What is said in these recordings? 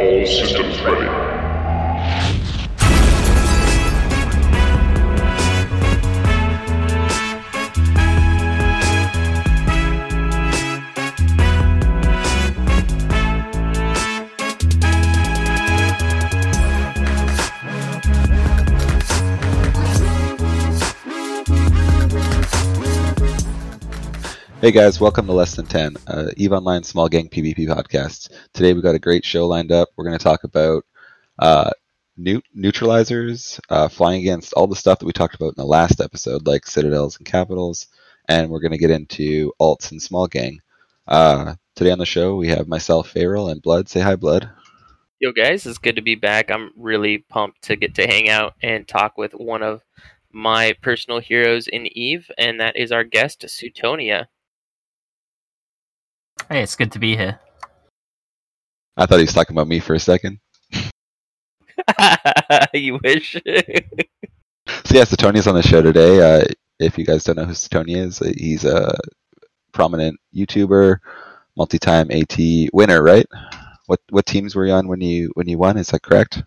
All systems ready. Hey guys, welcome to Less Than 10, EVE Online Small Gang PvP podcast. Today we got a great show lined up. We're going to talk about neutralizers, flying against all the stuff that we talked about in the last episode, like citadels and capitals, and we're going to get into alts and small gang. Today on the show we have myself, Feral, and Blood. Say hi, Blood. Yo guys, it's good to be back. I'm really pumped to get to hang out and talk with one of my personal heroes in EVE, and that is our guest, Sutonia. Hey, it's good to be here. I thought he was talking about me for a second. You wish. So yeah, Sutonia's on the show today. If you guys don't know who Sutonia is, he's a prominent YouTuber, multi-time AT winner, right? What teams were you on when you won? Is that correct?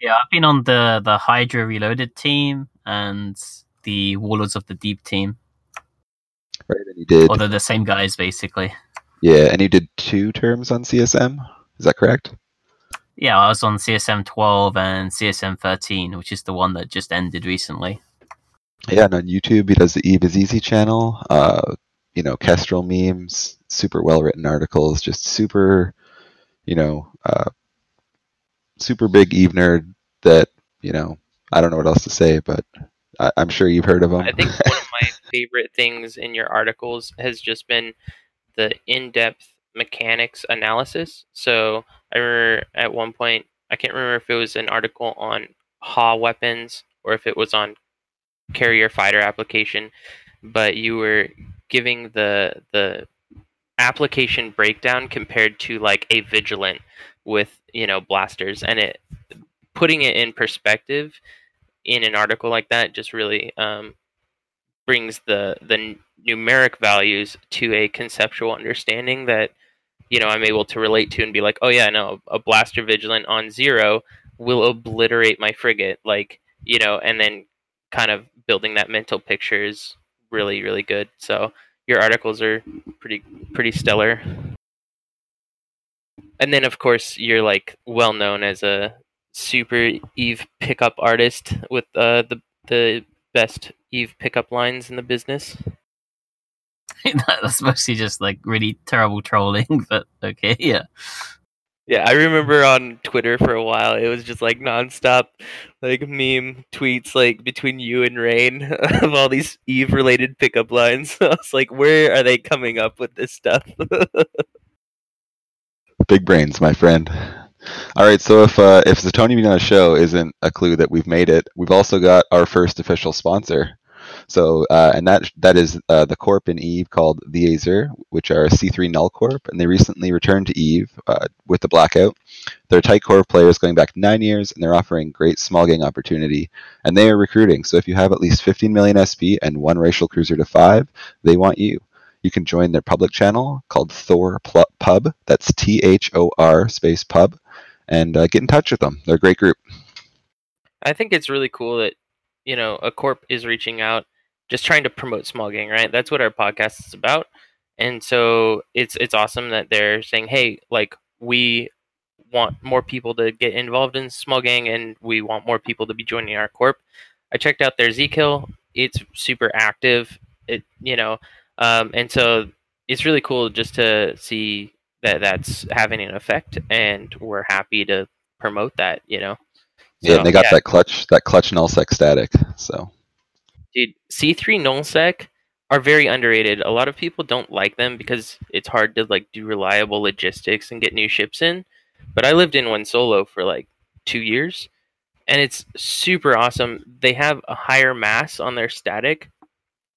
Yeah, I've been on the Hydra Reloaded team and the Warlords of the Deep team. Right, and you did. Or they're the same guys, basically. Yeah, and you did 2 terms on CSM, is that correct? Yeah, I was on CSM 12 and CSM 13, which is the one that just ended recently. Yeah, and on YouTube he does the EVE is Easy channel, Kestrel memes, super well-written articles, just super, super big EVE nerd that, I don't know what else to say, but I'm sure you've heard of him. I think one of my favorite things in your articles has just been the in-depth mechanics analysis. So I remember at one point, I can't remember if it was an article on HA weapons or if it was on carrier fighter application, but you were giving the application breakdown compared to like a Vigilant with, blasters, and it putting it in perspective in an article like that just really brings the numeric values to a conceptual understanding that, I'm able to relate to and be like, oh yeah, no, a blaster Vigilant on 0 will obliterate my frigate. Like, and then kind of building that mental picture is really, really good. So your articles are pretty stellar. And then of course you're like well known as a super EVE pickup artist with the best EVE pickup lines in the business. That's mostly just like really terrible trolling, but okay, yeah. Yeah, I remember on Twitter for a while it was just like nonstop like meme tweets like between you and Rain of all these EVE related pickup lines. I was like, where are they coming up with this stuff? Big brains, my friend. All right, so if the Tony Minaj show isn't a clue that we've made it, we've also got our first official sponsor. So, and that is the corp in EVE called the Azer, which are a C3 null corp, and they recently returned to EVE with the blackout. They're tight core players going back 9 years, and they're offering great small gang opportunity. And they are recruiting, so if you have at least 15 million SP and 1 racial cruiser to 5, they want you. You can join their public channel called Thor Pub. That's THOR space pub. And get in touch with them. They're a great group. I think it's really cool that, a corp is reaching out, just trying to promote small gang, right? That's what our podcast is about. And so it's awesome that they're saying, hey, like, we want more people to get involved in small gang, and we want more people to be joining our corp. I checked out their Zkill. It's super active. And so it's really cool just to see that's having an effect, and we're happy to promote that, So, yeah, and they got that clutch nullsec static. So, dude, C3 nullsec are very underrated. A lot of people don't like them because it's hard to like do reliable logistics and get new ships in. But I lived in one solo for like 2 years, and it's super awesome. They have a higher mass on their static,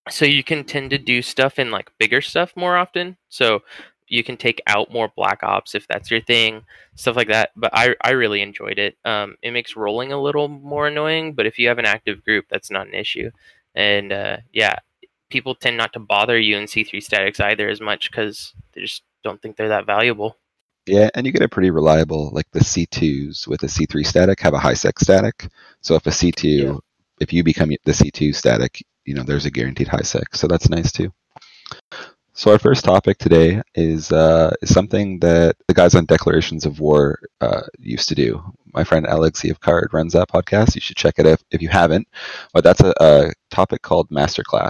so you can tend to do stuff in like bigger stuff more often. So you can take out more black ops if that's your thing, stuff like that. But I really enjoyed it. It makes rolling a little more annoying, but if you have an active group, that's not an issue. And people tend not to bother you in C3 statics either as much because they just don't think they're that valuable. Yeah, and you get a pretty reliable, like the C2s with a C3 static have a high sec static. So if a C2, if you become the C2 static, you know, there's a guaranteed high sec. So that's nice too. So our first topic today is something that the guys on Declarations of War used to do. My friend Alex Yevkard runs that podcast. You should check it out if you haven't. But that's a topic called Masterclass.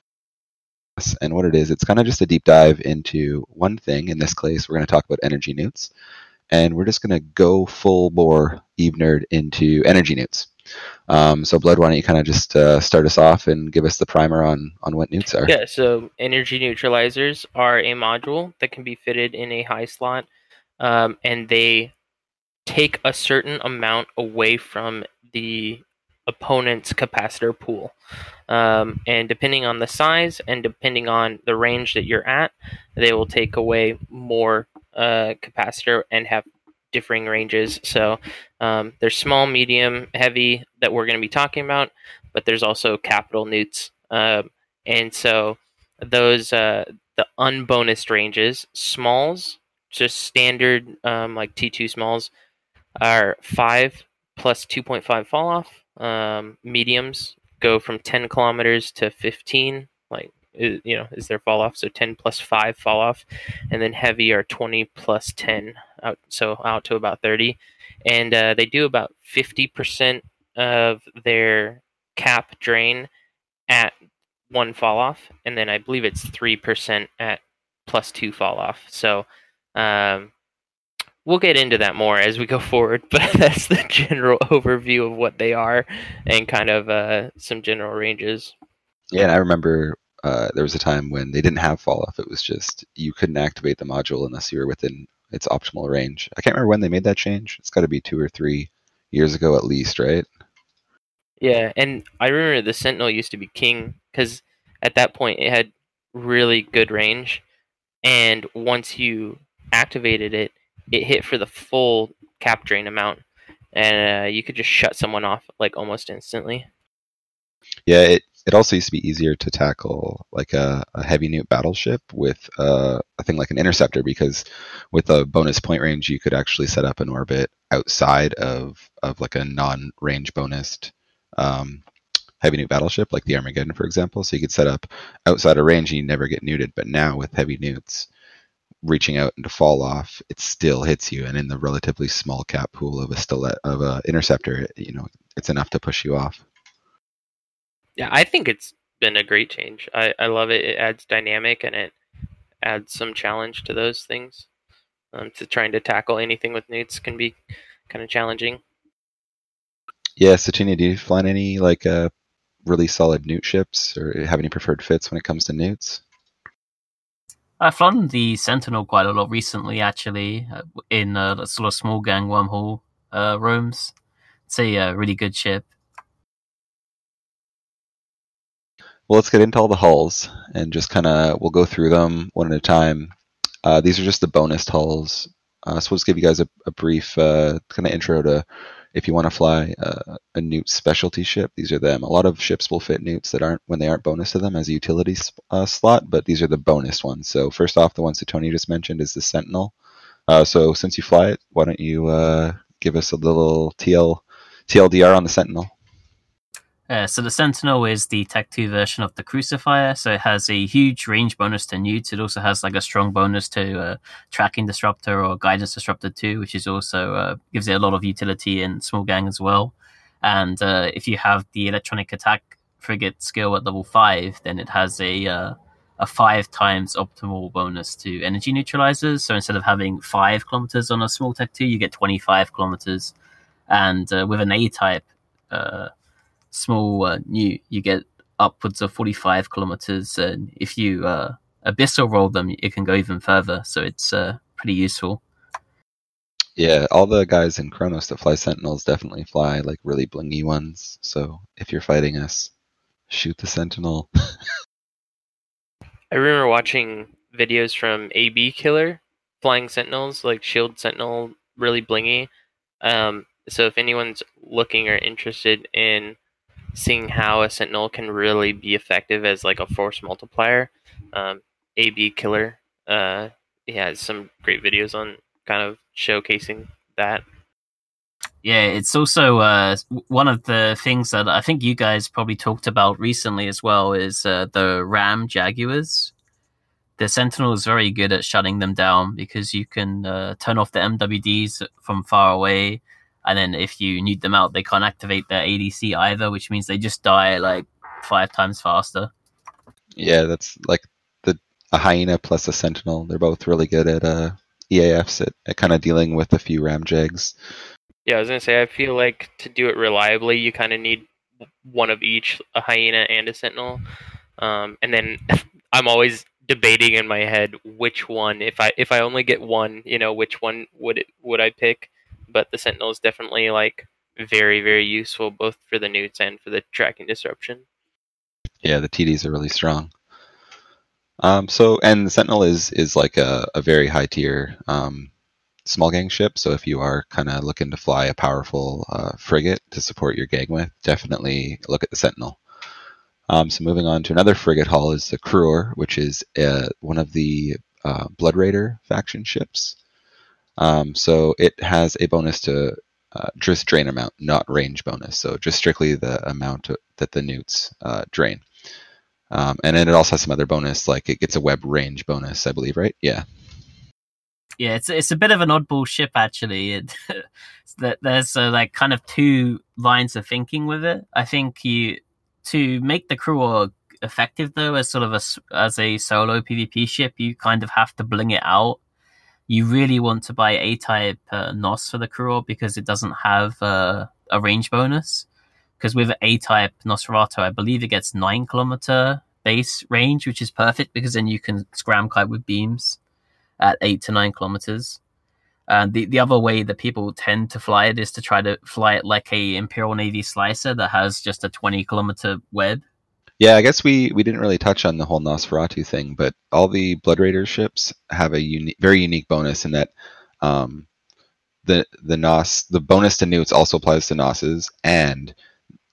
And what it is, it's kind of just a deep dive into one thing. In this case, we're going to talk about energy newts. And we're just going to go full bore EVE nerd into energy newts. So Blood, why don't you kind of just start us off and give us the primer on what newts are? Yeah, so energy neutralizers are a module that can be fitted in a high slot, and they take a certain amount away from the opponent's capacitor pool. And depending on the size and depending on the range that you're at, they will take away more capacitor and have differing ranges. So there's small, medium, heavy that we're going to be talking about, but there's also capital newts. And so those, the unbonused ranges, smalls, just standard like T2 smalls, are 5 plus 2.5 fall off. Mediums go from 10 kilometers to 15, like, you know, is their fall off, so 10 plus 5 fall off, and then heavy are 20 plus 10 out, so out to about 30, and they do about 50% of their cap drain at one fall off, and then I believe it's 3% at plus 2 fall off. So we'll get into that more as we go forward, but that's the general overview of what they are and kind of some general ranges. Yeah, and I remember there was a time when they didn't have fall off. It was just you couldn't activate the module unless you were within its optimal range. I can't remember when they made that change. It's got to be 2 or 3 years ago at least, right? Yeah, and I remember the Sentinel used to be king because at that point it had really good range, and once you activated it, it hit for the full cap drain amount, and you could just shut someone off like almost instantly. Yeah, it also used to be easier to tackle like a heavy newt battleship with a thing like an interceptor, because with a bonus point range, you could actually set up an orbit outside of like a non-range bonused heavy newt battleship, like the Armageddon, for example. So you could set up outside of range and you never get newted. But now with heavy newts reaching out into fall off, it still hits you. And in the relatively small cap pool of a interceptor, you know, it's enough to push you off. Yeah, I think it's been a great change. I love it. It adds dynamic and it adds some challenge to those things. To trying to tackle anything with newts can be kind of challenging. Yeah, Sutonia, do you fly any like really solid newt ships or have any preferred fits when it comes to newts? I've flown the Sentinel quite a lot recently, actually, in sort of small gang wormhole rooms. It's a really good ship. Well, let's get into all the hulls and just kind of, we'll go through them one at a time. These are just the bonus hulls. So we'll just give you guys a brief kind of intro to if you want to fly a newt specialty ship. These are them. A lot of ships will fit newts that aren't, when they aren't bonus to them, as a utility slot, but these are the bonus ones. So first off, the one Sutonia just mentioned is the Sentinel. So since you fly it, why don't you give us a little TLDR on the Sentinel? So the Sentinel is the Tech 2 version of the Crucifier, so it has a huge range bonus to newts. It also has like a strong bonus to Tracking Disruptor or Guidance Disruptor 2, which is also gives it a lot of utility in small gang as well. And if you have the Electronic Attack Frigate skill at level 5, then it has a 5 times optimal bonus to energy neutralizers. So instead of having 5 kilometers on a small Tech 2, you get 25 kilometers. And with an A-type small newt, you get upwards of 45 kilometers, and if you abyssal roll them, it can go even further, so it's pretty useful. Yeah, all the guys in Kronos that fly Sentinels definitely fly like really blingy ones, so if you're fighting us, shoot the Sentinel. I remember watching videos from AB Killer flying Sentinels, like Shield Sentinel, really blingy. So if anyone's looking or interested in seeing how a Sentinel can really be effective as like a force multiplier, AB Killer, he has some great videos on kind of showcasing that. Yeah, it's also one of the things that I think you guys probably talked about recently as well is the Ram Jaguars. The Sentinel is very good at shutting them down because you can turn off the MWDs from far away, and then if you nuke them out, they can't activate their ADC either, which means they just die like 5 times faster. Yeah, that's like a Hyena plus a Sentinel. They're both really good at EAFs at kind of dealing with a few Ram Jags. Yeah, I was going to say, I feel like to do it reliably, you kind of need one of each, a Hyena and a Sentinel. And then I'm always debating in my head which one, if I only get one, you know, which one would I pick? But the Sentinel is definitely like very, very useful, both for the newts and for the tracking disruption. Yeah, the TDs are really strong. And the Sentinel is like a very high tier small gang ship. So if you are kind of looking to fly a powerful frigate to support your gang with, definitely look at the Sentinel. So moving on to another frigate hull is the Kruor, which is one of the Blood Raider faction ships. So it has a bonus to just drain amount, not range bonus. So just strictly the amount that the newts drain. And then it also has some other bonus, like it gets a web range bonus, I believe, right? Yeah. Yeah, it's a bit of an oddball ship, actually. There's like kind of two lines of thinking with it. I think to make the Kruor effective, though, as sort of as a solo PvP ship, you kind of have to bling it out. You really want to buy A-type Nos for the Kruor because it doesn't have a range bonus. Because with A-type Nosferatu, I believe it gets 9 kilometer base range, which is perfect because then you can scram kite with beams at 8 to 9 kilometers. The other way that people tend to fly it is to try to fly it like a Imperial Navy Slicer that has just a 20 kilometer web. Yeah, I guess we didn't really touch on the whole Nosferatu thing, but all the Blood Raider ships have a very unique bonus in that the Nos, the bonus to newts also applies to Nosses, and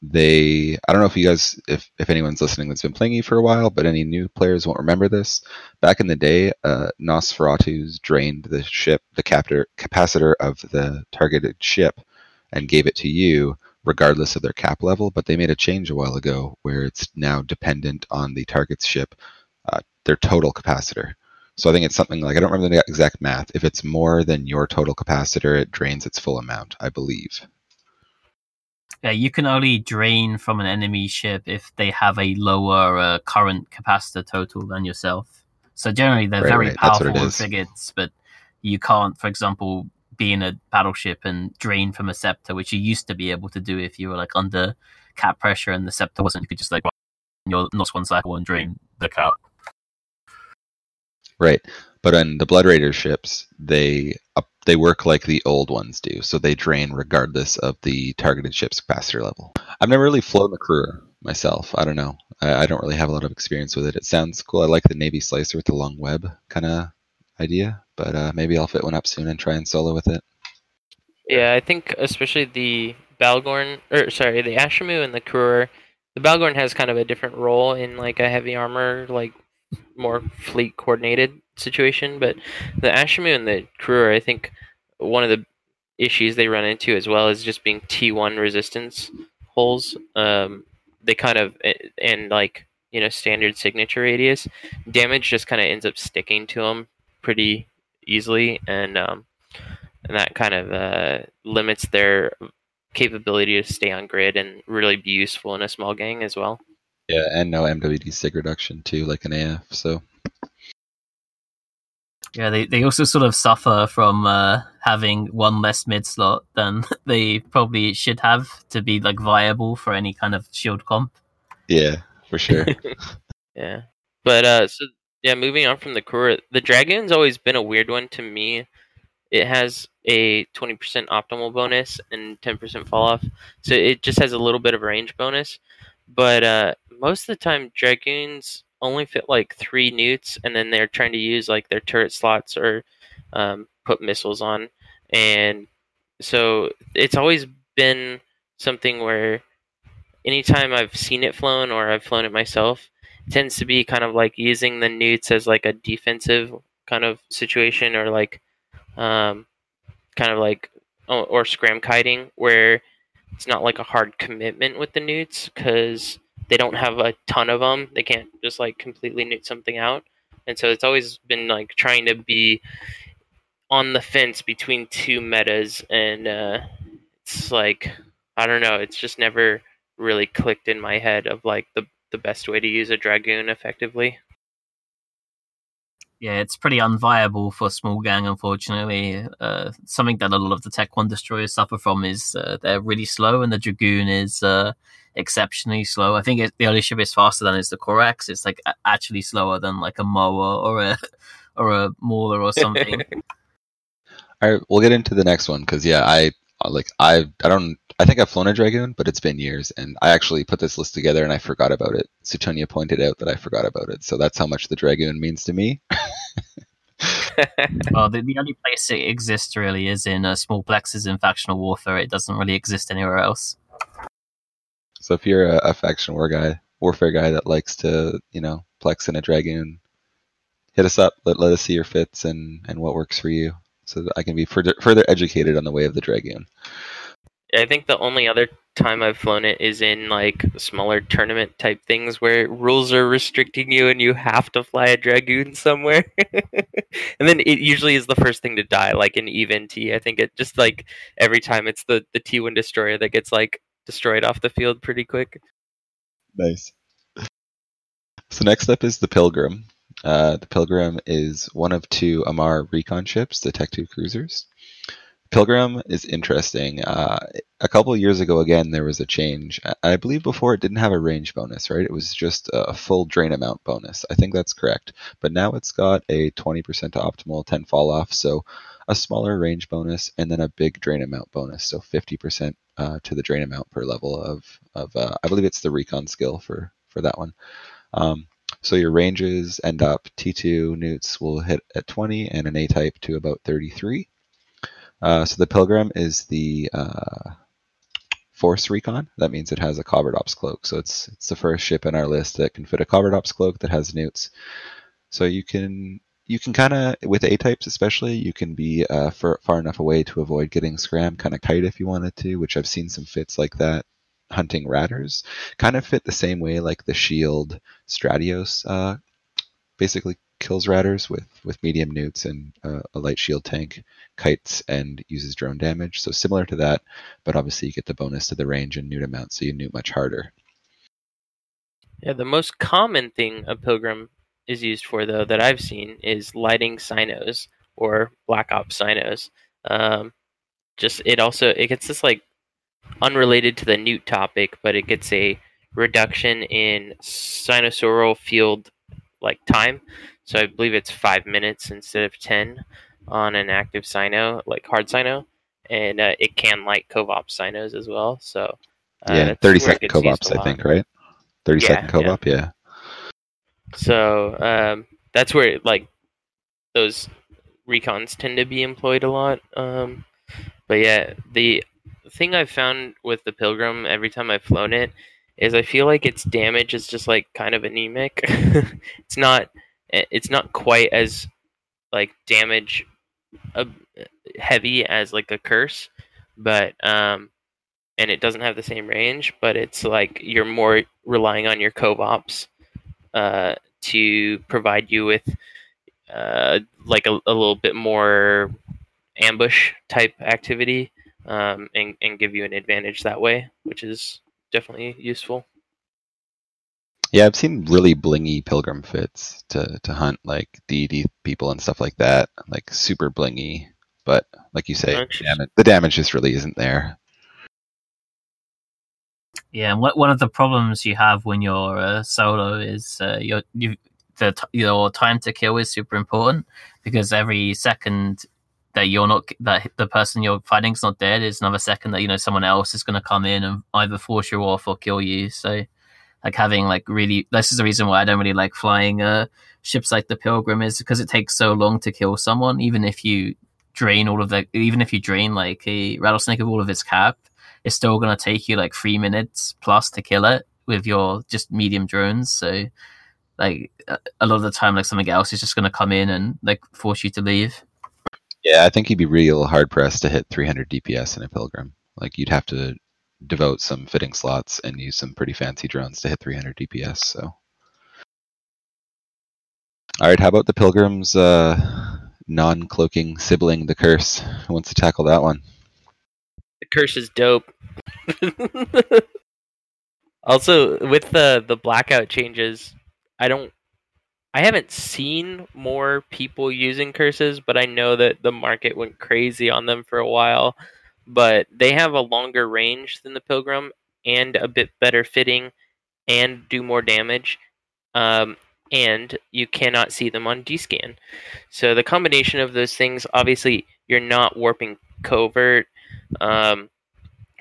they, I don't know if you guys, if anyone's listening that's been playing EVE for a while, but any new players won't remember this. Back in the day, Nosferatu's drained the ship, the capacitor of the targeted ship, and gave it to you, regardless of their cap level. But they made a change a while ago where it's now dependent on the target's ship, their total capator. So I think it's something like, I don't remember the exact math. If it's more than your total capacitor, it drains its full amount, I believe. Yeah, you can only drain from an enemy ship if they have a lower current capacitor total than yourself. So generally, they're very powerful frigates, but you can't, for example, be in a battleship and drain from a Scepter, which you used to be able to do if you were like under cap pressure and the Scepter wasn't. You could just like run your Nos one cycle and drain the cap. Right, but on the Blood Raider ships, they work like the old ones do, so they drain regardless of the targeted ship's capacitor level. I've never really flown the Kruor myself. I don't know. I don't really have a lot of experience with it. It sounds cool. I like the Navy Slicer with the long web kind of idea, but maybe I'll fit one up soon and try and solo with it. Yeah, I think especially the Bhaalgorn, the Ashimmu and the Kruor. The Bhaalgorn has kind of a different role in like a heavy armor, like more fleet coordinated situation, but the Ashimmu and the Kruor, I think one of the issues they run into as well is just being T1 resistance holes. They kind of, and like, you know, standard signature radius damage just kind of ends up sticking to them pretty easily, and that kind of limits their capability to stay on grid and really be useful in a small gang as well. Yeah, and no MWD sig reduction too, like an AF, so... Yeah, they also sort of suffer from having one less mid-slot than they probably should have to be like viable for any kind of shield comp. Yeah, for sure. Yeah. But, moving on from the Kruor, the Dragoon's always been a weird one to me. It has a 20% optimal bonus and 10% falloff, so it just has a little bit of range bonus. But most of the time, Dragoons only fit like 3 newts, and then they're trying to use like their turret slots or put missiles on. And so it's always been something where anytime I've seen it flown or I've flown it myself, it tends to be kind of like using the newts as like a defensive kind of situation, or like kind of like, or scram kiting, where it's not like a hard commitment with the newts because they don't have a ton of them. They can't just like completely newt something out. And so it's always been like trying to be on the fence between two metas, and it's like, I don't know, it's just never really clicked in my head of like the best way to use a Dragoon effectively. Yeah, it's pretty unviable for a small gang, unfortunately. Something that a lot of the Tech 1 destroyers suffer from is they're really slow, and the Dragoon is exceptionally slow. I think the only ship is faster than is the Corax. It's like actually slower than like a Moa or a Mauler or something. All right, we'll get into the next one because I think I've flown a Dragoon, but it's been years, and I actually put this list together and I forgot about it. Sutonia pointed out that I forgot about it, so that's how much the Dragoon means to me. Well, the only place it exists really is in small plexes in factional warfare. It doesn't really exist anywhere else. So if you're a faction warfare guy that likes to, plex in a Dragoon, hit us up. Let us see your fits and what works for you, so that I can be further educated on the way of the Dragoon. I think the only other time I've flown it is in like smaller tournament type things where rules are restricting you and you have to fly a Dragoon somewhere. And then it usually is the first thing to die, like in EVE and T. I think it just like every time it's the T1 destroyer that gets like destroyed off the field pretty quick. Nice. So next up is the Pilgrim. The Pilgrim is one of two Amar recon ships, the Tech 2 cruisers. Pilgrim is interesting. A couple of years ago, again, there was a change. I believe before it didn't have a range bonus, right? It was just a full drain amount bonus. I think that's correct. But now it's got a 20% to optimal, 10 fall off, so a smaller range bonus, and then a big drain amount bonus, so 50% to the drain amount per level of I believe it's the recon skill for that one. So your ranges end up, T2 newts will hit at 20 and an A-type to about 33. So the Pilgrim is the Force Recon. That means it has a Covert Ops Cloak. So it's the first ship in our list that can fit a Covert Ops Cloak that has newts. So you can kind of, with A-types especially, you can be far enough away to avoid getting scram, kind of kite if you wanted to, which I've seen some fits like that. Hunting Ratters kind of fit the same way, like the Shield Stratios basically kills Ratters with medium newts and a light shield tank, kites, and uses drone damage. So similar to that, but obviously you get the bonus to the range and newt amount, so you newt much harder. Yeah, the most common thing a Pilgrim is used for, though, that I've seen is lighting Sinos or Black Ops Sinos. It gets this like unrelated to the newt topic, but it gets a reduction in sinosaural field like time. So I believe it's 5 minutes instead of 10 on an active sino, like hard sino, and it can light covop sinos as well. So 30-second covops, I think, right? 30-second covop, yeah. So that's where like those recons tend to be employed a lot. But yeah, the thing I've found with the Pilgrim every time I've flown it is I feel like its damage is just like kind of anemic. It's not quite as like damage heavy as like a Curse, but and it doesn't have the same range, but it's like you're more relying on your covops to provide you with like a little bit more ambush type activity. And give you an advantage that way, which is definitely useful. Yeah, I've seen really blingy Pilgrim fits to hunt like DD people and stuff like that, like super blingy. But like you say, the damage just really isn't there. Yeah, and one of the problems you have when you're solo is your time to kill is super important, because every second that the person you're fighting's not dead is another second that someone else is going to come in and either force you off or kill you. So like having like really, this is the reason why I don't really like flying ships like the Pilgrim, is because it takes so long to kill someone. Even if you drain like a rattlesnake of all of its cap, it's still going to take you like 3 minutes plus to kill it with your just medium drones. So like a lot of the time, like something else is just going to come in and like force you to leave. Yeah, I think you'd be real hard-pressed to hit 300 DPS in a Pilgrim. Like, you'd have to devote some fitting slots and use some pretty fancy drones to hit 300 DPS, so... Alright, how about the Pilgrim's non-cloaking sibling, the Curse? Who wants to tackle that one? The Curse is dope. Also, with the blackout changes, I haven't seen more people using curses, but I know that the market went crazy on them for a while. But they have a longer range than the Pilgrim, and a bit better fitting, and do more damage. And you cannot see them on D-Scan. So the combination of those things, obviously, you're not warping covert,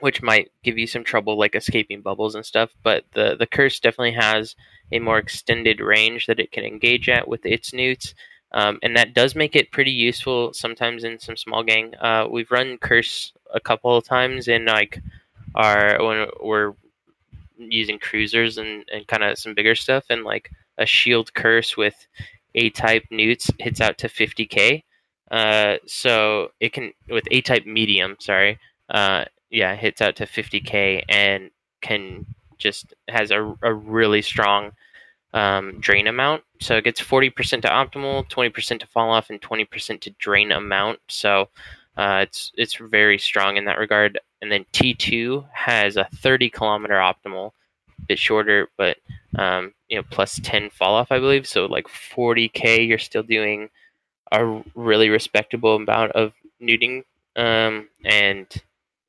which might give you some trouble, like escaping bubbles and stuff, but the Curse definitely has a more extended range that it can engage at with its newts, and that does make it pretty useful sometimes in some small gang. We've run Curse a couple of times in like when we're using cruisers and kind of some bigger stuff, and like a shield Curse with A-type newts hits out to 50k, so it can, with A-type medium, sorry, yeah, hits out to 50k and can just has a really strong drain amount. So it gets 40% to optimal, 20% to fall off, and 20% to drain amount. So it's very strong in that regard. And then T2 has a 30-kilometer optimal, a bit shorter, but plus 10 fall off, I believe. So like 40k, you're still doing a really respectable amount of nuding, and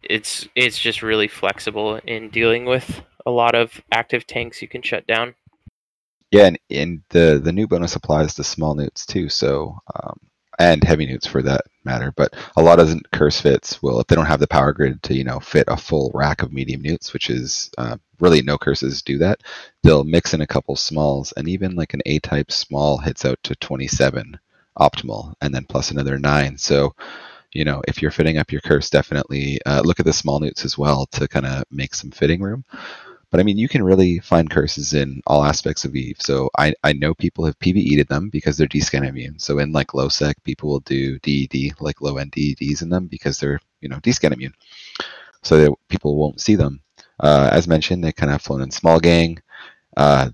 it's just really flexible in dealing with a lot of active tanks you can shut down. Yeah, and the new bonus applies to small newts too, so and heavy newts for that matter. But a lot of curse fits will, if they don't have the power grid to fit a full rack of medium newts, which is really no curses do that. They'll mix in a couple smalls, and even like an A-type small hits out to 27 optimal, and then plus another 9. So. If you're fitting up your curse, definitely look at the small newts as well to kind of make some fitting room. But I mean, you can really find curses in all aspects of EVE. So I know people have PvE'd them because they're D-Scan immune. So in like low sec, people will do DED, like low end DEDs in them because they're, D-Scan immune. So that people won't see them. As mentioned, they kind of flown in small gang.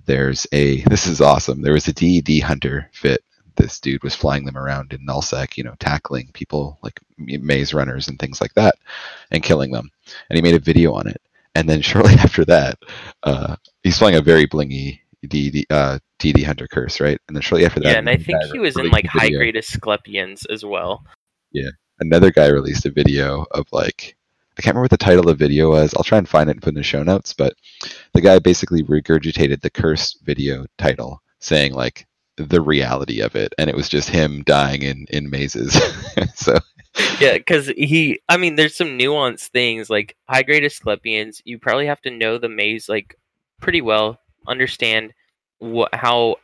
This is awesome. There was a DED hunter fit. This dude was flying them around in nullsec, tackling people like maze runners and things like that and killing them. And he made a video on it. And then shortly after that, he's flying a very blingy DD Hunter Curse, right? And then shortly after that... Yeah, and I think he was in like high-grade Asclepians as well. Yeah. Another guy released a video of like... I can't remember what the title of the video was. I'll try and find it and put it in the show notes. But the guy basically regurgitated the Curse video title saying like, the reality of it, and it was just him dying in mazes. So yeah, because there's some nuanced things like high grade Asclepians. You probably have to know the maze like pretty well, understand how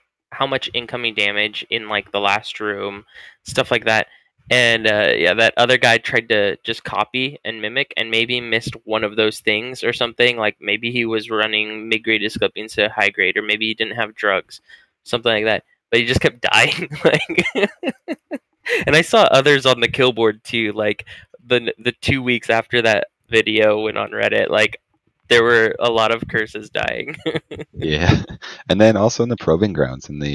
much incoming damage in like the last room, stuff like that. And that other guy tried to just copy and mimic, and maybe missed one of those things or something. Like maybe he was running mid grade Asclepians to high grade, or maybe he didn't have drugs, something like that. But he just kept dying. And I saw others on the kill board too. Like the 2 weeks after that video went on Reddit, like there were a lot of curses dying. Yeah, and then also in the proving grounds in the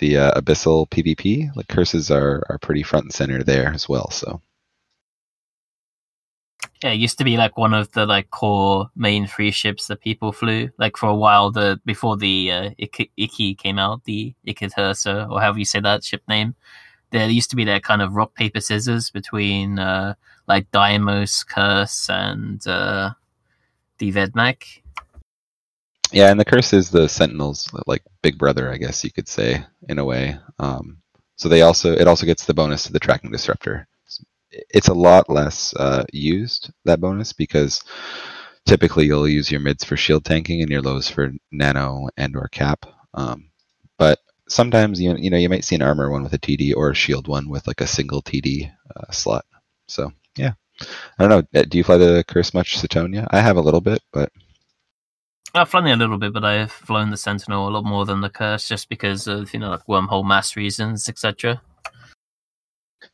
abyssal PvP, like curses are pretty front and center there as well. So yeah, it used to be like one of the like core main free ships that people flew. Like for a while, before the Ikki came out, the Ikki-Tersa, or however you say that ship name, there used to be that kind of rock paper scissors between like Deimos, Curse, and the Vedmak. Yeah, and the Curse is the Sentinel's like big brother, I guess you could say in a way. So it also gets the bonus to the tracking disruptor. It's a lot less used, that bonus, because typically you'll use your mids for shield tanking and your lows for nano and or cap. But sometimes you might see an armor one with a TD or a shield one with like a single TD slot. So yeah, I don't know. Do you fly the Curse much, Sutonia? I have a little bit, but I've flown it a little bit, but I've flown the Sentinel a lot more than the Curse, just because of like wormhole mass reasons, etc.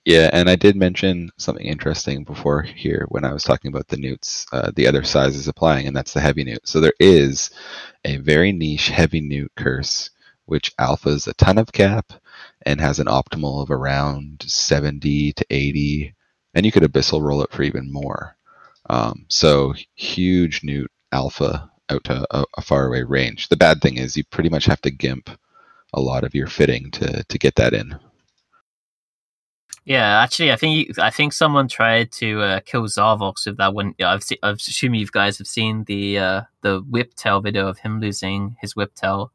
Yeah, and I did mention something interesting before here when I was talking about the newts, the other sizes applying, and that's the heavy newt. So there is a very niche heavy newt curse, which alphas a ton of cap and has an optimal of around 70 to 80, and you could abyssal roll it for even more. So huge newt alpha out to a faraway range. The bad thing is you pretty much have to gimp a lot of your fitting to get that in. Yeah, actually, I think someone tried to kill Zarvox with that one. I assume you guys have seen the whiptail video of him losing his whiptail.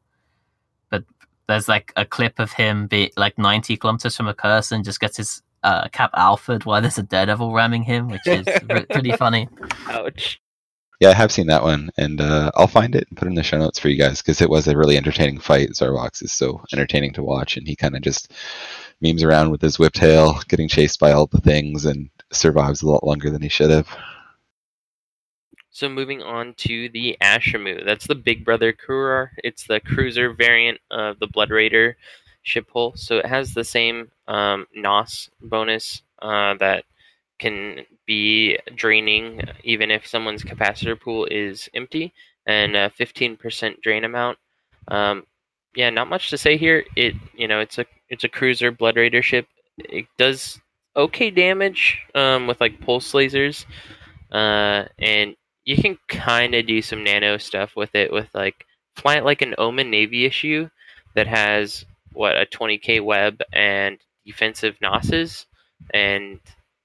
But there's like a clip of him be like 90 kilometers from a curse and just gets his cap alpha'd while there's a daredevil ramming him, which is pretty funny. Ouch. Yeah, I have seen that one, and I'll find it and put it in the show notes for you guys, because it was a really entertaining fight. Zarvox is so entertaining to watch, and he kind of just memes around with his whiptail, getting chased by all the things, and survives a lot longer than he should have. So moving on to the Ashimmu. That's the big brother Kruor. It's the cruiser variant of the Blood Raider ship hull. So it has the same NOS bonus that can be draining even if someone's capacitor pool is empty, and a 15% drain amount. Yeah, not much to say here. It's a cruiser Blood Raider ship. It does okay damage with like pulse lasers, and you can kind of do some nano stuff with it, with like fly it like an Omen Navy issue that has a 20k web and defensive NOSes, and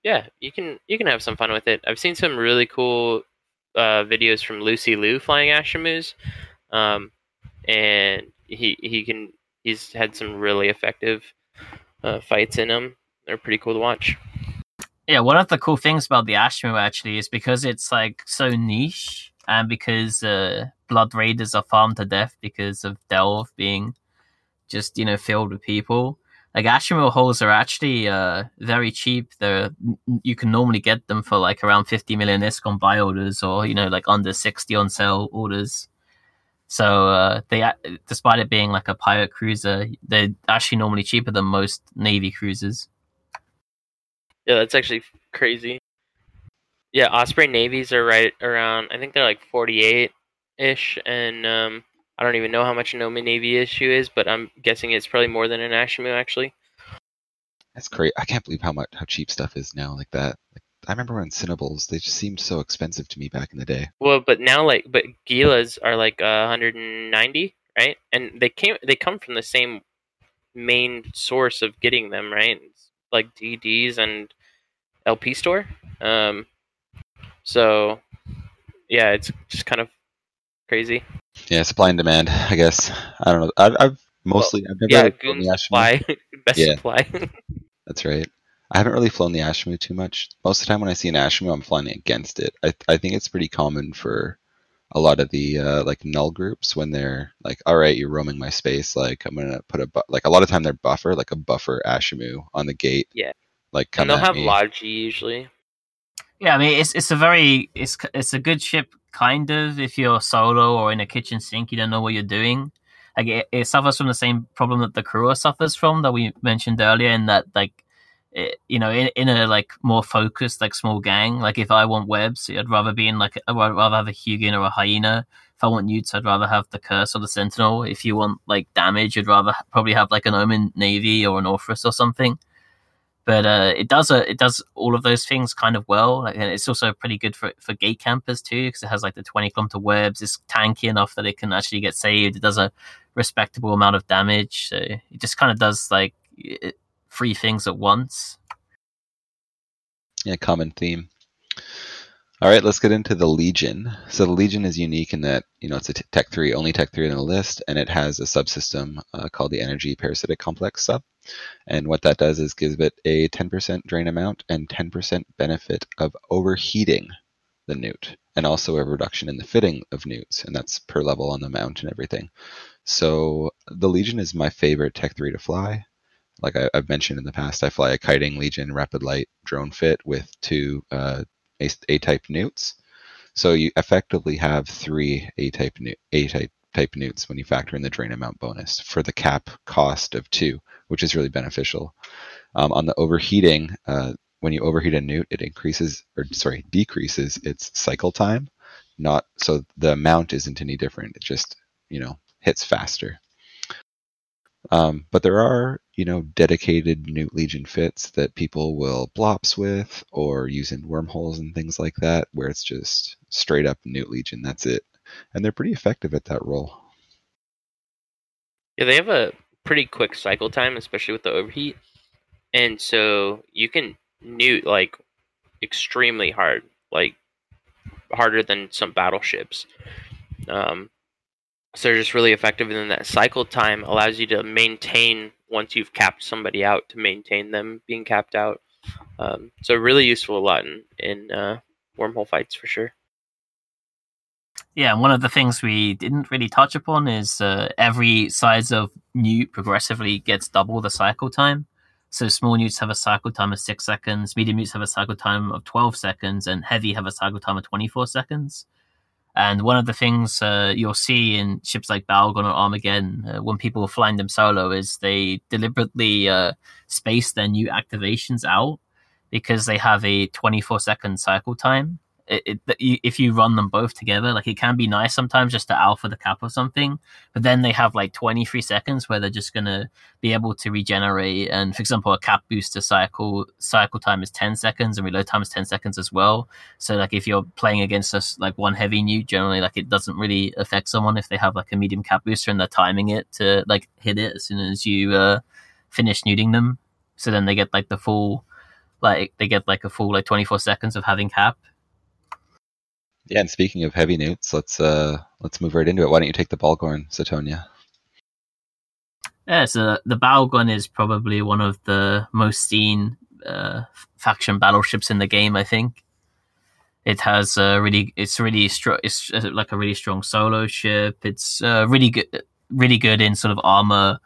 yeah, you can have some fun with it. I've seen some really cool videos from Lucy Liu flying Ashimmus, and he's had some really effective fights in them. They're pretty cool to watch. Yeah, one of the cool things about the Ashimmu actually is because it's like so niche, and because Blood Raiders are farmed to death because of Delve being just filled with people. Like, Ashimmu hulls are actually very cheap. You can normally get them for like around 50 million ISK on buy orders, or like under 60 on sell orders. So they, despite it being like a pirate cruiser, they're actually normally cheaper than most Navy cruisers. Yeah, that's actually crazy. Yeah, Osprey Navies are right around, I think they're like 48-ish, and I don't even know how much an Omen Navy issue is, but I'm guessing it's probably more than an Ashimmu, actually. That's great. I can't believe how cheap stuff is now like that. Like, I remember when Cinnables, they just seemed so expensive to me back in the day. Well, but now, but Gilas are like 190, right? And they come from the same main source of getting them, right? It's like DDs and LP store. So, yeah, it's just kind of crazy. Yeah, supply and demand, I guess. I don't know. I've never flown the Ashimmu. Best supply. That's right. I haven't really flown the Ashimmu too much. Most of the time when I see an Ashimmu, I'm flying against it. I think it's pretty common for a lot of the like null groups when they're like, all right, you're roaming my space. Like, I'm gonna put like a lot of time they're buffer, like a buffer Ashimmu on the gate. Yeah. Like, come and they'll have Logi usually. Yeah, I mean it's a good ship. Kind of, if you're solo or in a kitchen sink, you don't know what you're doing. Like it suffers from the same problem that the Kruor suffers from that we mentioned earlier. In that, like, it, in a like more focused, like small gang. Like if I want webs, I'd rather be in like I'd rather have a Hugin or a Hyena. If I want newts, I'd rather have the Curse or the Sentinel. If you want like damage, you'd rather probably have like an Omen Navy or an Orpheus or something. But it does all of those things kind of well. Like, and it's also pretty good for gate campers too, because it has like the 20-kilometer webs. It's tanky enough that it can actually get saved. It does a respectable amount of damage. So it just kind of does like three things at once. Yeah, common theme. All right, let's get into the Legion. So the Legion is unique in that it's a Tech 3, only Tech 3 in the list, and it has a subsystem called the Energy Parasitic Complex sub. And what that does is gives it a 10% drain amount and 10% benefit of overheating the newt, and also a reduction in the fitting of newts, and that's per level on the mount and everything. So the Legion is my favorite Tech 3 to fly. Like I've mentioned in the past, I fly a Kiting Legion Rapid Light Drone Fit with two A-type newts. So you effectively have three A-type newts when you factor in the drain amount bonus for the cap cost of two, which is really beneficial. On the overheating, when you overheat a newt, it decreases its cycle time. Not so the amount isn't any different. It just, hits faster. But there are, dedicated Newt Legion fits that people will blops with or use in wormholes and things like that, where it's just straight up Newt Legion. That's it. And they're pretty effective at that role. Yeah, they have a pretty quick cycle time, especially with the overheat. And so you can Newt, extremely hard, harder than some battleships. So they're just really effective, and then that cycle time allows you to maintain, once you've capped somebody out, to maintain them being capped out. So really useful a lot in wormhole fights for sure. Yeah, and one of the things we didn't really touch upon is every size of newt progressively gets double the cycle time. So small newts have a cycle time of 6 seconds, medium newts have a cycle time of 12 seconds, and heavy have a cycle time of 24 seconds. And one of the things you'll see in ships like Bhaalgorn or Armageddon when people are flying them solo is they deliberately space their new activations out because they have a 24-second cycle time. If you run them both together, it can be nice sometimes just to alpha the cap or something, but then they have 23 seconds where they're just going to be able to regenerate. And for example, a cap booster cycle time is 10 seconds and reload time is 10 seconds as well. So if you're playing against us, one heavy newt, generally it doesn't really affect someone if they have a medium cap booster and they're timing it to hit it as soon as you finish newting them. So then they get a full 24 seconds of having cap. Yeah, and speaking of heavy newts, let's move right into it. Why don't you take the Bhaalgorn, Sutonia? Yeah, so the Bhaalgorn is probably one of the most seen faction battleships in the game. I think it has a really strong solo ship. It's really good in sort of armor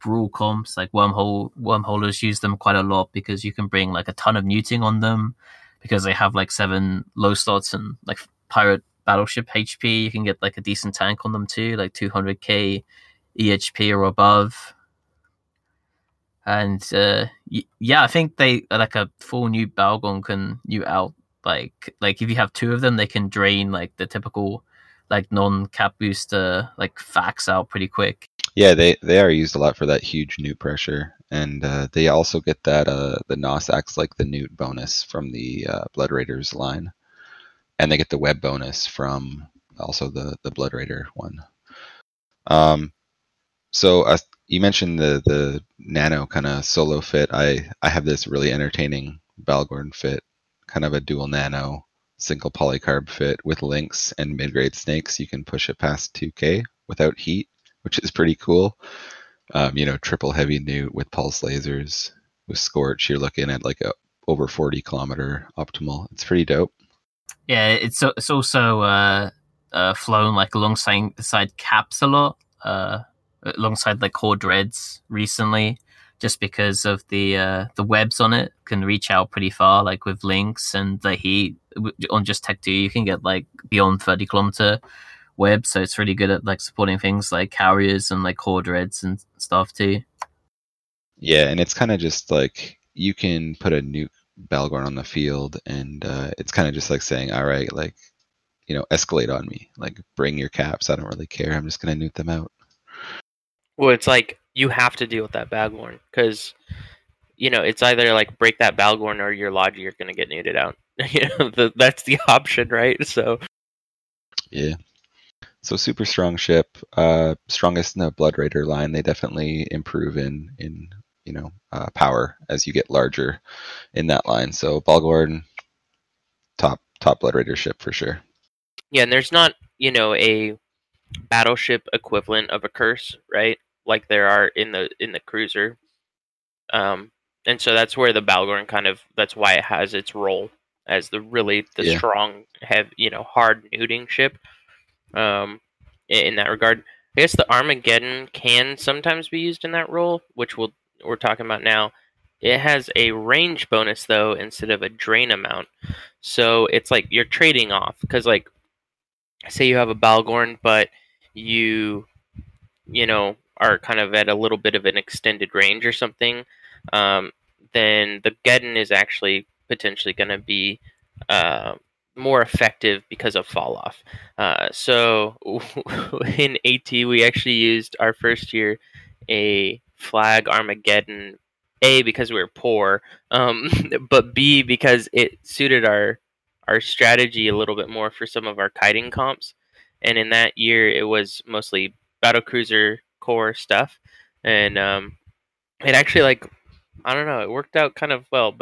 brawl comps. Wormholers use them quite a lot because you can bring a ton of newting on them because they have 7 low slots and pirate battleship HP. You can get a decent tank on them too, 200k EHP or above. And I think they a full new Bhaalgorn can you out if you have 2 of them, they can drain the typical non cap booster fax out pretty quick. Yeah, they are used a lot for that huge newt pressure, and they also get that the Nos acts like the newt bonus from the Blood Raiders line. And they get the web bonus from also the Blood Raider one. So you mentioned the nano kind of solo fit. I have this really entertaining Bhaalgorn fit, kind of a dual nano single polycarb fit with lynx and mid-grade snakes. You can push it past 2k without heat, which is pretty cool. Triple heavy newt with pulse lasers with scorch. You're looking at a over 40 kilometer optimal. It's pretty dope. Yeah, it's also flown alongside caps a lot, alongside core dreads recently, just because of the webs on it can reach out pretty far. With links and the heat on just Tech 2, you can get beyond 30 kilometer web. So it's really good at supporting things like carriers and core dreads and stuff too. Yeah, and it's kind of just you can put a nuke Bhaalgorn on the field, and it's kind of just saying, all right, escalate on me, bring your caps, I don't really care, I'm just gonna nuke them out. Well, it's you have to deal with that Bhaalgorn because it's either break that Bhaalgorn or your Logi, you're gonna get nuted out. That's the option, right? So yeah, so super strong ship, strongest in the Blood Raider line. They definitely improve in power as you get larger in that line. So Bhaalgorn, top Blood Raider ship for sure. Yeah, and there's not a battleship equivalent of a Curse, right? Like there are in the cruiser, and so that's where the Bhaalgorn that's why it has its role as the strong, heavy, hard newting ship. In that regard, I guess the Armageddon can sometimes be used in that role, which we're talking about now. It has a range bonus though instead of a drain amount, so it's you're trading off because say you have a Bhaalgorn but you are at a little bit of an extended range or something, then the Geddon is actually potentially going to be more effective because of fall off. So in AT, we actually used our first year a flag Armageddon, A, because we were poor, but B, because it suited our strategy a little bit more for some of our kiting comps. And in that year, it was mostly battlecruiser core stuff. And it actually, like, I don't know, it worked out kind of well,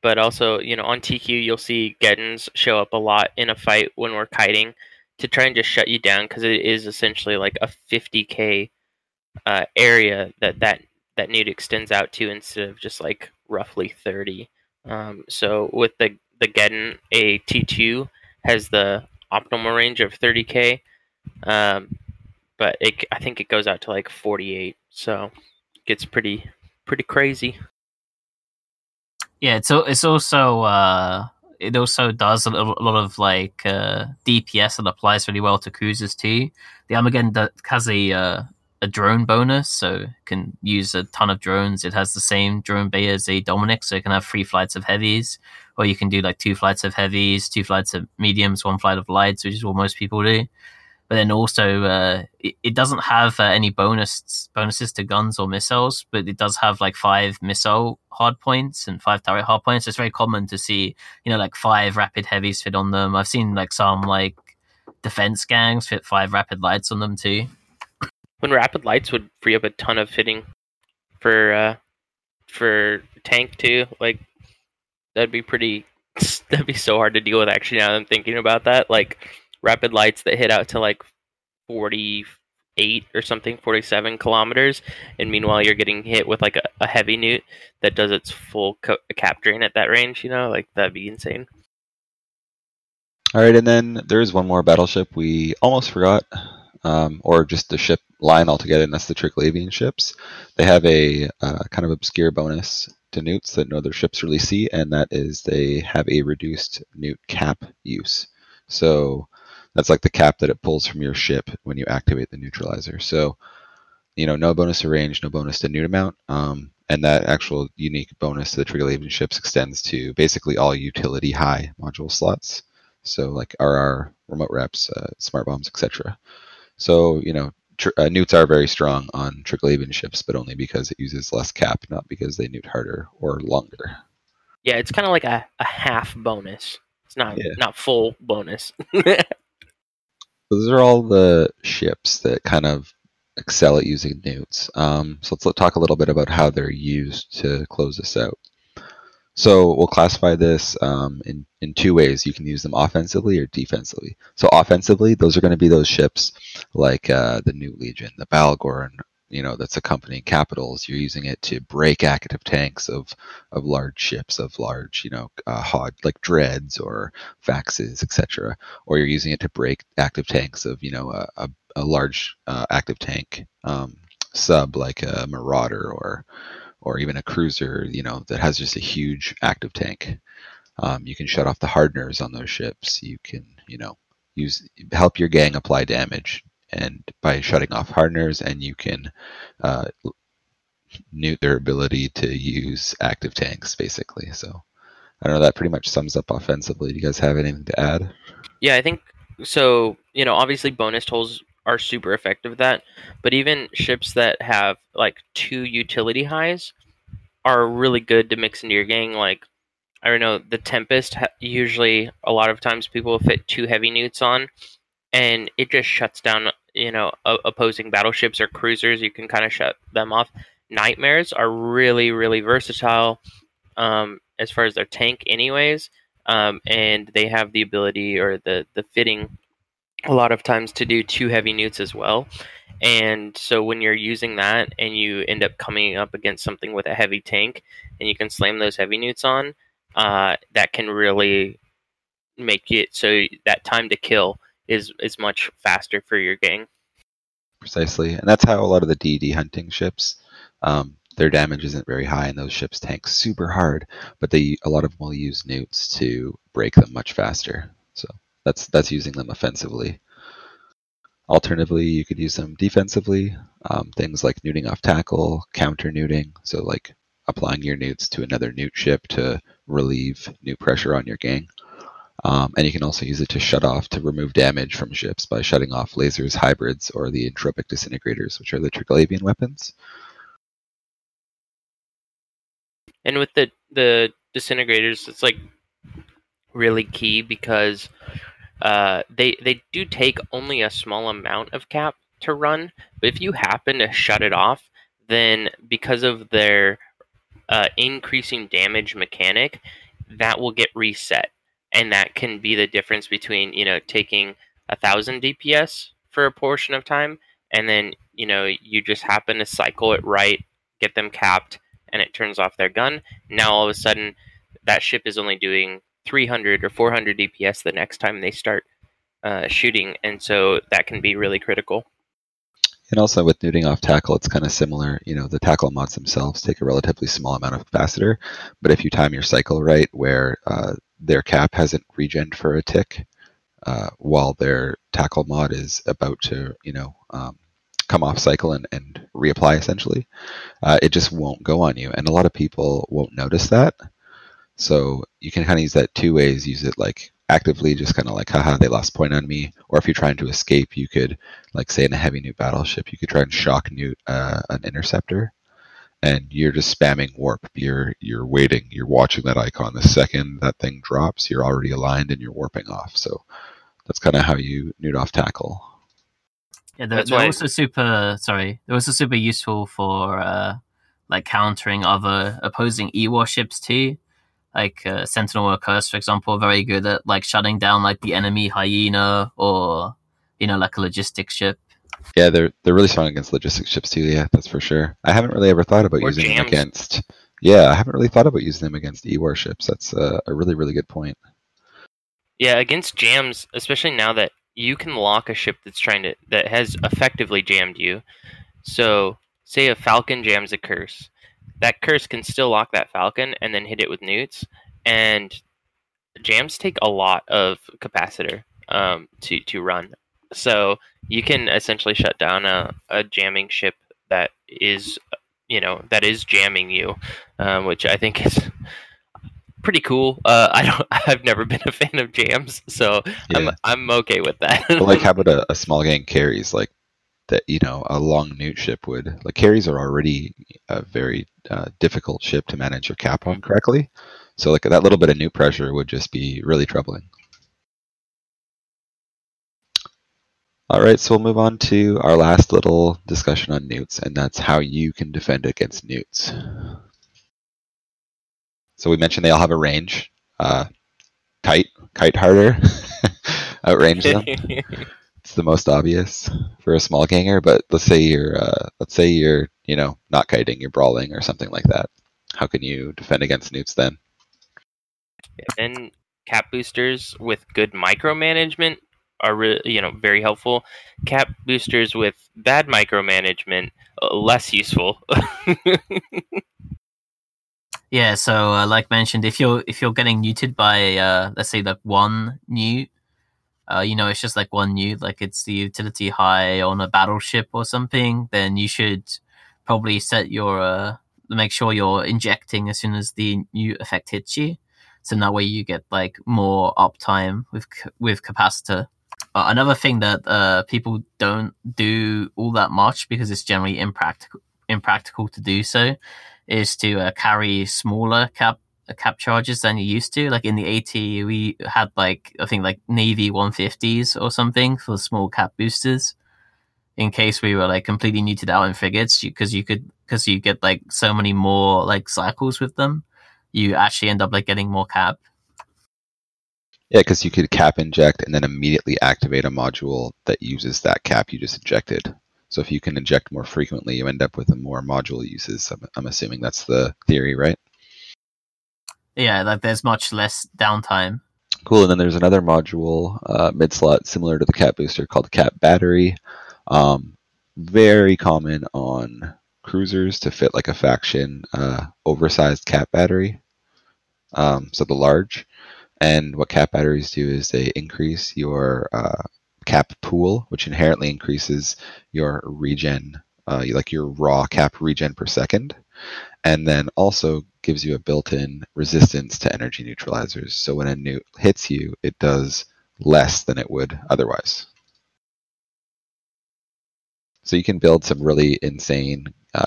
but also, you know, on TQ, you'll see Geddons show up a lot in a fight when we're kiting to try and just shut you down, because it is essentially like a 50k area that nude extends out to instead of just like roughly 30. So with the Geddon, a T2 has the optimal range of 30k, but I think it goes out to like 48, so it gets pretty crazy. Yeah, it also does a lot of like DPS that applies really well to cruisers too. The Armageddon has a drone bonus, so it can use a ton of drones. It has the same drone bay as a Dominic, so you can have 3 flights of heavies, or you can do like 2 flights of heavies, 2 flights of mediums, 1 flight of lights, which is what most people do. But then also, it doesn't have any bonuses to guns or missiles, but it does have like 5 missile hardpoints and 5 turret hardpoints. It's very common to see, you know, like 5 rapid heavies fit on them. I've seen like some like defense gangs fit 5 rapid lights on them too. When rapid lights would free up a ton of fitting for tank too, like that'd be so hard to deal with. Actually, now that I'm thinking about that, like, rapid lights that hit out to like 48 or something, 47 kilometers, and meanwhile you're getting hit with like a heavy newt that does its full cap drain at that range, you know, like that'd be insane. All right, and then there's one more battleship we almost forgot, or just the ship line altogether, and that's the Triglavian ships. They have a kind of obscure bonus to newts that no other ships really see, and that is they have a reduced newt cap use. So that's like the cap that it pulls from your ship when you activate the neutralizer. So, you know, no bonus to range, no bonus to newt amount. And that actual unique bonus to the Triglavian ships extends to basically all utility high module slots. So like RR, remote reps, smart bombs, etc. So, you know, newts are very strong on Triglavian ships, but only because it uses less cap, not because they newt harder or longer. Yeah, it's kind of like a half bonus. It's not full bonus. Those are all the ships that kind of excel at using newts. So let's talk a little bit about how they're used to close this out. So we'll classify this in 2 ways. You can use them offensively or defensively. So offensively, those are going to be those ships like the Newt Legion, the Bhaalgorn, you know, that's accompanying capitals. You're using it to break active tanks of large ships, of large, you know, HOD, like dreads or faxes, etc. Or you're using it to break active tanks of, you know, a large active tank sub like a Marauder or even a cruiser, you know, that has just a huge active tank. You can shut off the hardeners on those ships. You can, you know, help your gang apply damage, and by shutting off hardeners, and you can newt their ability to use active tanks, basically. So I don't know, that pretty much sums up offensively. Do you guys have anything to add? Yeah, I think so. You know, obviously bonus tolls are super effective at that, but even ships that have like 2 utility highs are really good to mix into your gang. Like, I don't know, the Tempest, usually a lot of times people will fit 2 heavy newts on, and it just shuts down, you know, opposing battleships or cruisers. You can kind of shut them off. Nightmares are really, really versatile as far as their tank anyways. And they have the ability or the fitting a lot of times to do 2 heavy newts as well. And so when you're using that and you end up coming up against something with a heavy tank and you can slam those heavy newts on, that can really make it so that time to kill is much faster for your gang. Precisely, and that's how a lot of the DD hunting ships, their damage isn't very high, and those ships tank super hard, but a lot of them will use newts to break them much faster. So that's using them offensively. Alternatively, you could use them defensively, things like newting off tackle, counter newting, so like applying your newts to another newt ship to relieve new pressure on your gang. And you can also use it to shut off, to remove damage from ships by shutting off lasers, hybrids, or the entropic disintegrators, which are the Triglavian weapons. And with the disintegrators, it's like really key because they do take only a small amount of cap to run, but if you happen to shut it off, then because of their increasing damage mechanic, that will get reset. And that can be the difference between, you know, taking 1,000 DPS for a portion of time, and then, you know, you just happen to cycle it right, get them capped, and it turns off their gun. Now all of a sudden, that ship is only doing 300 or 400 DPS the next time they start shooting, and so that can be really critical. And also with newting off tackle, it's kind of similar. You know, the tackle mods themselves take a relatively small amount of capacitor, but if you time your cycle right, where their cap hasn't regened for a tick, while their tackle mod is about to, you know, come off cycle and reapply essentially, it just won't go on you. And a lot of people won't notice that. So you can kind of use that two ways. Use it like actively, just kind of like, haha, they lost point on me. Or if you're trying to escape, you could, like say in a heavy newt battleship, you could try and shock newt an interceptor. And you're just spamming warp. You're waiting. You're watching that icon. The second that thing drops, you're already aligned and you're warping off. So that's kind of how you newt off tackle. Yeah, they're also super. Sorry, they're also super useful for like countering other opposing EWAR ships too. Like Sentinel or Curse, for example, are very good at like shutting down like the enemy Hyena or, you know, like a logistics ship. Yeah, they're really strong against logistics ships too. Yeah, that's for sure. I haven't really ever thought about using them against. Yeah, I haven't really thought about using them against EWAR ships. That's a really, really good point. Yeah, against jams, especially now that you can lock a ship that's that has effectively jammed you. So, say a Falcon jams a Curse. That Curse can still lock that Falcon and then hit it with newts. And jams take a lot of capacitor to run. So you can essentially shut down a jamming ship that is, you know, that is jamming you, which I think is pretty cool. I've never been a fan of jams, so yeah. I'm okay with that. But like, how about a small gang carries like that? You know, a long newt ship would like carries are already a very difficult ship to manage your cap on correctly. So like that little bit of newt pressure would just be really troubling. All right, so we'll move on to our last little discussion on newts, and that's how you can defend against newts. So we mentioned they all have a range. Kite harder, outrange them. It's the most obvious for a small ganger, but let's say you're, you know, not kiting, you're brawling or something like that. How can you defend against newts then? And cap boosters with good micromanagement are really, you know, very helpful. Cap boosters with bad micromanagement, less useful. Yeah, so like mentioned, if you're getting neuted by let's say like one newt, you know, it's just like one newt, like it's the utility high on a battleship or something, then you should probably set your make sure you're injecting as soon as the newt effect hits you, so that way you get like more uptime with capacitor. Another thing that people don't do all that much because it's generally impractical to do so is to carry smaller cap charges than you used to. Like in the AT, we had like I think like Navy 150s or something for small cap boosters in case we were like completely neuted out in frigates, because you get like so many more like cycles with them, you actually end up like getting more cap. Yeah, because you could cap inject and then immediately activate a module that uses that cap you just injected. So if you can inject more frequently, you end up with more module uses. I'm assuming that's the theory, right? Yeah, like there's much less downtime. Cool, and then there's another module mid-slot similar to the cap booster called cap battery. Very common on cruisers to fit like a faction oversized cap battery, so the large. And what cap batteries do is they increase your cap pool, which inherently increases your regen, like your raw cap regen per second. and then also gives you a built-in resistance to energy neutralizers. So when a newt hits you, it does less than it would otherwise. So you can build some really insane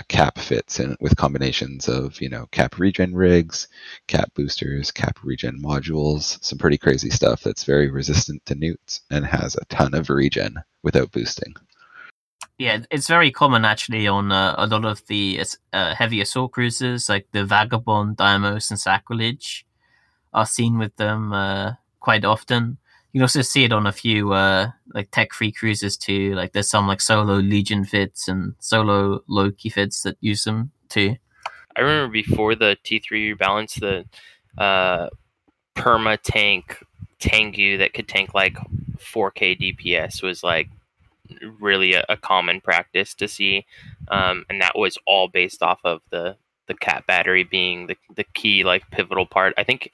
cap fits in, with combinations of, you know, cap regen rigs, cap boosters, cap regen modules, some pretty crazy stuff that's very resistant to newts and has a ton of regen without boosting. Yeah, it's very common actually on a lot of the heavy assault cruisers, like the Vagabond, Deimos, and Sacrilege are seen with them quite often. You can also see it on a few like tech-free cruisers too. Like there's some like solo Legion fits and solo Loki fits that use them too. I remember before the T3 rebalance, the perma tank Tengu that could tank like 4K DPS was like really a common practice to see, and that was all based off of the cat battery being the key like pivotal part. I think.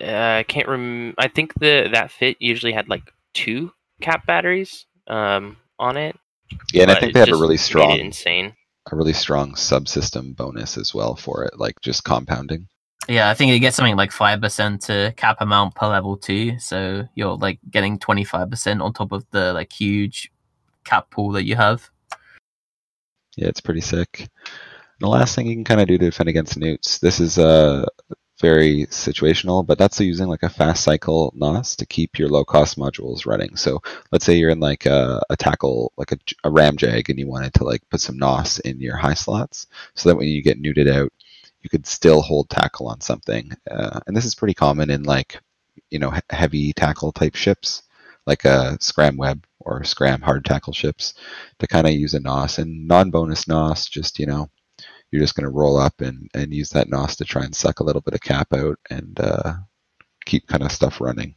I can't remember. I think that fit usually had like 2 cap batteries on it. Yeah, and I think they have a really strong subsystem bonus as well for it, like just compounding. Yeah, I think you get something like 5% to cap amount per level 2, so you're like getting 25% on top of the like huge cap pool that you have. Yeah, it's pretty sick. And the last thing you can kind of do to defend against newts, this is very situational, but that's using like a fast cycle NOS to keep your low cost modules running. So let's say you're in like a tackle, like a ramjag, and you wanted to like put some NOS in your high slots so that when you get newted out, you could still hold tackle on something. And this is pretty common in like, you know, heavy tackle type ships, like a Scram Web or Scram hard tackle ships, to kind of use a NOS and non-bonus NOS. Just, you know, you're just going to roll up and use that NOS to try and suck a little bit of cap out and keep kind of stuff running.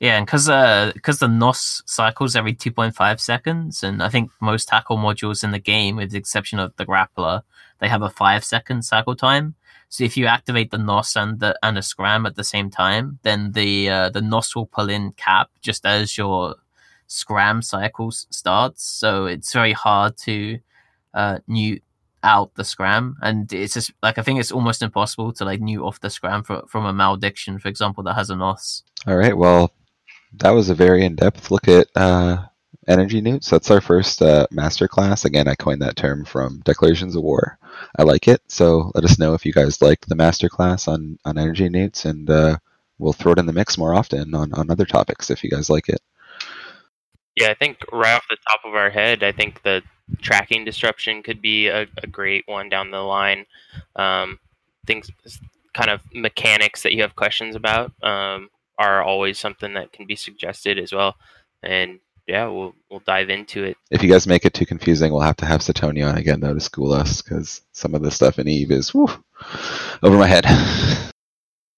Yeah, and because the NOS cycles every 2.5 seconds, and I think most tackle modules in the game, with the exception of the Grappler, they have a 5-second cycle time. So if you activate the NOS and a Scram at the same time, then the NOS will pull in cap just as your Scram cycle starts. So it's very hard to newt out the Scram, and it's just like, I think it's almost impossible to like new off the Scram from a Malediction, for example, that has a NOS. All right, well, that was a very in-depth look at energy newts. That's our first masterclass. Again, I coined that term from Declarations of War. I like it, so let us know if you guys liked the masterclass on energy newts, and we'll throw it in the mix more often on other topics if you guys like it. Yeah, I think right off the top of our head, I think the tracking disruption could be a great one down the line. Things, kind of mechanics that you have questions about are always something that can be suggested as well. And yeah, we'll dive into it. If you guys make it too confusing, we'll have to have Sutonia on again though to school us, because some of the stuff in EVE is over my head.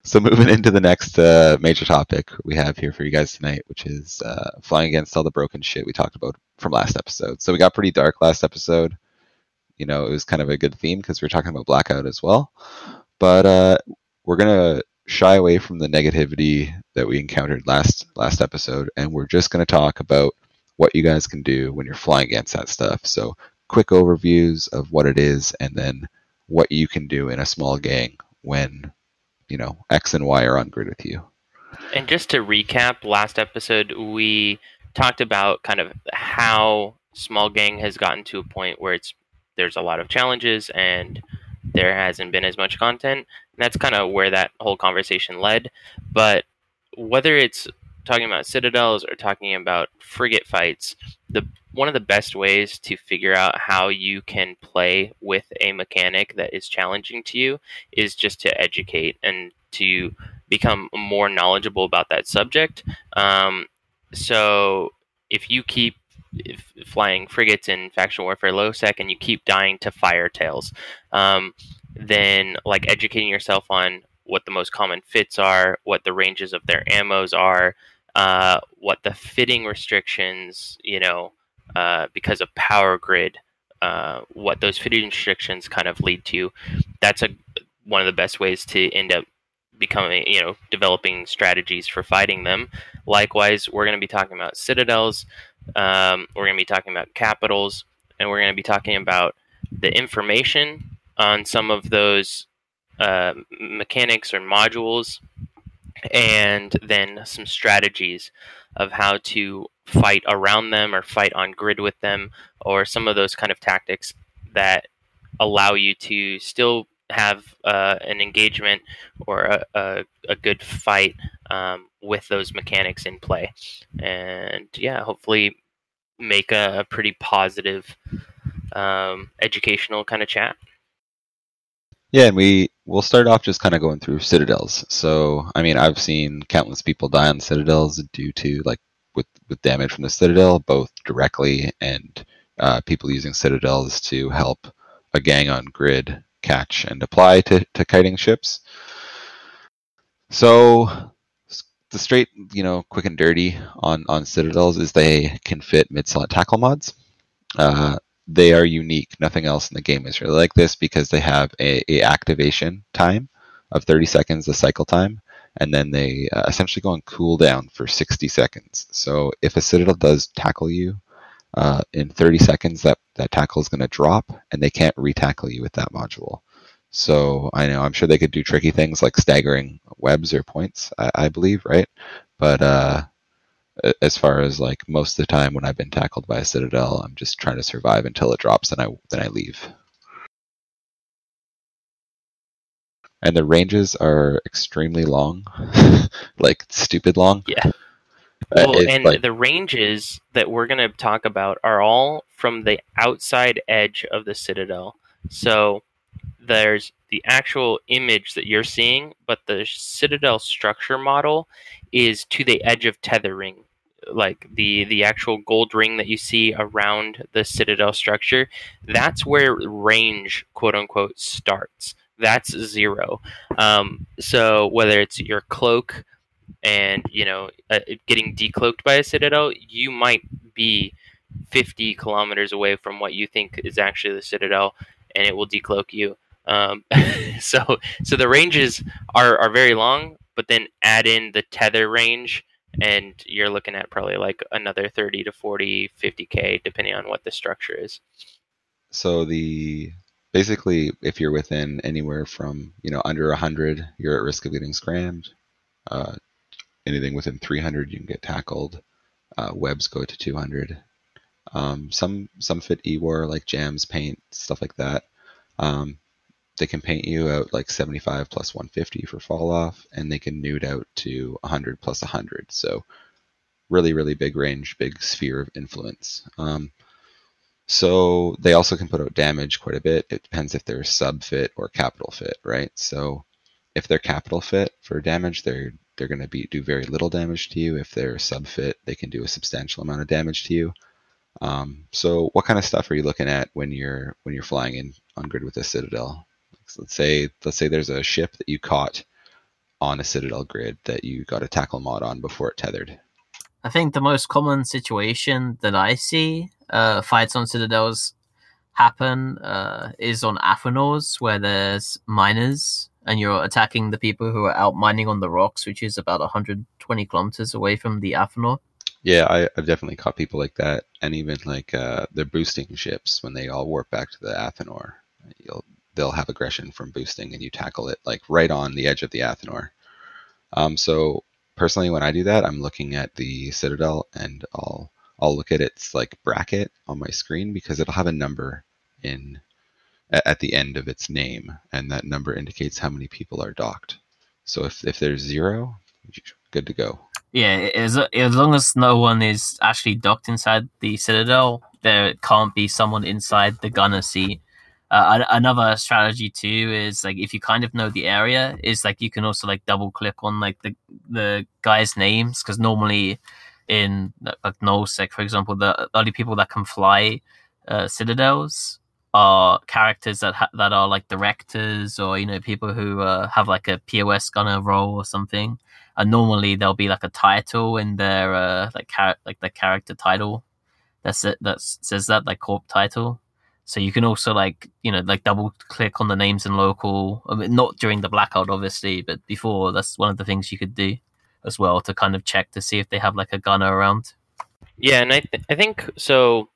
So moving into the next major topic we have here for you guys tonight, which is flying against all the broken shit we talked about from last episode. So we got pretty dark last episode. You know, it was kind of a good theme because we were talking about Blackout as well. But we're going to shy away from the negativity that we encountered last episode, and we're just going to talk about what you guys can do when you're flying against that stuff. So quick overviews of what it is, and then what you can do in a small gang when, you know, X and Y are on grid with you. And just to recap, last episode we talked about kind of how small gang has gotten to a point where there's a lot of challenges and there hasn't been as much content. And that's kind of where that whole conversation led. But whether it's talking about citadels or talking about frigate fights, one of the best ways to figure out how you can play with a mechanic that is challenging to you is just to educate and to become more knowledgeable about that subject. So if you keep flying frigates in faction warfare low sec and you keep dying to fire tails, then like educating yourself on what the most common fits are, what the ranges of their ammos are, what the fitting restrictions, you know, because of power grid, what those fitting restrictions kind of lead to. That's one of the best ways to end up becoming, you know, developing strategies for fighting them. Likewise, we're going to be talking about citadels, we're going to be talking about capitals, and we're going to be talking about the information on some of those mechanics or modules, and then some strategies of how to fight around them or fight on grid with them, or some of those kind of tactics that allow you to still have an engagement or a good fight with those mechanics in play. And yeah, hopefully make a pretty positive educational kind of chat. Yeah, and we'll start off just kind of going through citadels. So, I mean, I've seen countless people die on citadels due to, like, with damage from the citadel, both directly and people using citadels to help a gang on grid catch and apply to kiting ships. So the straight, quick and dirty on citadels is they can fit mid-slot tackle mods. They are unique. Nothing else in the game is really like this because they have a activation time of 30 seconds, the cycle time, and then they essentially go on cooldown for 60 seconds. So if a citadel does tackle you in 30 seconds, that tackle is going to drop, and they can't retackle you with that module. So I'm sure they could do tricky things like staggering webs or points, I believe, right? But as far as like most of the time when I've been tackled by a citadel, I'm just trying to survive until it drops, and then I leave. And the ranges are extremely long, like stupid long. Yeah. Well, and like, the ranges that we're going to talk about are all from the outside edge of the citadel. So there's the actual image that you're seeing, but the citadel structure model is to the edge of tethering. Like the actual gold ring that you see around the citadel structure, that's where range, quote unquote, starts. That's 0. So whether it's your cloak and, getting decloaked by a citadel, you might be 50 kilometers away from what you think is actually the citadel, and it will decloak you. So the ranges are very long, but then add in the tether range, and you're looking at probably like another 30 to 40, 50K, depending on what the structure is. So basically, if you're within anywhere from, under 100, you're at risk of getting scrammed. Anything within 300, you can get tackled. Webs go to 200. Some fit E-War, like jams, paint, stuff like that. They can paint you out like 75 plus 150 for fall off, and they can nude out to 100 plus 100. So really, really big range, big sphere of influence. So they also can put out damage quite a bit. It depends if they're sub fit or capital fit, right? So if they're capital fit for damage, they're going to do very little damage to you. If they're sub fit, they can do a substantial amount of damage to you. So what kind of stuff are you looking at when you're flying in on grid with a citadel? So let's say there's a ship that you caught on a citadel grid that you got a tackle mod on before it tethered. I think the most common situation that I see fights on citadels happen is on Athanors, where there's miners and you're attacking the people who are out mining on the rocks, which is about 120 kilometers away from the Athanor. Yeah, I've definitely caught people like that, and even like they're boosting ships when they all warp back to the Athanor. They'll have aggression from boosting, and you tackle it like right on the edge of the Athanor. So personally, when I do that, I'm looking at the citadel, and I'll look at its like bracket on my screen because it'll have a number in at the end of its name, and that number indicates how many people are docked. So if there's 0, good to go. Yeah, as long as no one is actually docked inside the citadel, there can't be someone inside the gunner seat. Another strategy too is like if you kind of know the area, is like you can also like double click on like the guys' names, because normally in like NullSec, for example, the only people that can fly citadels are characters that are like directors or people who have like a POS gunner role or something. And normally there'll be like a title in their the character title that says that, like corp title. So you can also like double click on the names in local. I mean, not during the blackout, obviously, but before, that's one of the things you could do as well to kind of check to see if they have like a gunner around. Yeah, and I think so.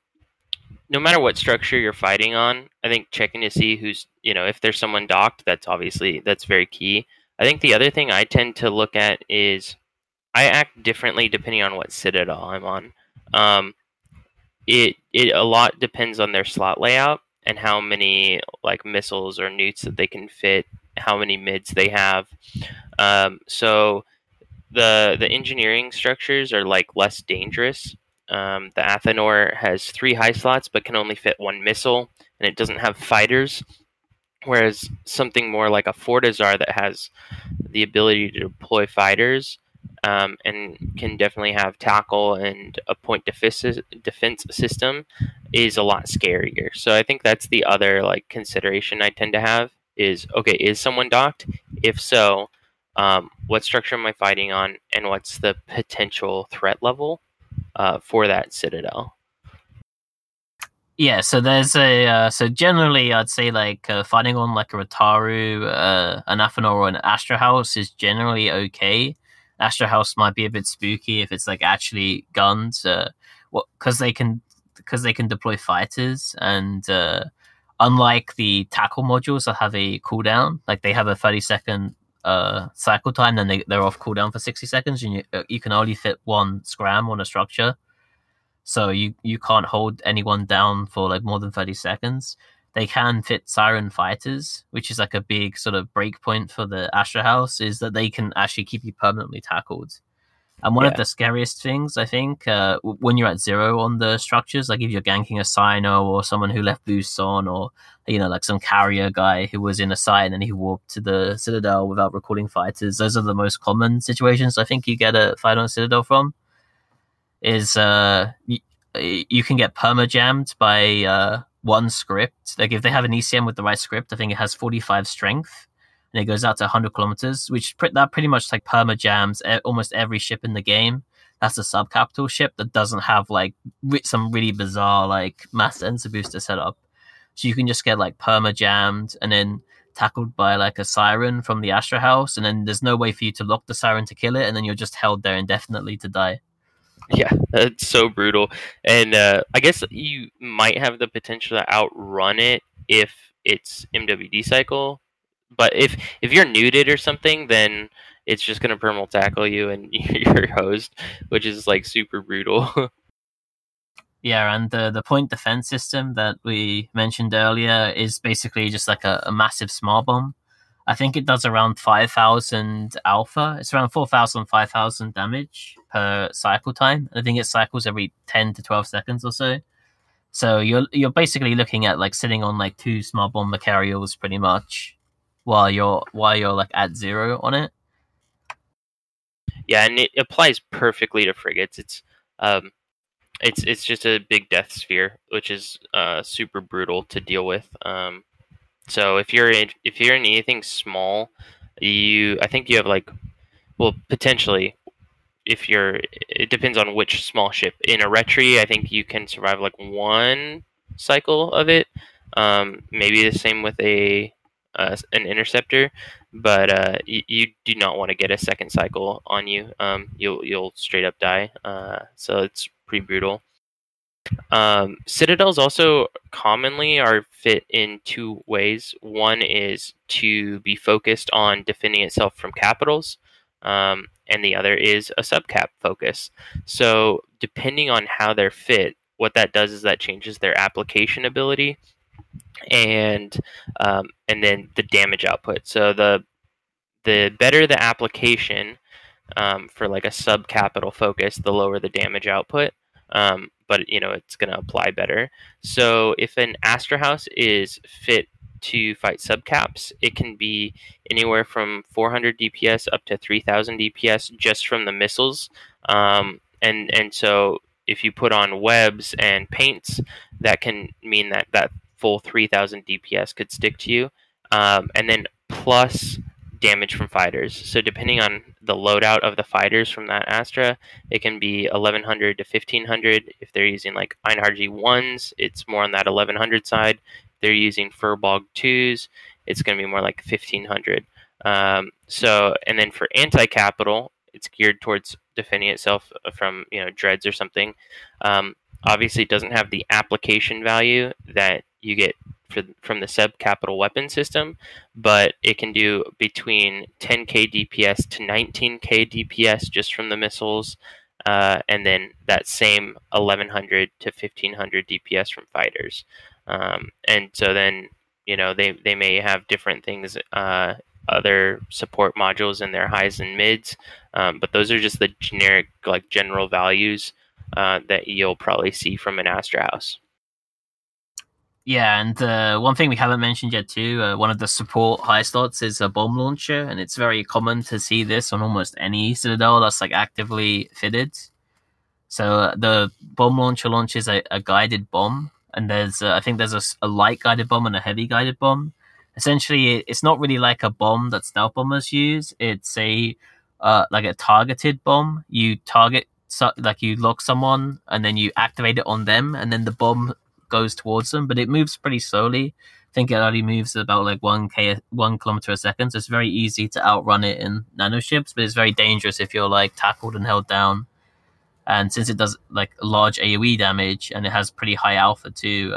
no matter what structure you're fighting on, I think checking to see who's, you know, if there's someone docked, that's very key. I think the other thing I tend to look at is I act differently depending on what citadel I'm on. It a lot depends on their slot layout and how many like missiles or newts that they can fit, how many mids they have. So the engineering structures are like less dangerous. The Athanor has 3 high slots but can only fit 1 missile, and it doesn't have fighters, whereas something more like a Fortizar that has the ability to deploy fighters and can definitely have tackle and a point defense system is a lot scarier. So I think that's the other like consideration I tend to have is, okay, is someone docked? If so, what structure am I fighting on, and what's the potential threat level for that citadel? Yeah, so there's a so generally I'd say like fighting on like a Rotaru, an Athanor, or an Astrahus is generally okay. Astrahus might be a bit spooky if it's like actually guns, because they can deploy fighters, and unlike the tackle modules that have a cooldown, like they have a 30-second cycle time, then they're off cooldown for 60 seconds, and you can only fit 1 scram on a structure, so you can't hold anyone down for like more than 30 seconds. They can fit Siren fighters, which is like a big sort of break point for the Astrahus, is that they can actually keep you permanently tackled. And one of the scariest things, I think, when you're at 0 on the structures, like if you're ganking a Sino or someone who left boosts on, or, you know, like some carrier guy who was in a site and he warped to the Citadel without recording fighters, those are the most common situations I think you get a fight on a Citadel from, is you can get perma-jammed by 1 script. Like if they have an ECM with the right script, I think it has 45 strength, and it goes out to 100 kilometers, which that pretty much like perma jams almost every ship in the game. That's a subcapital ship that doesn't have like some really bizarre like mass sensor booster setup. So you can just get like perma jammed and then tackled by like a Siren from the Astrahus, and then there's no way for you to lock the Siren to kill it, and then you're just held there indefinitely to die. Yeah, that's so brutal. And I guess you might have the potential to outrun it if it's MWD cycle. But if you're neutered or something, then it's just going to permal tackle you and your host, which is like super brutal. Yeah, and the point defense system that we mentioned earlier is basically just like a massive smart bomb. I think it does around 5,000 alpha. It's around 4,000, 5,000 damage per cycle time. I think it cycles every 10 to 12 seconds or so. So you're basically looking at like sitting on like 2 smart bomb carriers pretty much, while you're like at 0 on it. Yeah, and it applies perfectly to frigates. It's just a big death sphere, which is super brutal to deal with. So if you're in anything small, I think you have like, well, potentially, if you're, it depends on which small ship. In a Retri, I think you can survive like 1 cycle of it. Maybe the same with an Interceptor, but you do not want to get a second cycle on you. You'll straight up die. So it's pretty brutal. Citadels also commonly are fit in 2 ways. One is to be focused on defending itself from capitals, and the other is a subcap focus. So depending on how they're fit, what that does is that changes their application ability and then the damage output. So the better the application for like a subcapital focus, the lower the damage output, but you know it's going to apply better. So if an Astrahus is fit to fight subcaps, it can be anywhere from 400 DPS up to 3,000 DPS just from the missiles, and so if you put on webs and paints, that can mean that full 3,000 DPS could stick to you, and then plus damage from fighters. So depending on the loadout of the fighters from that Astra, it can be 1,100 to 1,500. If they're using like Einharji 1s, it's more on that 1,100 side. If they're using Furbog 2s, it's going to be more like 1,500. And then for anti-capital, it's geared towards defending itself from, you know, dreads or something. obviously doesn't have the application value that you get from the sub capital weapon system, but it can do between 10k DPS to 19k DPS just from the missiles, and then that same 1100 to 1500 DPS from fighters. And so then, you know, they may have different things, other support modules in their highs and mids, but those are just the generic, like, general values that you'll probably see from an Astrahus. Yeah, and one thing we haven't mentioned yet too, one of the support high slots is a bomb launcher, and it's very common to see this on almost any Citadel that's, like, actively fitted. So the bomb launcher launches a guided bomb, and there's I think there's a light guided bomb and a heavy guided bomb. Essentially, it's not really like a bomb that stealth bombers use. It's a like a targeted bomb. You target, like, you lock someone, and then you activate it on them, and then the bomb goes towards them. But it moves pretty slowly. I think it only moves about like 1 kilometer a second. So it's very easy to outrun it in nanoships, but it's very dangerous if you're, like, tackled and held down. And since it does, like, large AoE damage, and it has pretty high alpha too,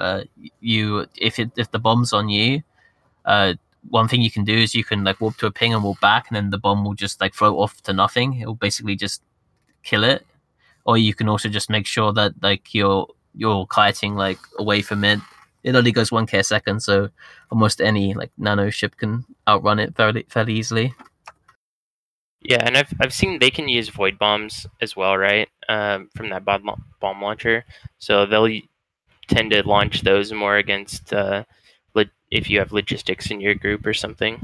if the bomb's on you. One thing you can do is you can, like, warp to a ping and warp back, and then the bomb will just, like, float off to nothing. It will basically just kill it. Or you can also just make sure that, like, you're kiting, like, away from it. It only goes 1k a second, so almost any, like, nano ship can outrun it fairly easily. Yeah, and I've seen they can use void bombs as well, right? From that bomb launcher, so they'll tend to launch those more against. If you have logistics in your group or something.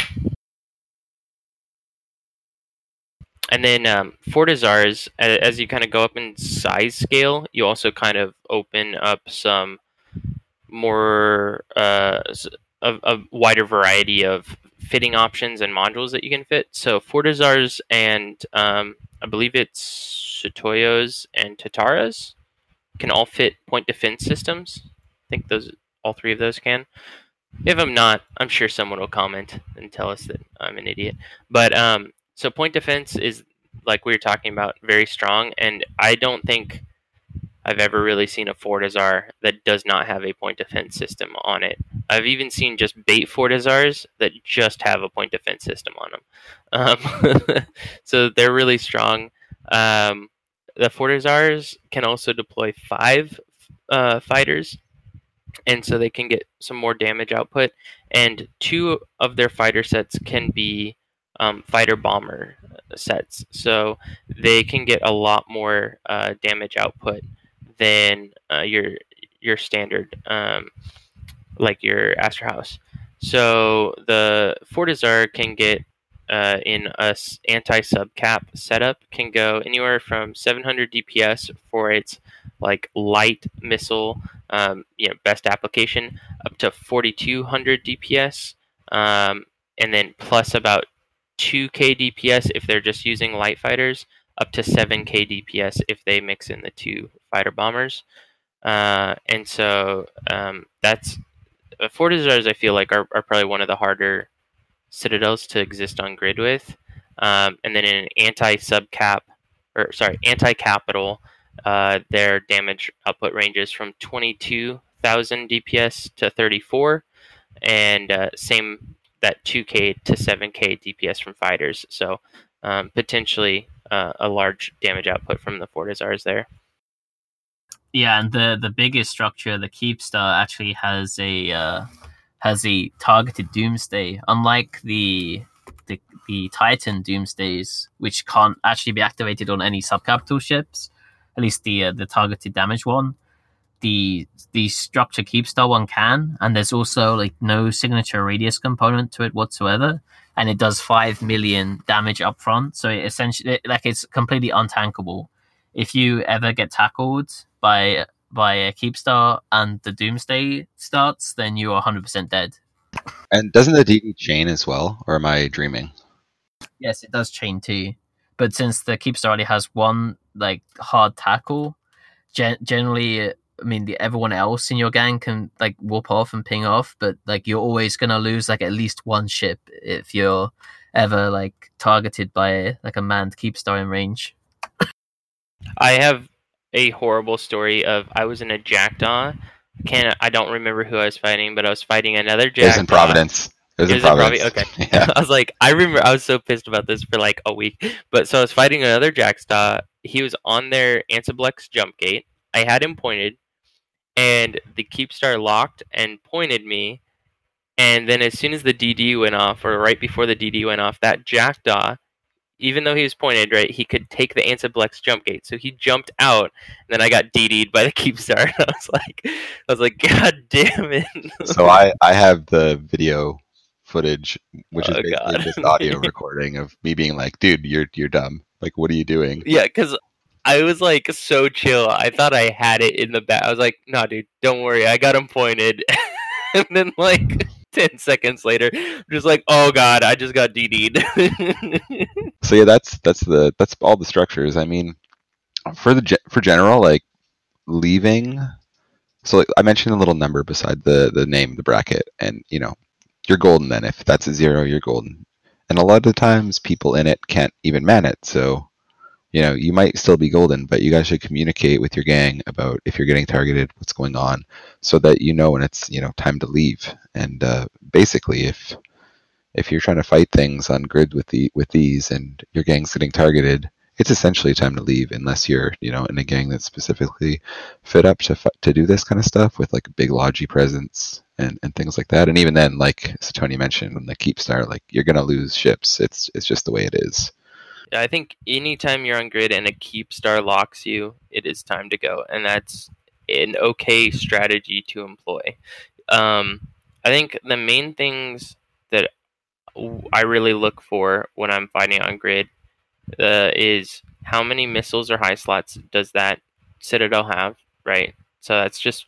And then Fortizars, as you kind of go up in size scale, you also kind of open up some more a wider variety of fitting options and modules that you can fit. So Fortizars and I believe it's Sutoyos and Tataras can all fit point defense systems. I think all three of those can. If I'm not, I'm sure someone will comment and tell us that I'm an idiot. But so point defense is, like we were talking about, very strong. And I don't think I've ever really seen a Fortizar that does not have a point defense system on it. I've even seen just bait Fortizars that just have a point defense system on them. So they're really strong. The Fortizars can also deploy 5 fighters. And so they can get some more damage output. And 2 of their fighter sets can be fighter bomber sets. So they can get a lot more damage output than your standard, like your Astrahus. So the Fortizar can get, in a anti-sub cap setup, can go anywhere from 700 DPS for its, like, light missile, best application, up to 4200 DPS, and then plus about 2k DPS if they're just using light fighters, up to 7k DPS if they mix in the 2 fighter bombers. And so that's Fortizars, I feel like, are probably one of the harder Citadels to exist on grid with. And then in an anti-capital, their damage output ranges from 22,000 DPS to 34, and same, that 2k to 7k DPS from fighters. So potentially a large damage output from the Fortizars there. Yeah, and the biggest structure, the Keepstar, actually has a targeted doomsday, unlike the Titan doomsdays, which can't actually be activated on any subcapital ships, at least the targeted damage one. The structure Keepstar one can, and there's also, like, no signature radius component to it whatsoever, and it does 5 million damage up front, so it essentially, like, it's completely untankable. If you ever get tackled by a Keepstar and the Doomsday starts, then you are 100% dead. And doesn't the DD chain as well, or am I dreaming? Yes, it does chain too. But since the Keepstar already has one, like, hard tackle, generally, I mean, everyone else in your gang can, like, warp off and ping off, but, like, you're always going to lose, like, at least one ship if you're ever, like, targeted by, like, a manned Keepstar in range. I have a horrible story of I was in a Jackdaw. I don't remember who I was fighting, but I was fighting another Jackdaw. It was in Providence. Okay. Yeah. I was like, I remember I was so pissed about this for like a week. But so I was fighting another Jackdaw. He was on their Ansiblex jump gate. I had him pointed, and the Keepstar locked and pointed me. And then as soon as the DD went off, or right before the DD went off, that Jackdaw, even though he was pointed, right, he could take the Ansiblex jump gate. So he jumped out, and then I got DD'd by the Keepstar. And I was like, God damn it. So I have the video footage, which is basically just audio recording of me being like, dude, you're dumb. Like, what are you doing? Yeah, because I was like so chill. I thought I had it in the back. I was like, nah, dude, don't worry. I got him pointed. And then like 10 seconds later, I'm just like, oh god, I just got DD'd. So yeah, that's all the structures. I mean, for general, like leaving. So like, I mentioned a little number beside the name, the bracket, and you know, you're golden then. If that's a zero, you're golden. And a lot of the times, people in it can't even man it. So you know, you might still be golden, but you guys should communicate with your gang about if you're getting targeted, what's going on, so that you know when it's, you know, time to leave. And basically, if you're trying to fight things on grid with these and your gang's getting targeted, it's essentially time to leave, unless you're, you know, in a gang that's specifically fit up to do this kind of stuff with like a big logi presence and things like that. And even then, like Sutonia mentioned, on the Keepstar, like you're gonna lose ships. It's just the way it is. I think anytime you're on grid and a Keepstar locks you, it is time to go. And that's an okay strategy to employ. I think the main things that I really look for when I'm fighting on grid is how many missiles or high slots does that Citadel have, right? So that's just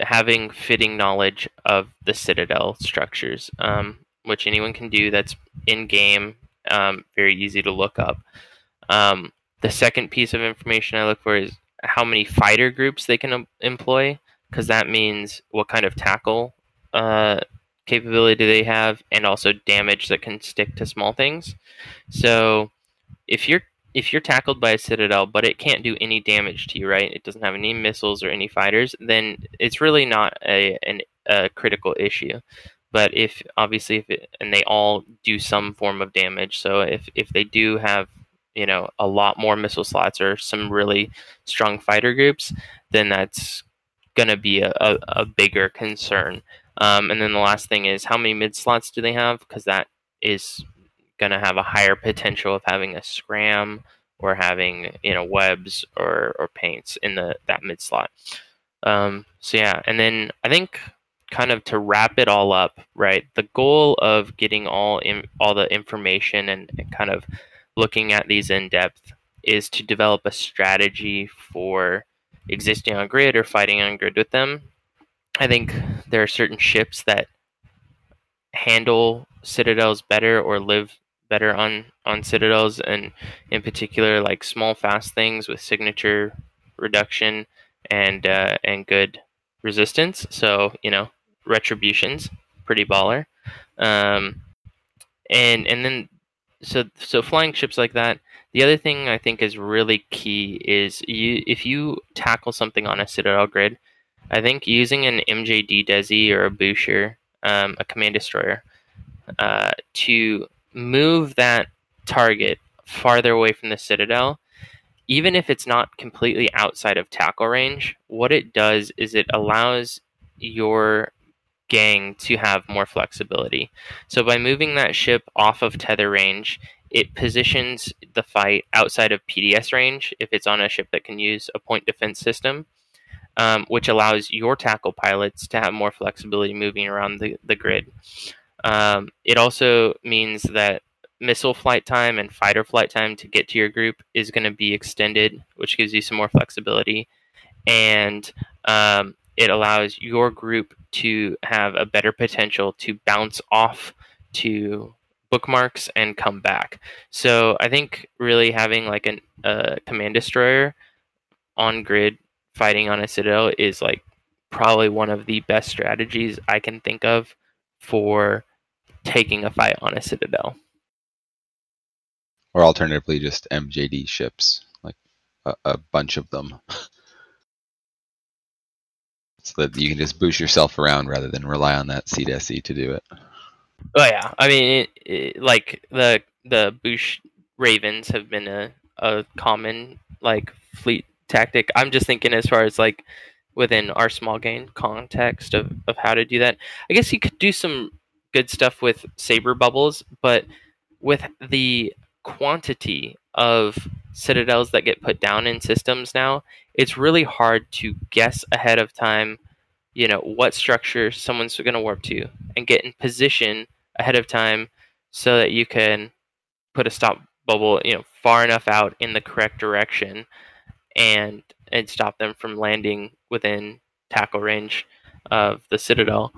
having fitting knowledge of the Citadel structures, which anyone can do that's in-game. Very easy to look up. The second piece of information I look for is how many fighter groups they can employ, because that means what kind of tackle capability do they have, and also damage that can stick to small things. So if you're tackled by a Citadel, but it can't do any damage to you, right? It doesn't have any missiles or any fighters, then it's really not a critical issue. But if they all do some form of damage. So if they do have, you know, a lot more missile slots or some really strong fighter groups, then that's going to be a bigger concern. And then the last thing is how many mid slots do they have? Because that is going to have a higher potential of having a scram or having, you know, webs or paints in that mid slot. So yeah, and then I think, kind of to wrap it all up, right? The goal of getting all the information and kind of looking at these in depth is to develop a strategy for existing on grid or fighting on grid with them. I think there are certain ships that handle Citadels better or live better on Citadels, and in particular, like small, fast things with signature reduction and good resistance. So, you know, Retribution's pretty baller, and then so flying ships like that. The other thing I think is really key is if you tackle something on a Citadel grid, I think using an MJD Desi or a Boucher, a command destroyer, to move that target farther away from the Citadel, even if it's not completely outside of tackle range. What it does is it allows your gang to have more flexibility. So by moving that ship off of tether range, it positions the fight outside of PDS range if it's on a ship that can use a point defense system, which allows your tackle pilots to have more flexibility moving around the grid. It also means that missile flight time and fighter flight time to get to your group is going to be extended, which gives you some more flexibility. And it allows your group to have a better potential to bounce off to bookmarks and come back. So I think really having like a command destroyer on grid fighting on a Citadel is like probably one of the best strategies I can think of for taking a fight on a Citadel. Or alternatively, just MJD ships, like a bunch of them. So that you can just boost yourself around rather than rely on that C-SE to do it. Oh yeah, I mean, like the boosh ravens have been a common like fleet tactic. I'm just thinking as far as like within our small game context of how to do that. I guess you could do some good stuff with saber bubbles, but with the quantity of citadels that get put down in systems now, it's really hard to guess ahead of time, you know, what structure someone's going to warp to and get in position ahead of time so that you can put a stop bubble, you know, far enough out in the correct direction and stop them from landing within tackle range of the citadel.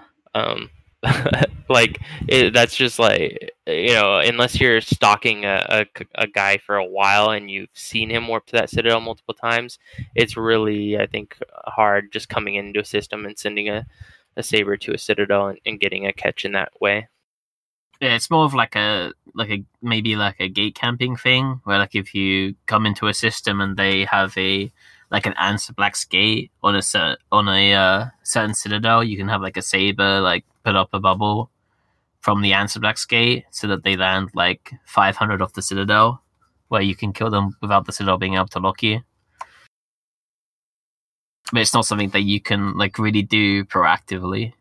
Like that's just like, you know, unless you're stalking a guy for a while and you've seen him warp to that citadel multiple times, it's really, I think, hard just coming into a system and sending a saber to a citadel and getting a catch in that way. Yeah, it's more of like a gate camping thing where like if you come into a system and they have a like an Ansiblex gate on a certain citadel, you can have like a saber like put up a bubble from the Ansiblex gate so that they land like 500 off the citadel, where you can kill them without the citadel being able to lock you. But it's not something that you can like really do proactively.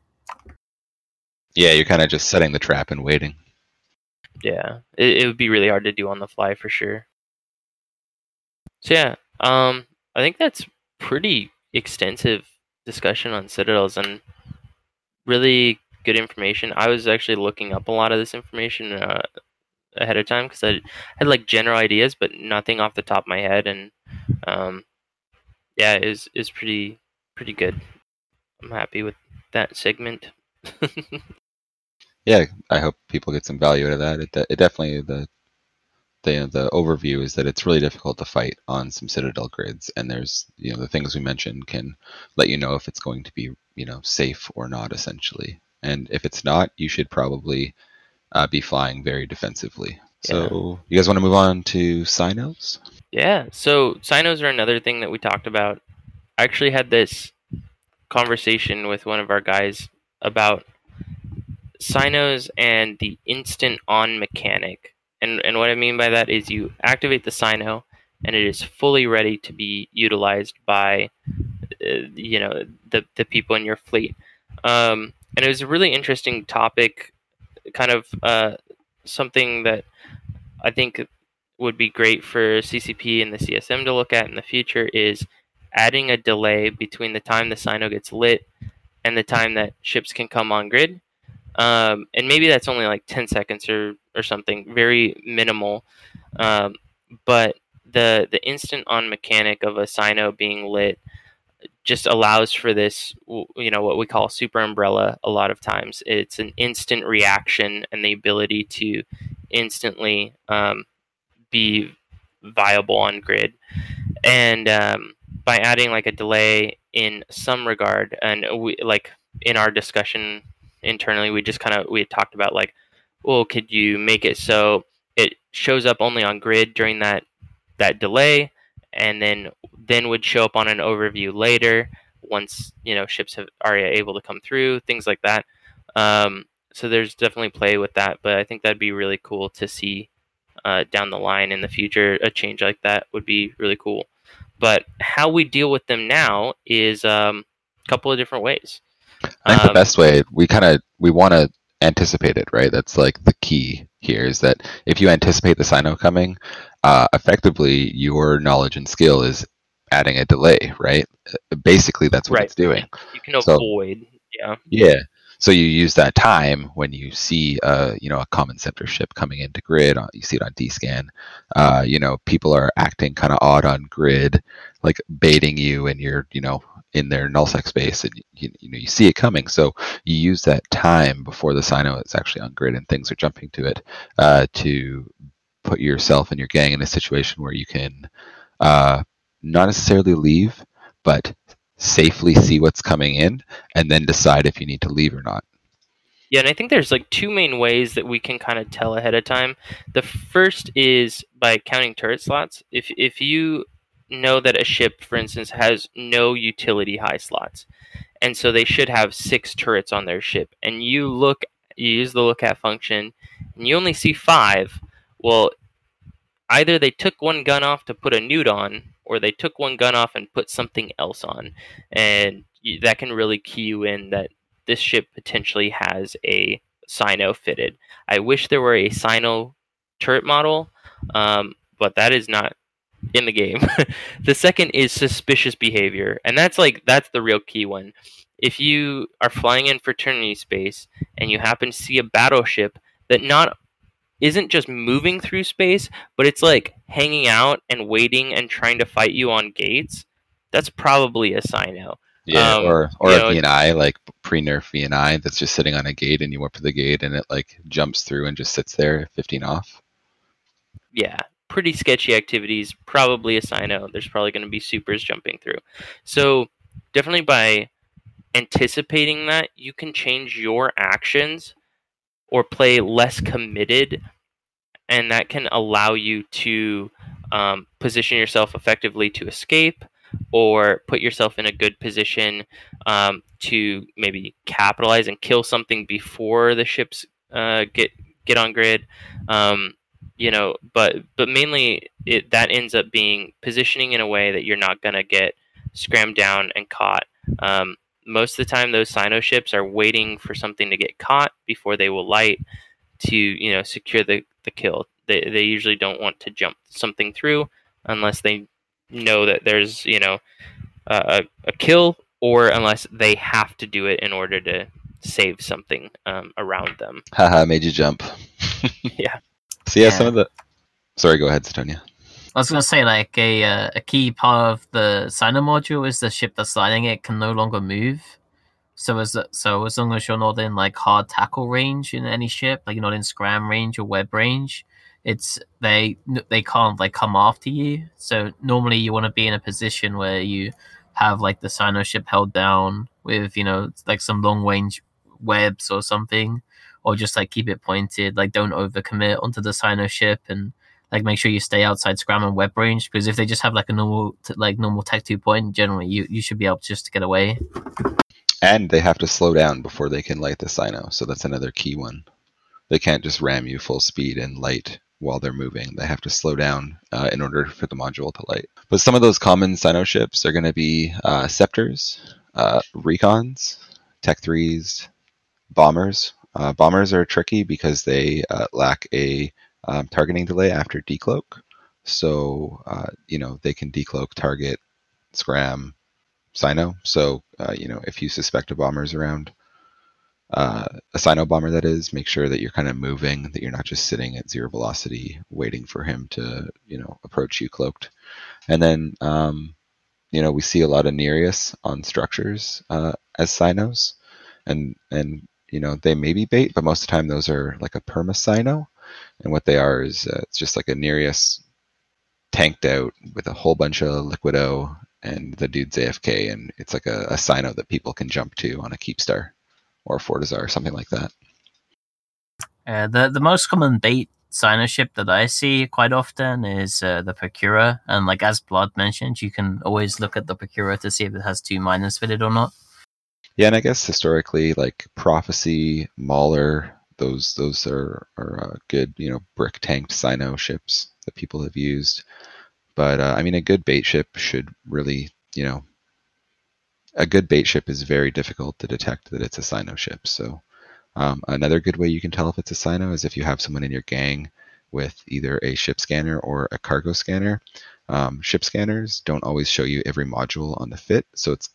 Yeah, you're kind of just setting the trap and waiting. Yeah, it would be really hard to do on the fly for sure. So yeah, I think that's pretty extensive discussion on citadels and really good information. I was actually looking up a lot of this information ahead of time because I had like general ideas, but nothing off the top of my head. And yeah, it was pretty good. I'm happy with that segment. Yeah, I hope people get some value out of that. It definitely, the overview is that it's really difficult to fight on some citadel grids, and there's, you know, the things we mentioned can let you know if it's going to be, you know, safe or not, essentially. And if it's not, you should probably be flying very defensively. Yeah. So you guys want to move on to Cynos? Yeah, so Cynos are another thing that we talked about. I actually had this conversation with one of our guys about Cynos and the instant on mechanic. And what I mean by that is you activate the Cyno and it is fully ready to be utilized by you know, the people in your fleet. And it was a really interesting topic, kind of something that I think would be great for CCP and the CSM to look at in the future, is adding a delay between the time the Cyno gets lit and the time that ships can come on grid. And maybe that's only like 10 seconds or something, very minimal. But the instant on mechanic of a Cyno being lit just allows for this, you know, what we call super umbrella a lot of times. It's an instant reaction and the ability to instantly be viable on grid. And by adding like a delay in some regard, and we, like in our discussion internally, we had talked about like, well, could you make it so it shows up only on grid during that delay, and then would show up on an overview later once, you know, ships are able to come through, things like that. So there's definitely play with that, but I think that'd be really cool to see down the line in the future. A change like that would be really cool. But how we deal with them now is a couple of different ways. I think the best way, we want to anticipate it, right? That's like the key here, is that if you anticipate the Cyno coming, effectively your knowledge and skill is adding a delay, right? Basically, that's what it's doing. You can avoid, yeah. Yeah. So you use that time when you see, you know, a common scepter ship coming into grid. You see it on D-scan. You know, people are acting kind of odd on grid, like baiting you, and you're, you know, in their nullsec space, and you know, you see it coming. So you use that time before the Cyno is actually on grid and things are jumping to it, to put yourself and your gang in a situation where you can not necessarily leave, but safely see what's coming in and then decide if you need to leave or not. Yeah, and I think there's like two main ways that we can kind of tell ahead of time. The first is by counting turret slots. If you know that a ship, for instance, has no utility high slots. And so they should have 6 turrets on their ship. And you use the look at function, and you only see 5. Well, either they took one gun off to put a nude on, or they took one gun off and put something else on. And that can really key you in that this ship potentially has a Sino fitted. I wish there were a Sino turret model, but that is not in the game. The second is suspicious behavior, and that's the real key one. If you are flying in fraternity space and you happen to see a battleship that isn't just moving through space, but it's like hanging out and waiting and trying to fight you on gates, that's probably a Sino. Yeah, or a VNI, like pre-nerf VNI that's just sitting on a gate, and you warp to the gate and it like jumps through and just sits there 15 off. Yeah, pretty sketchy activities, probably a Sino. There's probably going to be supers jumping through. So definitely by anticipating that, you can change your actions or play less committed, and that can allow you to position yourself effectively to escape, or put yourself in a good position to maybe capitalize and kill something before the ships get on grid. But mainly that ends up being positioning in a way that you're not going to get scrammed down and caught. Most of the time, those Sino ships are waiting for something to get caught before they will light to secure the kill. They usually don't want to jump something through unless they know that there's a kill, or unless they have to do it in order to save something around them. Haha, made you jump. Yeah. So yeah, Sorry, go ahead, Sutonia. I was going to say, like, a key part of the Sino module is the ship that's sliding it can no longer move. So as long as you're not in like hard tackle range in any ship, like you're not in scram range or web range, they can't like come after you. So normally you want to be in a position where you have like the Sino ship held down with like some long range webs or something, or just like keep it pointed. Like don't overcommit onto the Sino ship, and like make sure you stay outside scram and web range, because if they just have like a normal tech 2 point, generally you should be able just to get away. And they have to slow down before they can light the Sino, so that's another key one. They can't just ram you full speed and light while they're moving. They have to slow down in order for the module to light. But some of those common Sino ships are going to be Scepters, Recons, Tech 3s, Bombers. Bombers are tricky because they lack a targeting delay after decloak. So, they can decloak, target, scram, Sino. So, if you suspect a bomber's around, a Sino bomber that is, make sure that you're kind of moving, that you're not just sitting at zero velocity waiting for him to approach you cloaked. And then we see a lot of Nereus on structures as Sinos, and they may be bait, but most of the time those are like a perma Sino, and what they are is it's just like a Nereus tanked out with a whole bunch of Liquido, and the dude's AFK, and it's like a Sino that people can jump to on a Keepstar or Fortizar, or something like that. The most common bait Sino ship that I see quite often is the Procura. And like as Blood mentioned, you can always look at the Procura to see if it has 2 minors fitted or not. Yeah, and I guess historically, like Prophecy, Mauler, those are good, brick tanked Sino ships that people have used. But a good bait ship should really, a good bait ship is very difficult to detect that it's a Sino ship. So another good way you can tell if it's a Sino is if you have someone in your gang with either a ship scanner or a cargo scanner. Ship scanners don't always show you every module on the fit, so it's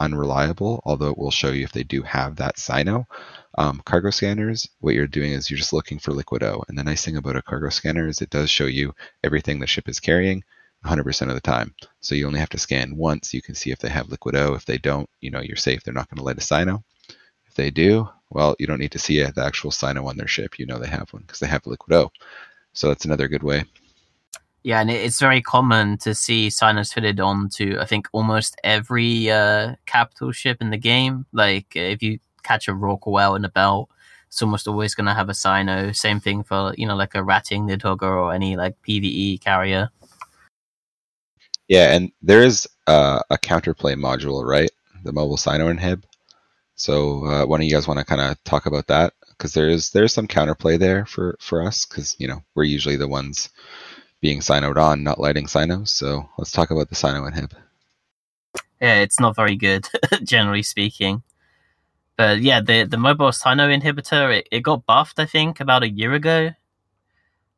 unreliable, although it will show you if they do have that Sino. Cargo scanners, what you're doing is you're just looking for Liquido. And the nice thing about a cargo scanner is it does show you everything the ship is carrying 100% of the time. So you only have to scan once. You can see if they have Liquido. If they don't, you're safe. They're not going to light a Sino. If they do, well, you don't need to see the actual Sino on their ship. They have one because they have Liquido. So that's another good way. Yeah, and it's very common to see Sinos fitted onto, I think, almost every capital ship in the game. Like, if you catch a Rorqual in a belt, it's almost always going to have a Sino. Same thing for, like a Ratting, Nidhogger, or any, like, PvE carrier. Yeah, and there is a counterplay module, right? The mobile Sino inhib. So one of you guys want to kind of talk about that? Because there's some counterplay there for us, because you know we're usually the ones being Sinoed on, not lighting Sinos. So let's talk about the Sino inhib. Yeah, it's not very good, generally speaking. But yeah, the mobile Sino inhibitor, it got buffed, I think, about a year ago.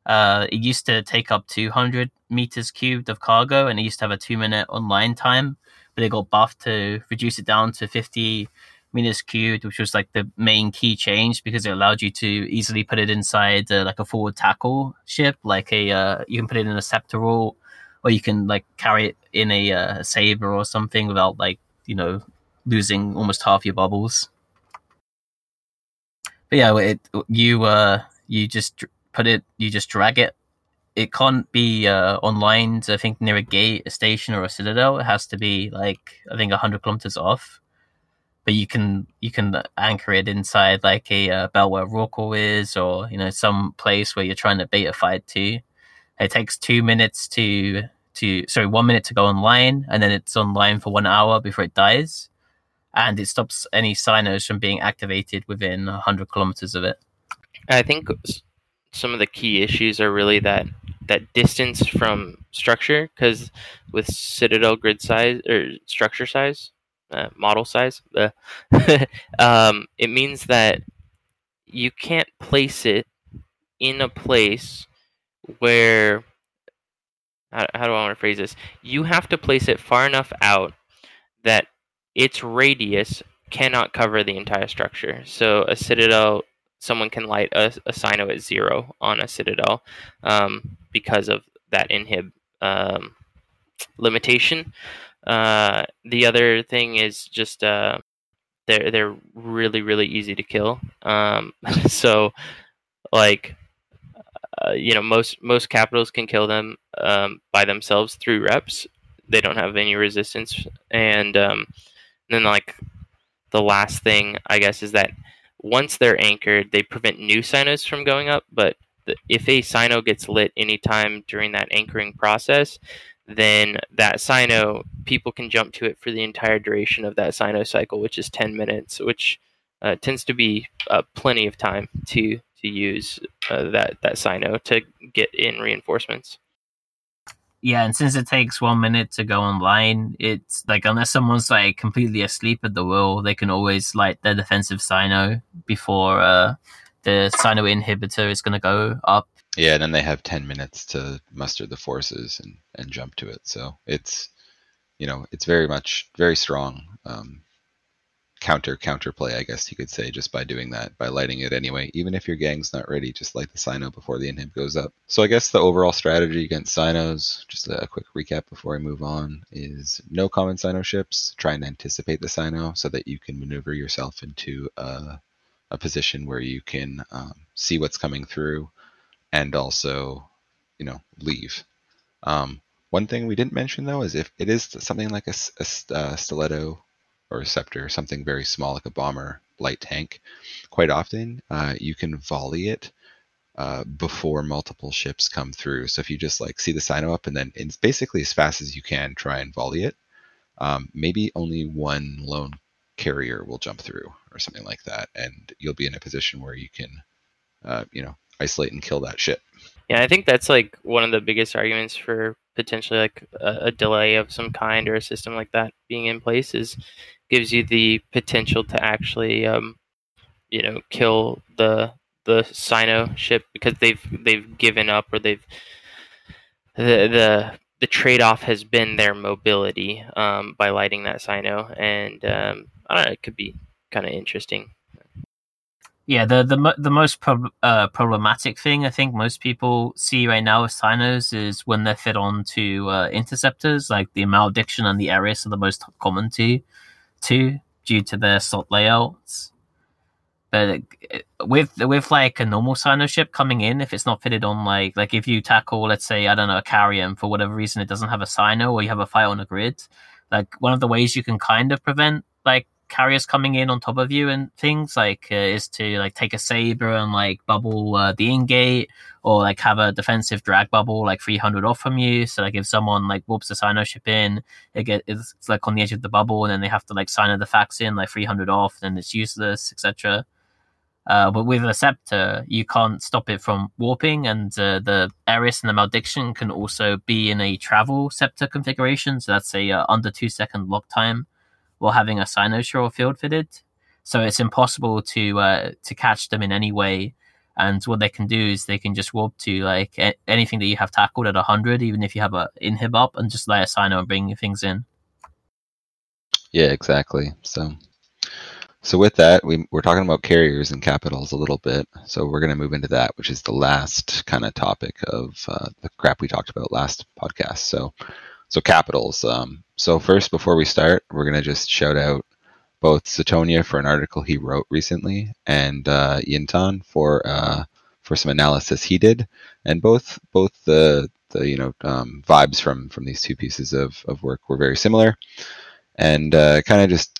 It used to take up 200 meters cubed of cargo, and it used to have a 2-minute online time, but it got buffed to reduce it down to 50 meters cubed, which was like the main key change, because it allowed you to easily put it inside like a forward tackle ship, like a you can put it in a Scepter or you can like carry it in a Saber or something without like, you know, losing almost half your bubbles. But yeah, you just drag it. It can't be online, I think, near a gate, a station, or a citadel. It has to be like, I think, 100 kilometers off. But you can anchor it inside like a belt where Rorqual is, or you know, some place where you're trying to bait a fight to. It takes 2 minutes 1 minute to go online, and then it's online for 1 hour before it dies, and it stops any Sinos from being activated within 100 kilometers of it. I think some of the key issues are really that distance from structure, because with Citadel grid size or structure size, model size, it means that you can't place it in a place where, how do I want to phrase this? You have to place it far enough out that its radius cannot cover the entire structure. So a Citadel, someone can light a Sino at 0 on a Citadel because of that inhib limitation. The other thing is just they're really, really easy to kill. So, like, you know, most capitals can kill them by themselves through reps. They don't have any resistance. And then, like, the last thing, I guess, is that once they're anchored, they prevent new Sinos from going up, but if a Sino gets lit anytime during that anchoring process, then that Sino, people can jump to it for the entire duration of that Sino cycle, which is 10 minutes, which tends to be plenty of time to use that Sino to get in reinforcements. Yeah, and since it takes 1 minute to go online, it's like, unless someone's like completely asleep at the wheel, they can always light their defensive Sino before the Sino inhibitor is going to go up. Yeah, and then they have 10 minutes to muster the forces and jump to it. So it's, you know, it's very much, very strong counterplay, I guess you could say, just by doing that, by lighting it anyway. Even if your gang's not ready, just light the Sino before the inhib goes up. So I guess the overall strategy against Sinos, just a quick recap before I move on, is no common Sino ships. Try and anticipate the Sino so that you can maneuver yourself into a position where you can see what's coming through, and also, you know, leave. One thing we didn't mention, though, is if it is something like a Stiletto or a Scepter, something very small like a bomber, light tank, quite often you can volley it before multiple ships come through. So if you just like see the Sino up and then it's basically as fast as you can, try and volley it. Maybe only one lone carrier will jump through or something like that, and you'll be in a position where you can, you know, isolate and kill that ship. Yeah, I think that's like one of the biggest arguments for potentially like a delay of some kind or a system like that being in place is gives you the potential to actually, you know, kill the Sino ship, because they've given up, or they've the trade-off has been their mobility by lighting that Sino, and I don't know, it could be kind of interesting. Yeah, the most problematic thing I think most people see right now with Sinos is when they're fed on to Interceptors, like the Malediction and the Eris are the most common two due to their slot layouts. But with like a normal Sino ship coming in, if it's not fitted on, like if you tackle, let's say, I don't know, a carrier, and for whatever reason it doesn't have a Sino, or you have a fight on a grid, like one of the ways you can kind of prevent like carriers coming in on top of you and things, like is to like take a saber and like bubble the in-gate, or like have a defensive drag bubble like 300 off from you, so like if someone like warps the signership in, it's like on the edge of the bubble, and then they have to like sign the facts in like 300 off, then it's useless, etc. But with a scepter, you can't stop it from warping, and the Eris and the Malediction can also be in a travel scepter configuration, so that's a under 2 second lock time while having a cynosure field fitted. So it's impossible to catch them in any way, and what they can do is they can just warp to like anything that you have tackled at 100, even if you have a inhib up, and just lay a cyno and bring things in. Yeah, exactly. So with that, we're talking about carriers and capitals a little bit. So we're going to move into that, which is the last kind of topic of the crap we talked about last podcast. So capitals. So first, before we start, we're going to just shout out both Sutonia for an article he wrote recently, and Yintan for some analysis he did, and both the vibes from these two pieces of work were very similar, and kind of just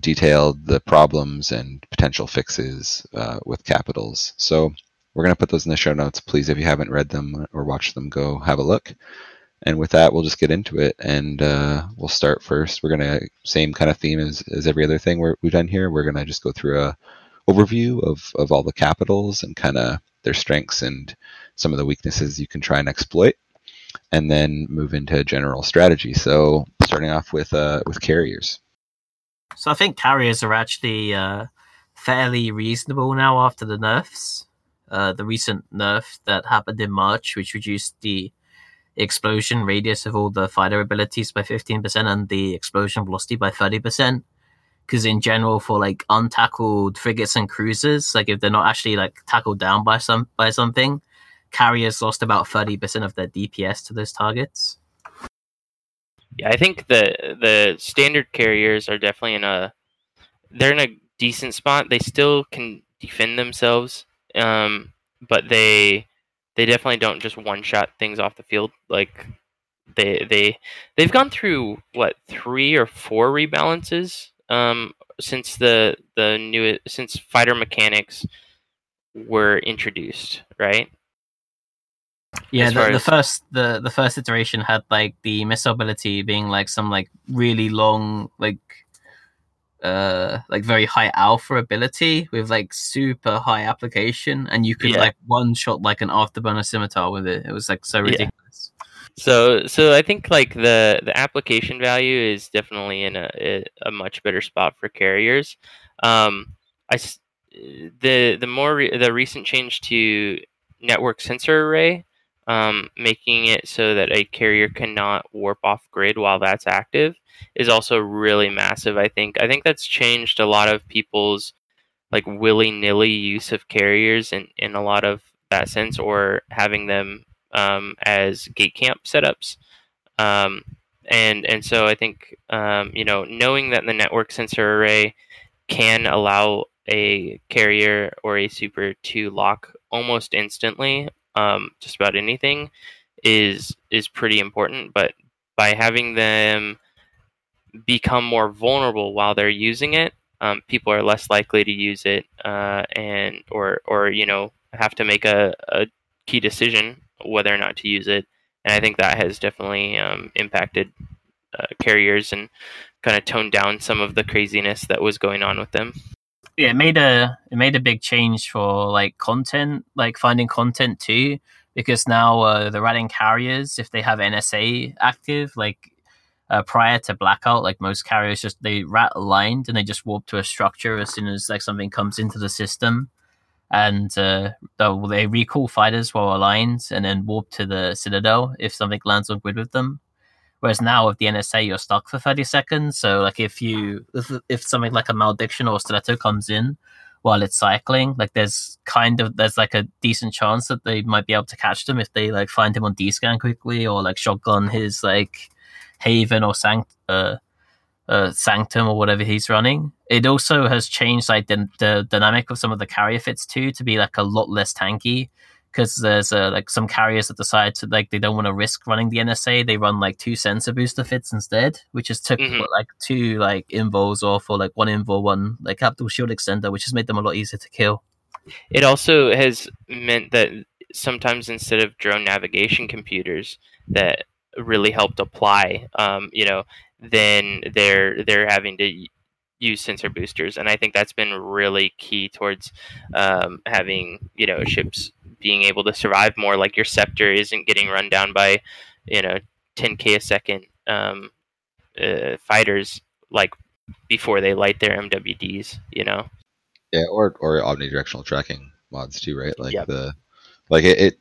detailed the problems and potential fixes with capitals. So we're going to put those in the show notes. Please, if you haven't read them or watched them, go have a look. And with that, we'll just get into it, and we'll start first. We're going to, same kind of theme as every other thing we've done here, we're going to just go through a overview of all the capitals and kind of their strengths and some of the weaknesses you can try and exploit, and then move into general strategy. So starting off with carriers. So I think carriers are actually fairly reasonable now after the nerfs. The recent nerf that happened in March, which reduced the explosion radius of all the fighter abilities by 15% and the explosion velocity by 30%. Because in general, for like untackled frigates and cruisers, like if they're not actually like tackled down by something, carriers lost about 30% of their DPS to those targets. Yeah, I think the standard carriers are definitely they're in a decent spot. They still can defend themselves, but they definitely don't just one shot things off the field. Like they've gone through 3 or 4 rebalances since since fighter mechanics were introduced, right? Yeah, the first iteration had like the missile ability being like some like really long like very high alpha ability with like super high application, and you could like one shot like an afterburner scimitar with it. It was like so ridiculous. Yeah. So I think like the application value is definitely in a much better spot for carriers. The recent change to network sensor array, making it so that a carrier cannot warp off grid while that's active, is also really massive. I think that's changed a lot of people's like willy-nilly use of carriers in a lot of that sense, or having them as gate camp setups, and so I think knowing that the network sensor array can allow a carrier or a super to lock almost instantly just about anything is pretty important. But by having them become more vulnerable while they're using it, people are less likely to use it and have to make a key decision whether or not to use it. And I think that has definitely impacted carriers and kind of toned down some of the craziness that was going on with them. Yeah, it made a big change for like content, like finding content too, because now the Radan carriers, if they have NSA active, like prior to blackout, like most carriers just they rat aligned and they just warp to a structure as soon as like something comes into the system, and they recall fighters while aligned and then warp to the Citadel if something lands on grid with them. Whereas now with the NSA, you're stuck for 30 seconds. So like if something like a Malediction or Stiletto comes in while it's cycling, like there's like a decent chance that they might be able to catch them if they like find him on D-scan quickly, or like shotgun his like Haven or Sanctum or whatever he's running. It also has changed like the dynamic of some of the carrier fits too, to be like a lot less tanky. because there's like some carriers that decide to like they don't want to risk running the NSA. They run like two sensor booster fits instead, which is typical like two like invols off, or like one invol, one like capital shield extender, which has made them a lot easier to kill. It also has meant that sometimes instead of drone navigation computers that really helped apply, then they're having to use sensor boosters, and I think that's been really key towards having ships being able to survive more. Like your Scepter isn't getting run down by 10k a second fighters like before they light their MWDs. Yeah, or omnidirectional tracking mods too, right? Like it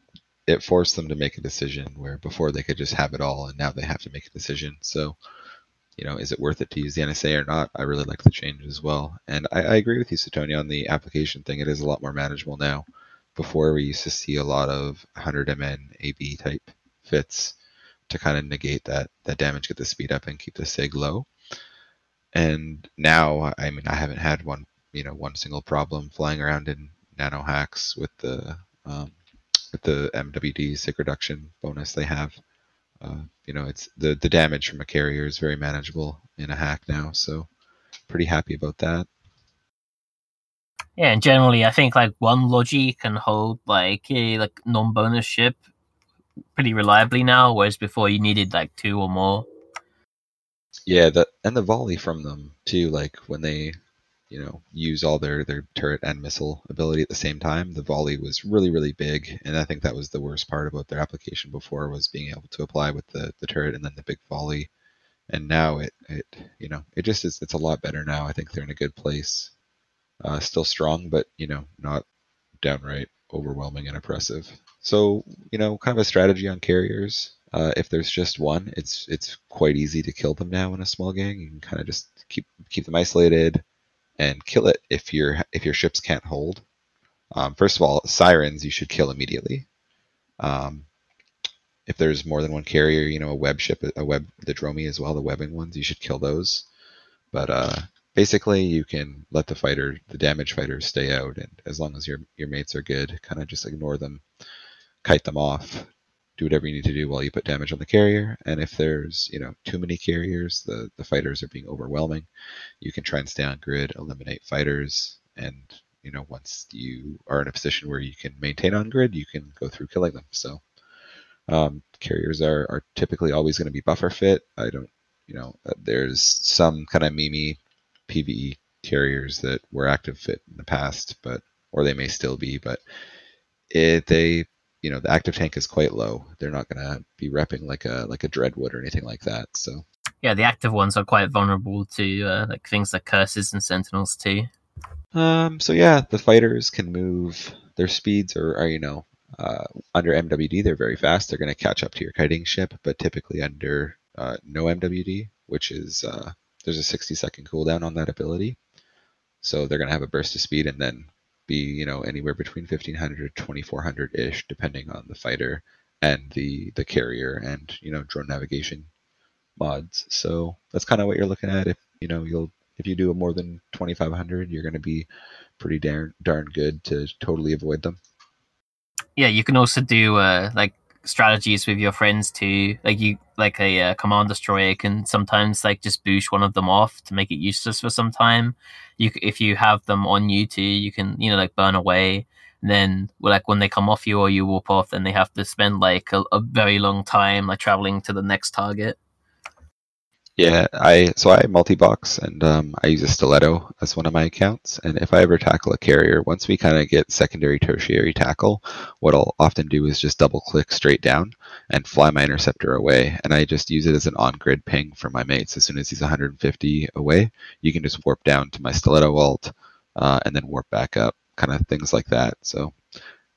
forced them to make a decision where before they could just have it all, and now they have to make a decision. So, is it worth it to use the NSA or not? I really like the change as well. And I agree with you, Sutonia, on the application thing. It is a lot more manageable now. Before, we used to see a lot of 100 MN AB type fits to kind of negate that damage, get the speed up, and keep the SIG low. And now, I mean, I haven't had one single problem flying around in nano hacks with the MWD SIG reduction bonus they have. It's the damage from a carrier is very manageable in a hack now, so pretty happy about that. Yeah, and generally I think like one logi can hold like a non-bonus ship pretty reliably now, whereas before you needed like two or more. Yeah, and the volley from them too, like when they use all their turret and missile ability at the same time. The volley was really, really big, and I think that was the worst part about their application before, was being able to apply with the turret and then the big volley. And now it just is, it's a lot better now. I think they're in a good place. Still strong, but not downright overwhelming and oppressive. So, kind of a strategy on carriers. If there's just one, it's quite easy to kill them now in a small gang. You can kind of just keep them isolated and kill it if your ships can't hold. First of all, sirens you should kill immediately. If there's more than one carrier, a web ship, the Dromi as well, the webbing ones, you should kill those. But basically, you can let the damage fighters stay out, and as long as your mates are good, kind of just ignore them, kite them off, do whatever you need to do while you put damage on the carrier. And if there's, too many carriers, the fighters are being overwhelming, you can try and stay on grid, eliminate fighters, and, once you are in a position where you can maintain on grid, you can go through killing them. So carriers are typically always going to be buffer fit. I don't, there's some kind of meme PvE carriers that were active fit in the past, or they may still be, but the active tank is quite low. They're not going to be repping like a Dreadwood or anything like that. So yeah, the active ones are quite vulnerable to like things like Curses and Sentinels too. So yeah, the fighters can move. Their speeds are under MWD they're very fast. They're going to catch up to your kiting ship, but typically under no MWD, which is there's a 60-second cooldown on that ability. So they're going to have a burst of speed and then be anywhere between 1500 to 2400 ish, depending on the fighter and the carrier and drone navigation mods. So that's kind of what you're looking at. If if you do more than 2500, you're going to be pretty darn good to totally avoid them. Yeah, you can also do like strategies with your friends too. Like a command destroyer can sometimes like just boost one of them off to make it useless for some time. If you have them on you too, you can like burn away, and then like when they come off you or you warp off, then they have to spend like a very long time like traveling to the next target. Yeah, I multi-box, and I use a Stiletto as one of my accounts. And if I ever tackle a carrier, once we kind of get secondary, tertiary tackle, what I'll often do is just double-click straight down and fly my Interceptor away. And I just use it as an on-grid ping for my mates. As soon as he's 150 away, you can just warp down to my Stiletto alt and then warp back up, kind of things like that. So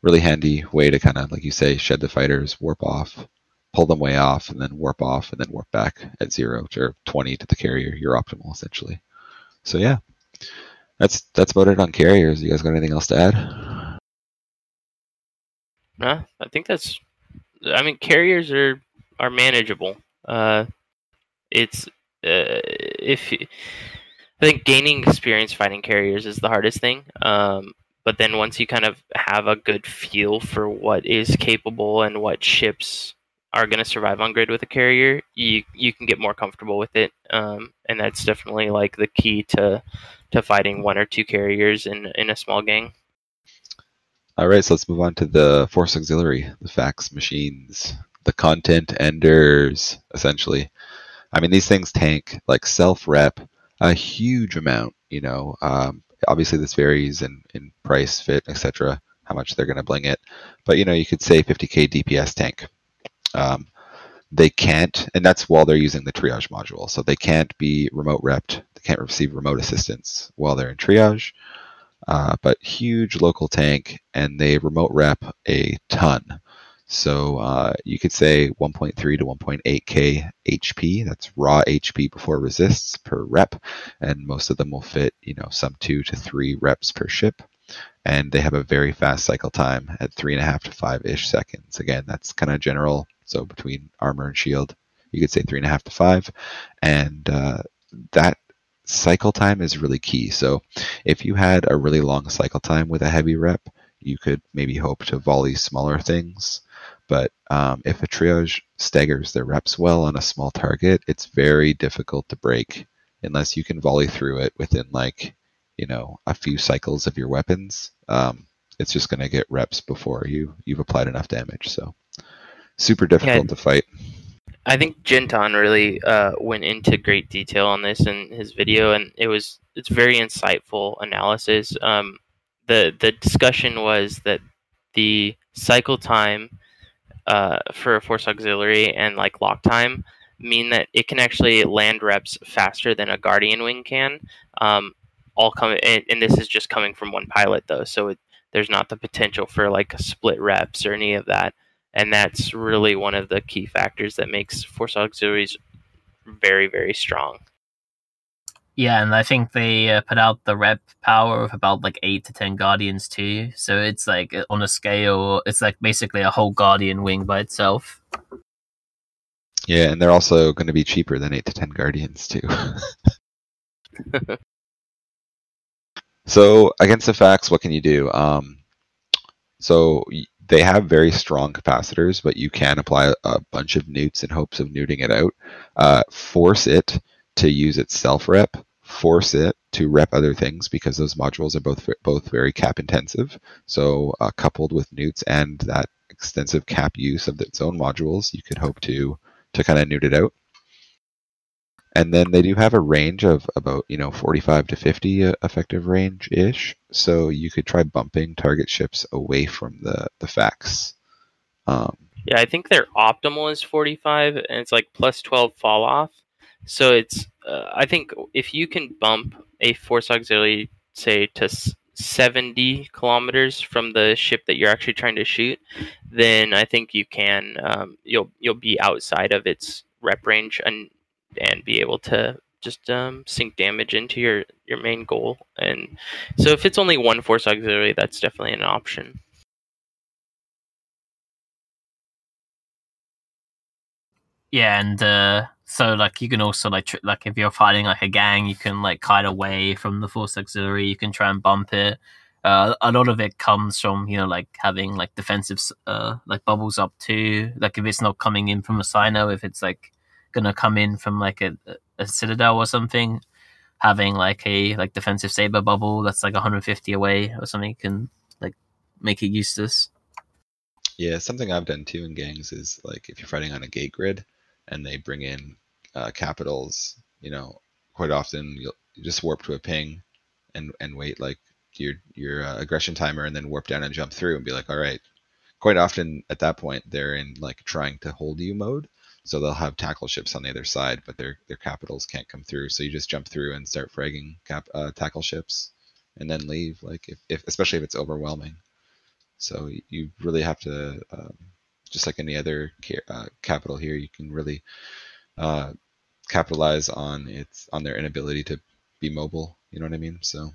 really handy way to kind of, like you say, shed the fighters, warp off, pull them way off, and then warp back at 0 or 20 to the carrier, your optimal, essentially. So yeah, that's about it on carriers. You guys got anything else to add? No, I think carriers are manageable. I think gaining experience fighting carriers is the hardest thing. But then once you kind of have a good feel for what is capable and what ships are going to survive on grid with a carrier, you can get more comfortable with it. And that's definitely like the key to fighting one or two carriers in a small gang. All right, so let's move on to the Force Auxiliary, the fax machines, the content enders, essentially. I mean, these things tank, like, self-rep a huge amount, you know. Obviously, this varies in price, fit, etc., how much they're going to bling it. But, you know, you could say 50k DPS tank. They can't, and that's while they're using the triage module. So they can't be remote repped. They can't receive remote assistance while they're in triage. But huge local tank, and they remote rep a ton. So you could say 1.3 to 1.8k HP. That's raw HP before resists per rep, and most of them will fit, you know, some 2 to 3 reps per ship. And they have a very fast cycle time at 3.5 to 5-ish seconds. Again, that's kind of general. So between armor and shield, you could say 3.5 to 5, and that cycle time is really key. So if you had a really long cycle time with a heavy rep, you could maybe hope to volley smaller things. But if a triage staggers their reps well on a small target, it's very difficult to break unless you can volley through it within, like, you know, a few cycles of your weapons. It's just going to get reps before you've applied enough damage. So super difficult to fight. I think Jintan really went into great detail on this in his video, and it's very insightful analysis. The discussion was that the cycle time for a Force Auxiliary and, like, lock time mean that it can actually land reps faster than a Guardian Wing can. And this is just coming from one pilot, though, so there's not the potential for, like, split reps or any of that. And that's really one of the key factors that makes Force Auxiliaries very, very strong. Yeah, and I think they put out the rep power of about, like, 8 to 10 Guardians too. So it's, like, on a scale, it's, like, basically a whole Guardian wing by itself. Yeah, and they're also going to be cheaper than 8 to 10 Guardians too. So, against the fax, what can you do? They have very strong capacitors, but you can apply a bunch of newts in hopes of newting it out. Force it to use its self-rep. Force it to rep other things, because those modules are both very cap-intensive. So coupled with newts and that extensive cap use of its own modules, you could hope to kind of newt it out. And then they do have a range of about, you know, 45 to 50 effective range-ish. So you could try bumping target ships away from the fax. Yeah, I think their optimal is 45, and it's like plus 12 fall-off. So it's, I think if you can bump a Force Auxiliary, say, to 70 kilometers from the ship that you're actually trying to shoot, then I think you can, you'll be outside of its rep range and be able to just sink damage into your main goal. And so if it's only one Force Auxiliary, that's definitely an option. Yeah, and so, like, you can also, like, like, if you're fighting, like, a gang, you can, like, kite away from the Force Auxiliary. You can try and bump it. A lot of it comes from, you know, like, having, like, defensive, like, bubbles up too. Like, if it's not coming in from a Sino, if it's, like, gonna come in from, like, a Citadel or something, having, like, a, like, defensive Saber bubble that's, like, 150 away or something can, like, make it useless. Yeah, something I've done too in gangs is, like, if you're fighting on a gate grid and they bring in capitals, you know, quite often you'll just warp to a ping and wait, like, your aggression timer, and then warp down and jump through and be like, all right. Quite often at that point they're in, like, trying to hold you mode. So they'll have tackle ships on the other side, but their capitals can't come through. So you just jump through and start fragging tackle ships, and then leave. Like, if especially if it's overwhelming. So you really have to, just like any other capital here, you can really capitalize on their inability to be mobile. You know what I mean? So.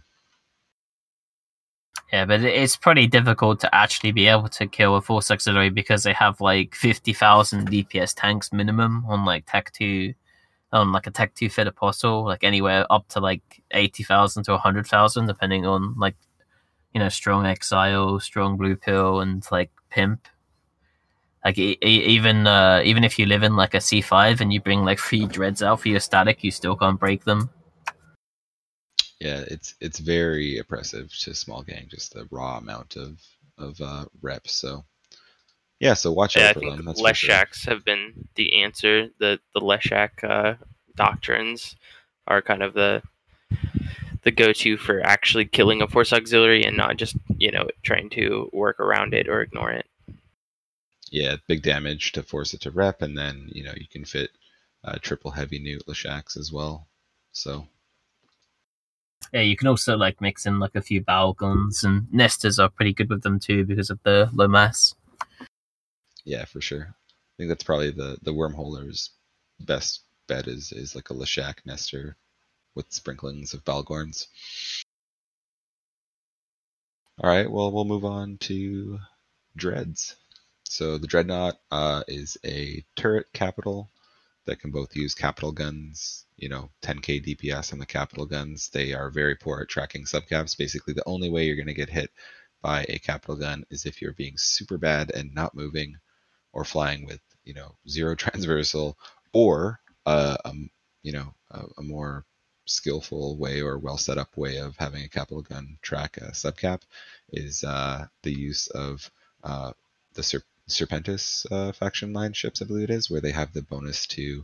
Yeah, but it's pretty difficult to actually be able to kill a Force Auxiliary because they have, like, 50,000 DPS tanks minimum on, like, Tech 2, on, like, a Tech 2 Fit Apostle, like, anywhere up to, like, 80,000 to 100,000, depending on, like, you know, strong exile, strong blue pill, and like pimp. Like even if you live in like a C5 and you bring like 3 dreads out for your static, you still can't break them. Yeah, it's very oppressive to small gang, just the raw amount of reps. So yeah, so watch out for them. I think Leshaks have been the answer. The Leshak doctrines are kind of the go-to for actually killing a force auxiliary and not just, you know, trying to work around it or ignore it. Yeah, big damage to force it to rep, and then, you know, you can fit triple heavy newt Leshaks as well. So yeah, you can also like mix in like a few Bhaalgorns, and Nesters are pretty good with them too because of the low mass. Yeah, for sure. I think that's probably the wormholer's best bet is like a Leshak Nester with sprinklings of Bhaalgorns. All right, well, we'll move on to Dreads. So the Dreadnought is a turret capital that can both use capital guns, you know, 10k DPS on the capital guns. They are very poor at tracking subcaps. Basically, the only way you're going to get hit by a capital gun is if you're being super bad and not moving or flying with, you know, 0 transversal or, you know, a more skillful way or well set up way of having a capital gun track a subcap is the use of the Serpentis faction line ships, I believe it is, where they have the bonus to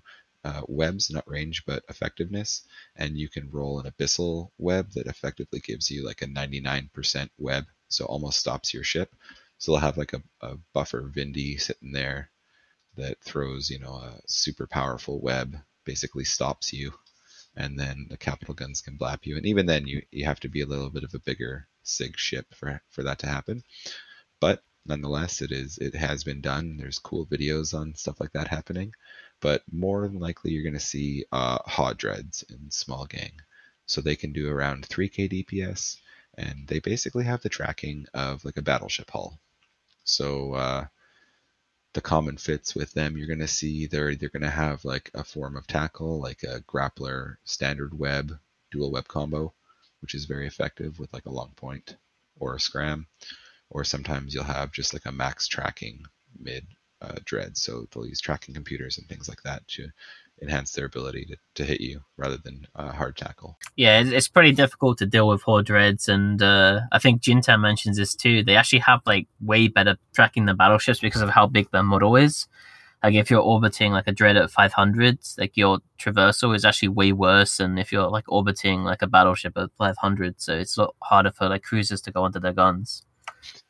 webs, not range, but effectiveness. And you can roll an abyssal web that effectively gives you like a 99% web, so almost stops your ship. So they'll have like a buffer Vindy sitting there that throws, you know, a super powerful web, basically stops you. And then the capital guns can blap you. And even then, you have to be a little bit of a bigger SIG ship for that to happen. But nonetheless, it has been done. There's cool videos on stuff like that happening, but more than likely you're going to see Haw Dreads in small gang. So they can do around 3k DPS, and they basically have the tracking of like a battleship hull. So the common fits with them, you're going to see they're going to have like a form of tackle, like a grappler standard web, dual web combo, which is very effective with like a long point or a scram. Or sometimes you'll have just like a max tracking mid dread. So they'll use tracking computers and things like that to enhance their ability to hit you rather than hard tackle. Yeah, it's pretty difficult to deal with Horde Dreads. And I think Jintan mentions this too. They actually have like way better tracking than battleships because of how big their model is. Like if you're orbiting like a dread at 500, like your traversal is actually way worse than if you're like orbiting like a battleship at 500. So it's a lot harder for like cruisers to go under their guns.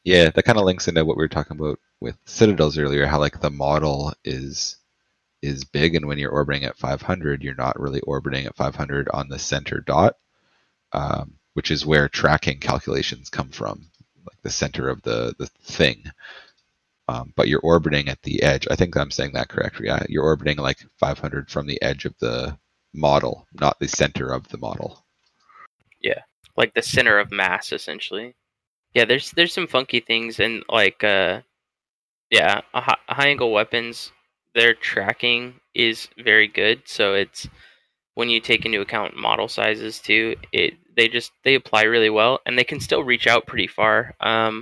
Yeah, that kind of links into what we were talking about with Citadels earlier, how like the model is big, and when you're orbiting at 500, you're not really orbiting at 500 on the center dot, which is where tracking calculations come from, like the center of the thing. But you're orbiting at the edge. I think I'm saying that correctly. Yeah? You're orbiting like 500 from the edge of the model, not the center of the model. Yeah, like the center of mass, essentially. Yeah, there's some funky things, and like, high angle weapons, their tracking is very good. So it's when you take into account model sizes too, they apply really well, and they can still reach out pretty far. I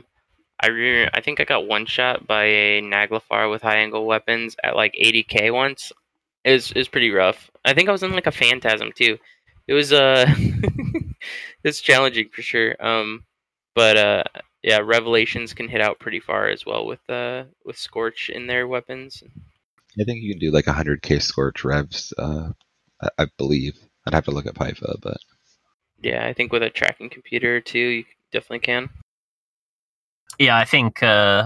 think I got one shot by a Naglfar with high angle weapons at like 80k once. It was pretty rough. I think I was in like a Phantasm too. It was it's challenging for sure. But yeah, Revelations can hit out pretty far as well with Scorch in their weapons. I think you can do like 100k Scorch revs, I believe. I'd have to look at Pyfa, but yeah, I think with a tracking computer too, you definitely can. Yeah, I think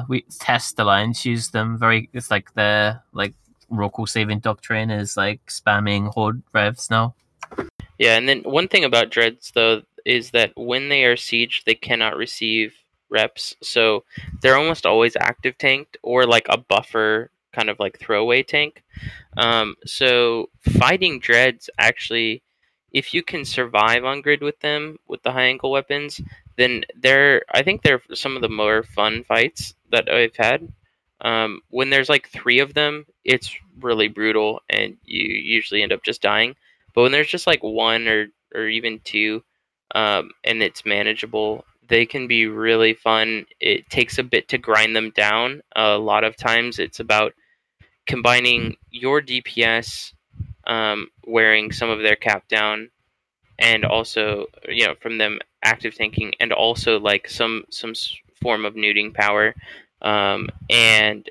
we Test Alliance use them very. It's like their like Rorqual Saving Doctrine is like spamming Horde revs now. Yeah, and then one thing about Dreads though is that when they are sieged, they cannot receive reps, so they're almost always active tanked or like a buffer kind of like throwaway tank. So fighting Dreads, actually, if you can survive on grid with them with the high angle weapons, then I think they're some of the more fun fights that I've had. When there's like 3 of them, it's really brutal, and you usually end up just dying. But when there's just like 1 or even 2, and it's manageable, they can be really fun. It takes a bit to grind them down. A lot of times it's about combining your DPS, wearing some of their cap down, and also, you know, from them active tanking, and also like some form of nuding power, and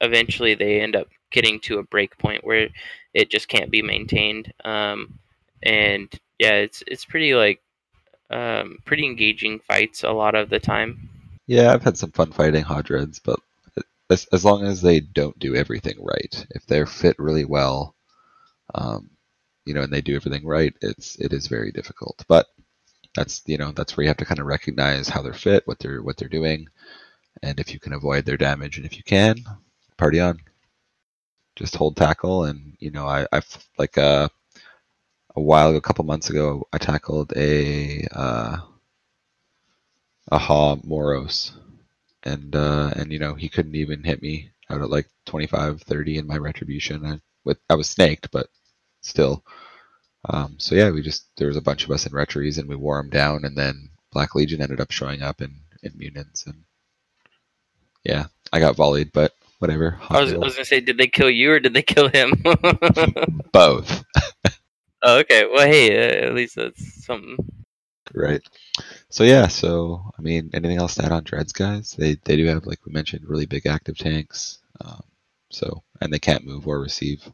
eventually they end up getting to a break point where it just can't be maintained. And yeah, it's pretty like pretty engaging fights a lot of the time. Yeah, I've had some fun fighting Hadreds, but as long as they don't do everything right, if they're fit really well, you know, and they do everything right, it is very difficult. But that's, you know, that's where you have to kind of recognize how they're fit, what they're doing, and if you can avoid their damage, and if you can, party on. Just hold tackle, and you know, I've like a while ago, a couple months ago, I tackled a Ha Moros, and you know, he couldn't even hit me out at like 25-30 in my retribution. I was snaked, but still. So yeah, there was a bunch of us in retries, and we wore him down, and then Black Legion ended up showing up in Munins, and yeah, I got volleyed, but whatever. I was gonna say, did they kill you or did they kill him? Both. Oh, okay. Well, hey, at least that's something. Right. So yeah. So I mean, anything else to add on Dreads, guys? They do have, like we mentioned, really big active tanks. And they can't move or receive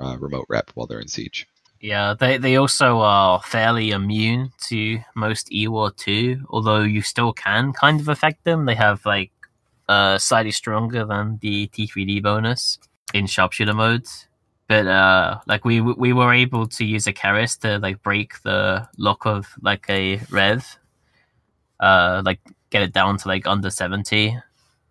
remote rep while they're in siege. Yeah, they also are fairly immune to most EWAR 2, although you still can kind of affect them. They have like slightly stronger than the T3D bonus in sharpshooter mode. But like we were able to use a Keras to like break the lock of like a Rev, like get it down to like under 70.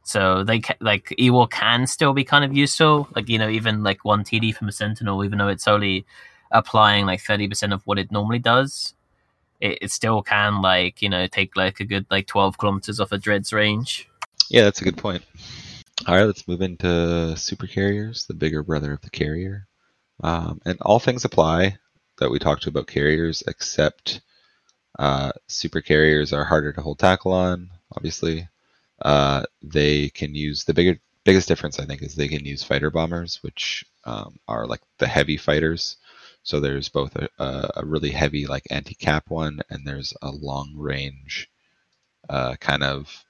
So they like EWAR can still be kind of useful. Like, you know, even like 1 TD from a Sentinel, even though it's only applying like 30% of what it normally does, it still can, like, you know, take like a good like 12 kilometers off a Dread's range. Yeah, that's a good point. All right, let's move into super carriers, the bigger brother of the carrier. And all things apply that we talked about carriers, except super carriers are harder to hold tackle on, obviously. They can use the biggest difference, I think, is they can use fighter bombers, which are like the heavy fighters. So there's both a really heavy like anti-cap one, and there's a long-range kind of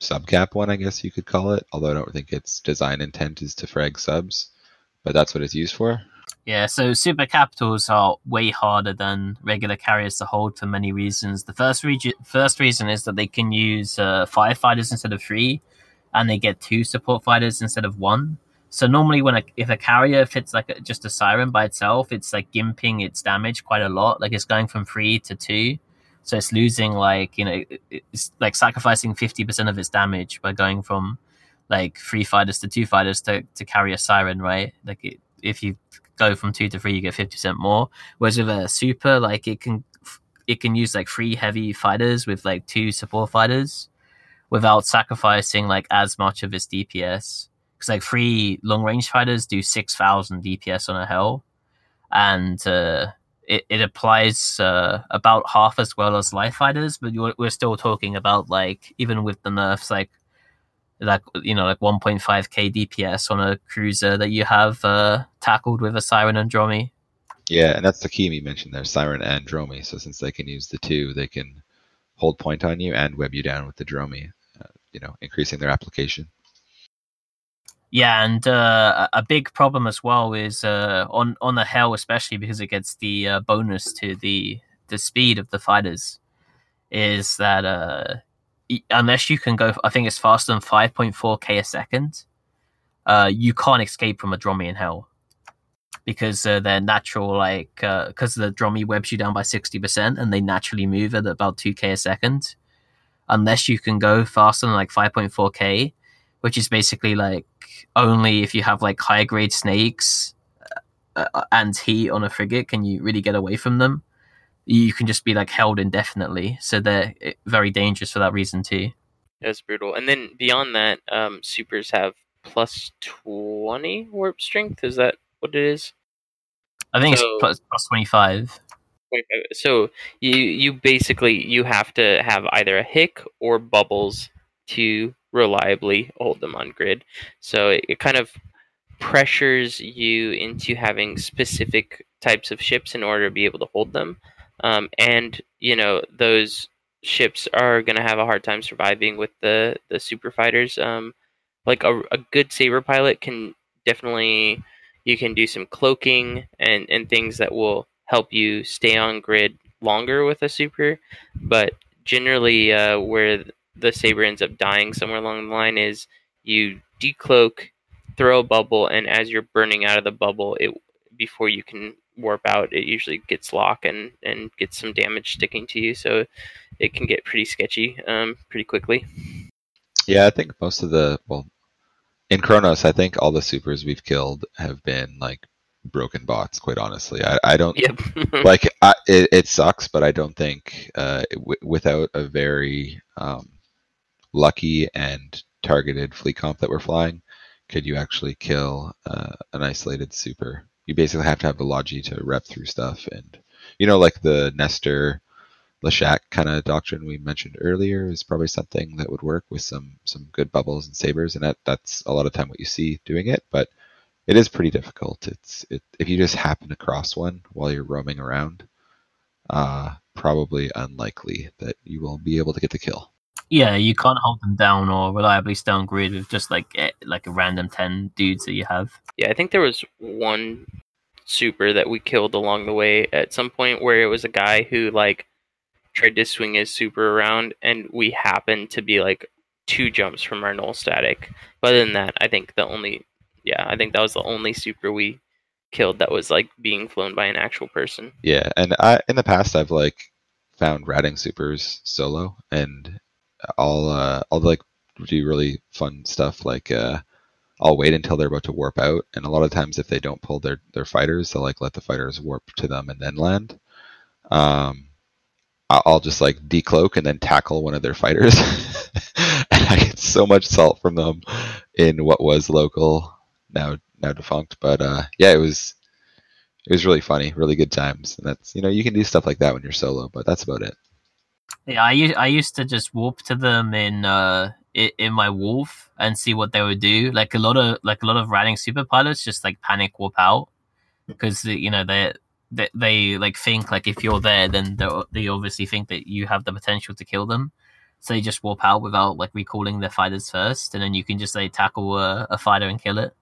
subcap one, I guess you could call it, although I don't think its design intent is to frag subs, but that's what it's used for. Yeah, so super capitals are way harder than regular carriers to hold for many reasons. The first reason is that they can use 5 fighters instead of 3, and they get 2 support fighters instead of 1. So normally if a carrier fits like just a siren by itself, it's like gimping its damage quite a lot. Like it's going from 3 to 2. So it's losing, like, you know, it's like sacrificing 50% of its damage by going from like 3 fighters to 2 fighters to carry a siren, right? Like if you go from 2 to 3, you get 50% more. Whereas with a super, like it can use like 3 heavy fighters with like 2 support fighters without sacrificing like as much of its DPS. Because like 3 long range fighters do 6,000 DPS on a hell, and It applies about half as well as life fighters, but we're still talking about, like, even with the nerfs, like you know, like 1.5k DPS on a cruiser that you have tackled with a Siren and Dromi. Yeah, and that's the key you mentioned there, Siren and Dromi. So since they can use the 2, they can hold point on you and web you down with the Dromi, you know, increasing their application. Yeah, and a big problem as well is on the hell, especially because it gets the bonus to the speed of the fighters, is that unless you can go, I think it's faster than 5.4k a second, you can't escape from a Dromi in hell, because they're natural, like, because the Dromi webs you down by 60%, and they naturally move at about 2k a second. Unless you can go faster than like 5.4k, which is basically like only if you have like higher grade snakes and heat on a frigate can you really get away from them. You can just be like held indefinitely, so they're very dangerous for that reason too. That's brutal. And then beyond that, supers have plus 20 warp strength. Is that what it is? I think so, it's plus 25. So you basically you have to have either a hick or bubbles to reliably hold them on grid. So it kind of pressures you into having specific types of ships in order to be able to hold them. And you know those ships are going to have a hard time surviving with the super fighters. Like a good Saber pilot can definitely, you can do some cloaking and things that will help you stay on grid longer with a super, but generally where the Saber ends up dying somewhere along the line is you decloak, throw a bubble, and as you're burning out of the bubble, it before you can warp out, it usually gets locked and gets some damage sticking to you, so it can get pretty sketchy pretty quickly. Yeah, I think most of the, well, in Kronos, I think all the supers we've killed have been like broken bots, quite honestly. I don't yep. like it sucks, but I don't think without a very lucky and targeted fleet comp that we're flying, could you actually kill an isolated super. You basically have to have the logi to rep through stuff, and you know, like the Nestor Lashak kind of doctrine we mentioned earlier is probably something that would work with some good bubbles and sabers, and that's a lot of time what you see doing it, but it is pretty difficult. It's if you just happen to cross one while you're roaming around, probably unlikely that you will be able to get the kill. Yeah, you can't hold them down or reliably stay on grid with just like a random 10 dudes that you have. Yeah, I think there was one super that we killed along the way at some point where it was a guy who like tried to swing his super around, and we happened to be like 2 jumps from our null static. But other than that, I think that was the only super we killed that was like being flown by an actual person. Yeah, and I in the past I've like found ratting supers solo, and I'll like do really fun stuff. Like I'll wait until they're about to warp out, and a lot of times if they don't pull their fighters, they'll like let the fighters warp to them and then land. I'll just like decloak and then tackle one of their fighters, and I get so much salt from them in what was local. Now defunct, but yeah, it was really funny, really good times, and that's, you know, you can do stuff like that when you're solo, but that's about it. Yeah, I used to just warp to them in my wolf and see what they would do. Like a lot of ratting super pilots just like panic warp out because you know they like think like if you're there, then they obviously think that you have the potential to kill them. So they just warp out without like recalling their fighters first, and then you can just like tackle a fighter and kill it.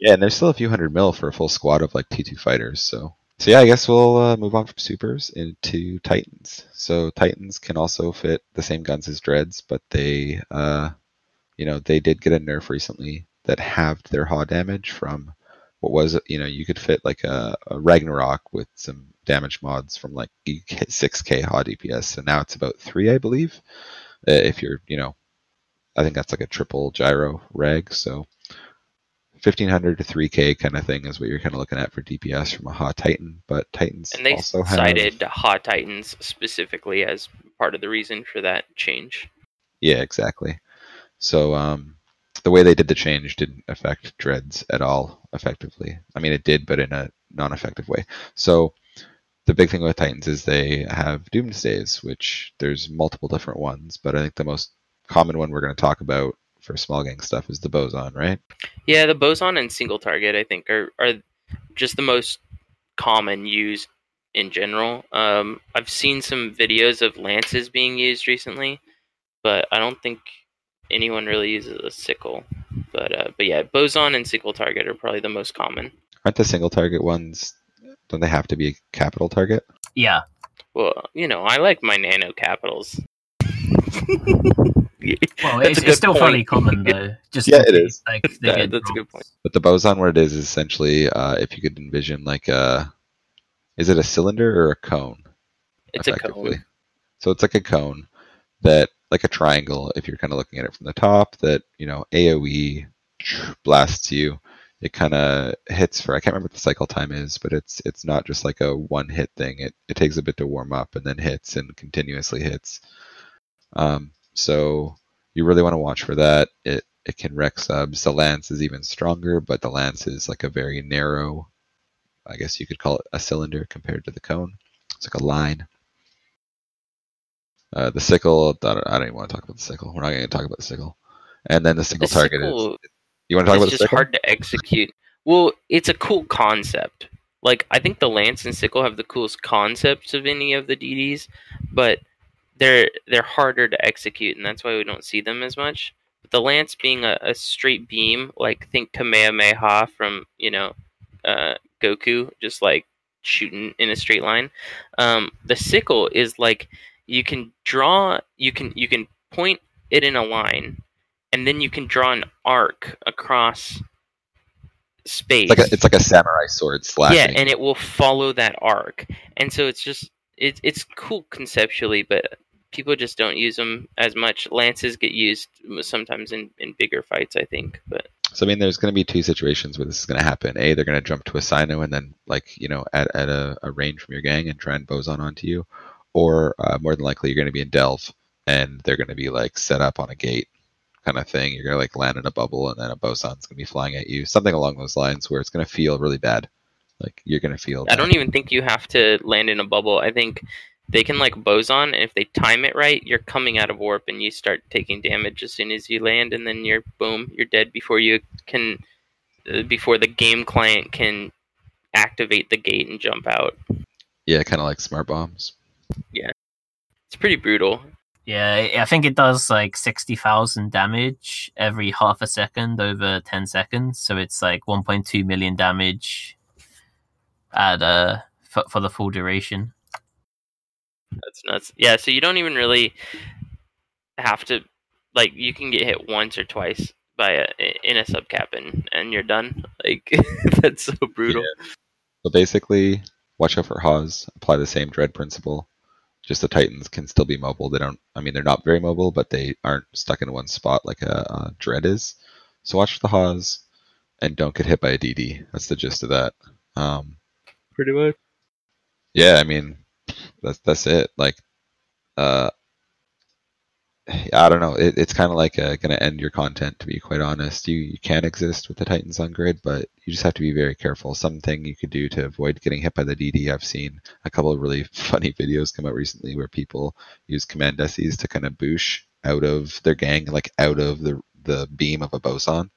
Yeah, and there's still a few $100 million for a full squad of like T2 fighters. So yeah, I guess we'll move on from supers into Titans. So Titans can also fit the same guns as Dreads, but they, you know, they did get a nerf recently that halved their HAW damage from what was, you know, you could fit like a Ragnarok with some damage mods from like 6k HAW DPS, so now it's about 3, I believe, if you're, you know, I think that's like a triple gyro rag, so 1500 to 3k kind of thing is what you're kind of looking at for DPS from a HAW Titan. But Titans, and they also cited HAW Titans specifically as part of the reason for that change. Yeah, exactly. So the way they did the change didn't affect Dreads at all effectively. I mean, it did, but in a non-effective way. So the big thing with Titans is they have Doomsdays, which there's multiple different ones, but I think the most common one we're going to talk about for small gang stuff is the Boson, right? Yeah, the Boson and single target, I think, are just the most common used in general. I've seen some videos of lances being used recently, but I don't think anyone really uses a sickle. But yeah, Boson and single target are probably the most common. Aren't the single target ones... Don't they have to be a capital target? Yeah. Well, you know, I like my nano capitals. Well, it's still fairly common, though. Just yeah, it is. Like, yeah, that's a good point. But the Boson, what it is essentially, if you could envision, like, is it a cylinder or a cone? It's a cone. So it's like a cone that, like a triangle, if you're kind of looking at it from the top, that, you know, AoE blasts you. It kind of hits for, I can't remember what the cycle time is, but it's not just like a one hit thing. It takes a bit to warm up and then hits and continuously hits. So you really want to watch for that. It can wreck subs. The lance is even stronger, but the lance is like a very narrow I guess you could call it a cylinder compared to the cone. It's like a line. The sickle, I don't even want to talk about the sickle. We're not going to talk about the sickle. And then the single target sickle, is... You want to talk about the sickle? It's just hard to execute. Well, it's a cool concept. Like, I think the lance and sickle have the coolest concepts of any of the DDs, but they're harder to execute, and that's why we don't see them as much. But the lance being a straight beam, like, think Kamehameha from, Goku, just, like, shooting in a straight line. The sickle is, like... You can point it in a line, and then you can draw an arc across space. It's like a samurai sword slashing. Yeah, and it will follow that arc. And so it's just it's cool conceptually, but people just don't use them as much. Lances get used sometimes in bigger fights, I think. But so I mean, there's going to be two situations where this is going to happen. A, they're going to jump to a Sino and then at a range from your gang and try and boson onto you. Or more than likely, you're going to be in Delve, and they're going to be like set up on a gate kind of thing. You're going to like land in a bubble, and then a boson's going to be flying at you. Something along those lines where it's going to feel really bad. Like you're going to feel. I don't even think you have to land in a bubble. I think they can like boson, and if they time it right, you're coming out of warp, and you start taking damage as soon as you land, and then you're boom, you're dead before you can, before the game client can activate the gate and jump out. Yeah, kind of like smart bombs. Yeah, it's pretty brutal. Yeah, I think it does like 60,000 damage every half a second over 10 seconds. So it's like 1.2 million damage at for the full duration. That's nuts. Yeah, so you don't even really have to like you can get hit once or twice in a subcap and you're done. Like that's so brutal. Yeah. So basically, watch out for Haws. Apply the same dread principle. Just the Titans can still be mobile. They're not very mobile, but they aren't stuck in one spot like a Dread is. So watch the Haws and don't get hit by a DD. That's the gist of that. Pretty much. Yeah, I mean, that's it. Like, I don't know. It's kind of like going to end your content, to be quite honest. You can exist with the Titans on grid, but you just have to be very careful. Something you could do to avoid getting hit by the DD. I've seen a couple of really funny videos come out recently where people use command desies to kind of boosh out of their gang, like out of the beam of a boson,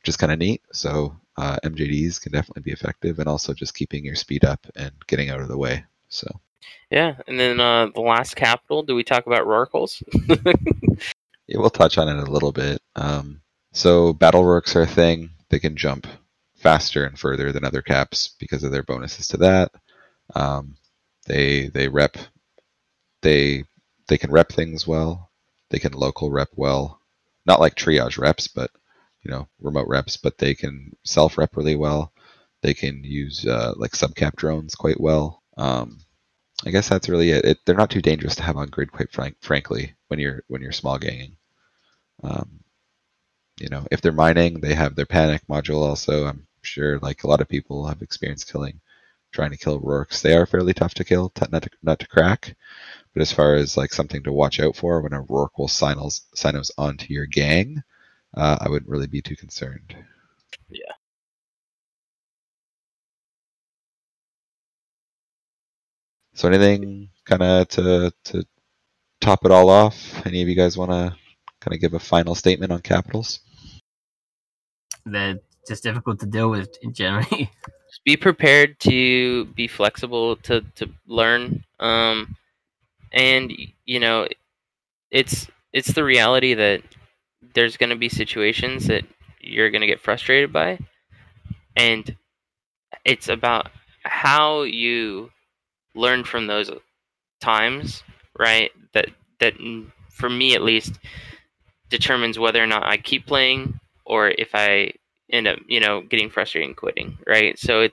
which is kind of neat. So MJDs can definitely be effective, and also just keeping your speed up and getting out of the way. So. Yeah, and then the last capital, do we talk about rorquals? Yeah, we'll touch on it a little bit. So battle rorks are a thing. They can jump faster and further than other caps because of their bonuses to that. They can rep things well. They can local rep well. Not like triage reps, but remote reps, but they can self rep really well. They can use like subcap drones quite well. I guess that's really it. They're not too dangerous to have on grid, quite frankly, when you're small ganging. If they're mining, they have their panic module also. I'm sure like a lot of people have experience trying to kill rorks. They are fairly tough to kill, not to crack. But as far as like something to watch out for when a rork will sinos onto your gang, I wouldn't really be too concerned. Yeah. So anything kind of to top it all off? Any of you guys want to kind of give a final statement on capitals? They're just difficult to deal with in general. Just be prepared to be flexible, to learn. It's the reality that there's going to be situations that you're going to get frustrated by. And it's about how you... learn from those times, right? That for me at least determines whether or not I keep playing or if I end up, getting frustrated and quitting, right? So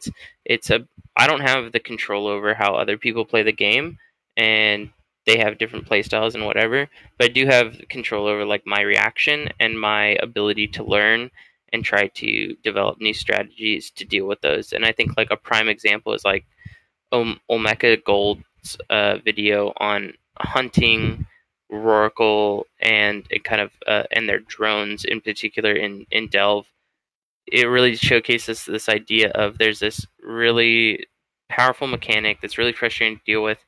I don't have the control over how other people play the game, and they have different play styles and whatever, but I do have control over like my reaction and my ability to learn and try to develop new strategies to deal with those. And I think like a prime example is like Olmeca Gold's video on hunting rorqual and their drones in particular in Delve it really showcases this idea of there's this really powerful mechanic that's really frustrating to deal with,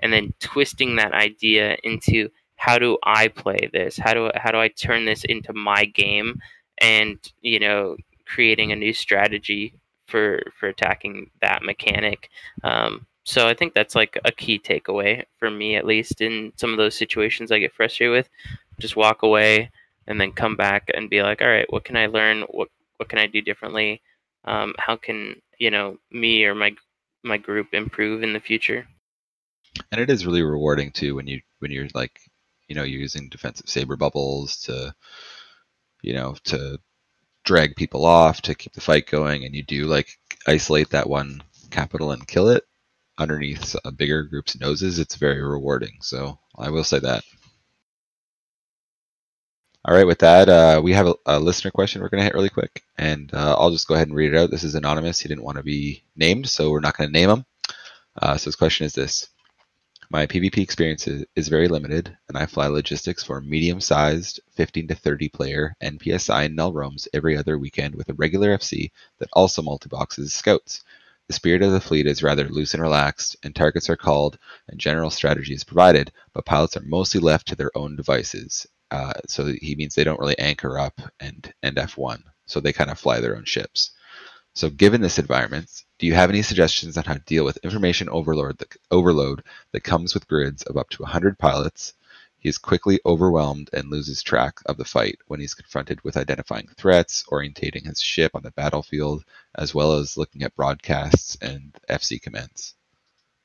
and then twisting that idea into how do I play this? How do I turn this into my game? And, you know, creating a new strategy for attacking that mechanic. So I think that's like a key takeaway for me, at least in some of those situations I get frustrated with. Just walk away and then come back and be like, all right, what can I learn? What can I do differently? How can, you know, me or my group improve in the future? And it is really rewarding too when you're like, you know, you're using defensive saber bubbles to, you know, to drag people off, to keep the fight going, and you do like isolate that one capital and kill it underneath a bigger group's noses. It's very rewarding. So I will say that. All right, with that, we have a listener question we're going to hit really quick, and I'll just go ahead and read it out. This is anonymous. He didn't want to be named, so we're not going to name him. So his question is this. My PvP experience is very limited, and I fly logistics for medium-sized 15 to 30-player NPSI and null roams every other weekend with a regular FC that also multi-boxes scouts. The spirit of the fleet is rather loose and relaxed, and targets are called, and general strategy is provided, but pilots are mostly left to their own devices. So he means they don't really anchor up and F1, so they kind of fly their own ships. So given this environment, do you have any suggestions on how to deal with information overload that comes with grids of up to 100 pilots? He is quickly overwhelmed and loses track of the fight when he's confronted with identifying threats, orientating his ship on the battlefield, as well as looking at broadcasts and FC commands.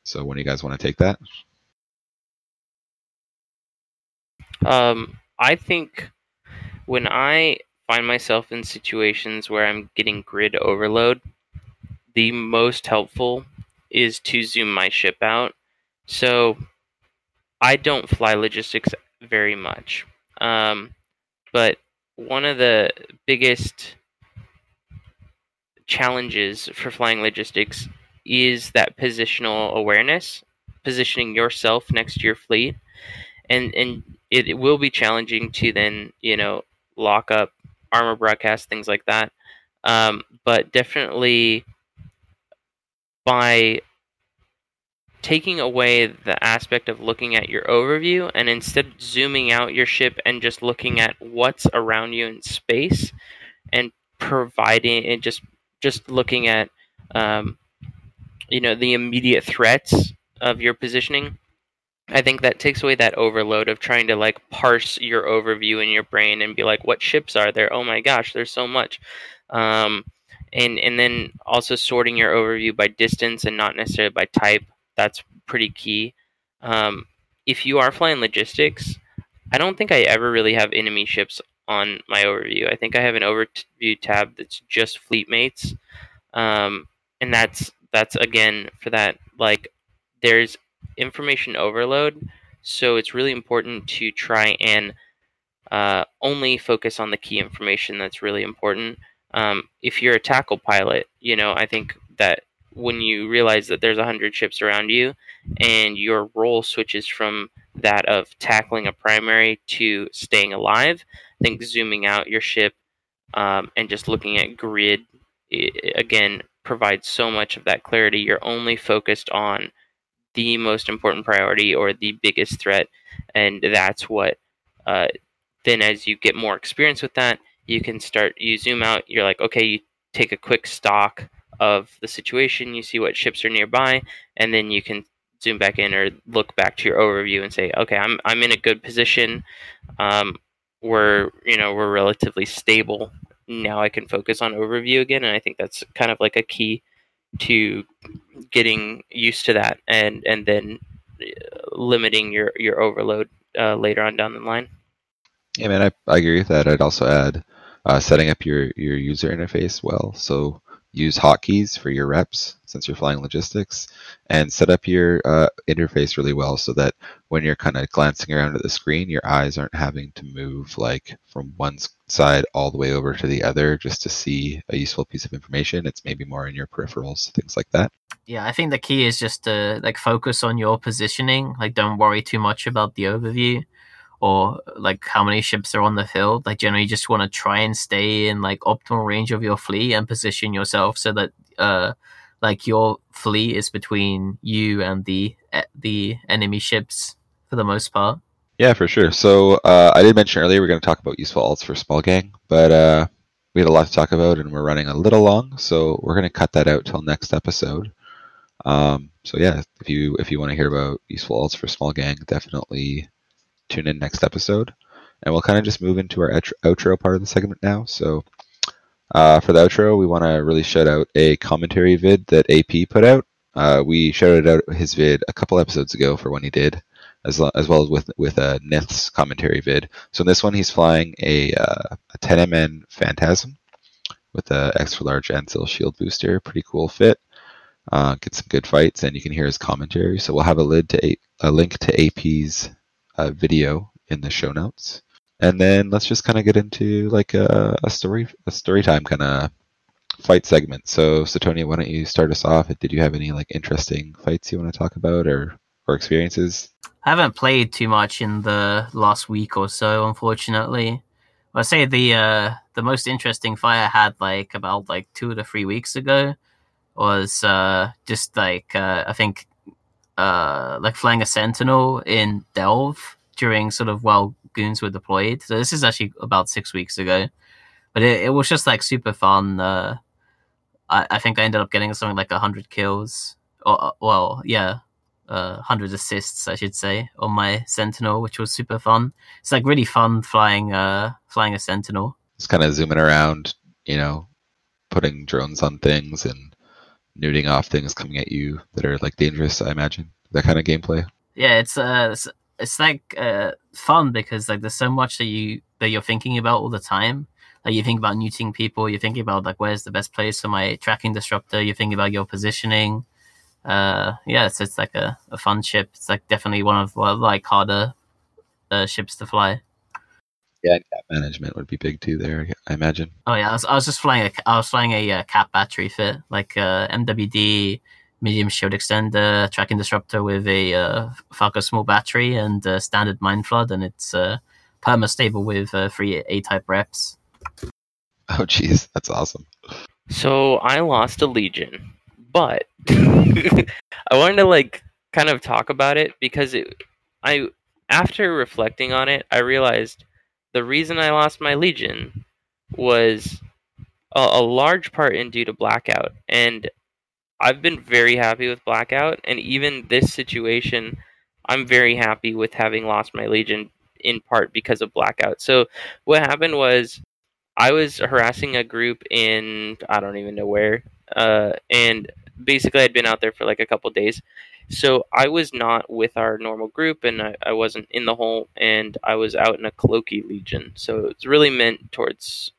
So when do you guys want to take that? I think when I find myself in situations where I'm getting grid overload, the most helpful is to zoom my ship out. So I don't fly logistics very much. But one of the biggest challenges for flying logistics is that positional awareness, positioning yourself next to your fleet. And it will be challenging to then, you know, lock up armor broadcast, things like that. But definitely by taking away the aspect of looking at your overview and instead zooming out your ship and just looking at what's around you in space and providing and just looking at, you know, the immediate threats of your positioning. I think that takes away that overload of trying to like parse your overview in your brain and be like, what ships are there? Oh my gosh, there's so much. And then also sorting your overview by distance and not necessarily by type. That's pretty key. If you are flying logistics, I don't think I ever really have enemy ships on my overview. I think I have an overview tab that's just fleet mates. And that's again for that, like there's information overload, so it's really important to try and only focus on the key information that's really important. If you're a tackle pilot, you know, I think that when you realize that there's 100 ships around you and your role switches from that of tackling a primary to staying alive, I think zooming out your ship and just looking at grid, again, provides so much of that clarity. You're only focused on the most important priority or the biggest threat. And that's what, then as you get more experience with that, you zoom out, you're like, okay, you take a quick stock of the situation, you see what ships are nearby, and then you can zoom back in or look back to your overview and say, okay, I'm in a good position. We're relatively stable. Now I can focus on overview again. And I think that's kind of like a key to getting used to that and then limiting your overload later on down the line. Yeah, man, I agree with that. I'd also add setting up your user interface well. So use hotkeys for your reps since you're flying logistics, and set up your interface really well so that when you're kind of glancing around at the screen, your eyes aren't having to move like from one side all the way over to the other just to see a useful piece of information. It's maybe more in your peripherals, things like that. Yeah, I think the key is just to like focus on your positioning. Like, don't worry too much about the overview or like how many ships are on the field. Like generally you just want to try and stay in like optimal range of your fleet and position yourself so that like your fleet is between you and the enemy ships for the most part. Yeah, for sure. So I did mention earlier we're going to talk about useful alts for small gang, but we had a lot to talk about and we're running a little long, so we're going to cut that out till next episode. So yeah, if you want to hear about useful alts for small gang, definitely tune in next episode. And we'll kind of just move into our outro part of the segment now. So for the outro, we want to really shout out a commentary vid that AP put out. We shouted out his vid a couple episodes ago for when he did, as well as with Nith's commentary vid. So in this one, he's flying a 10MN Phantasm with a extra large Ansel shield booster. Pretty cool fit. Get some good fights, and you can hear his commentary. So we'll have a link to AP's video in the show notes, and then let's just kind of get into like a story time kind of fight segment. So Sutonia, why don't you start us off? Did you have any like interesting fights you want to talk about or experiences? I haven't played too much in the last week or so, unfortunately. I say the most interesting fight I had like about like 2 to 3 weeks ago was just like I think like flying a Sentinel in Delve during sort of while goons were deployed. So this is actually about 6 weeks ago, but it was just like super fun. I think I ended up getting something like 100 kills, or well, yeah, 100 assists I should say on my Sentinel, which was super fun. It's like really fun flying a Sentinel. Just kind of zooming around, you know, putting drones on things and nuding off things coming at you that are like dangerous, I imagine. That kind of gameplay. Yeah, it's like fun because like there's so much that you're thinking about all the time. Like you think about neuting people, you're thinking about like where's the best place for my tracking disruptor, you're thinking about your positioning. Yeah, so it's like a fun ship. It's like definitely one of like harder ships to fly. Yeah, cap management would be big too there, I imagine. Oh yeah, I was just flying a cap battery fit, like MWD, medium shield extender, tracking disruptor with a Falco small battery and standard mind flood, and it's perma stable with 3 A-type reps. Oh jeez, that's awesome. So I lost a Legion, but I wanted to like kind of talk about it because after reflecting on it, I realized the reason I lost my Legion was a large part in due to Blackout. And I've been very happy with Blackout. And even this situation, I'm very happy with having lost my Legion in part because of Blackout. So what happened was I was harassing a group in, I don't even know where. And basically I'd been out there for like a couple days. So I was not with our normal group, and I wasn't in the hole, and I was out in a Cloaky Legion. So it's really meant towards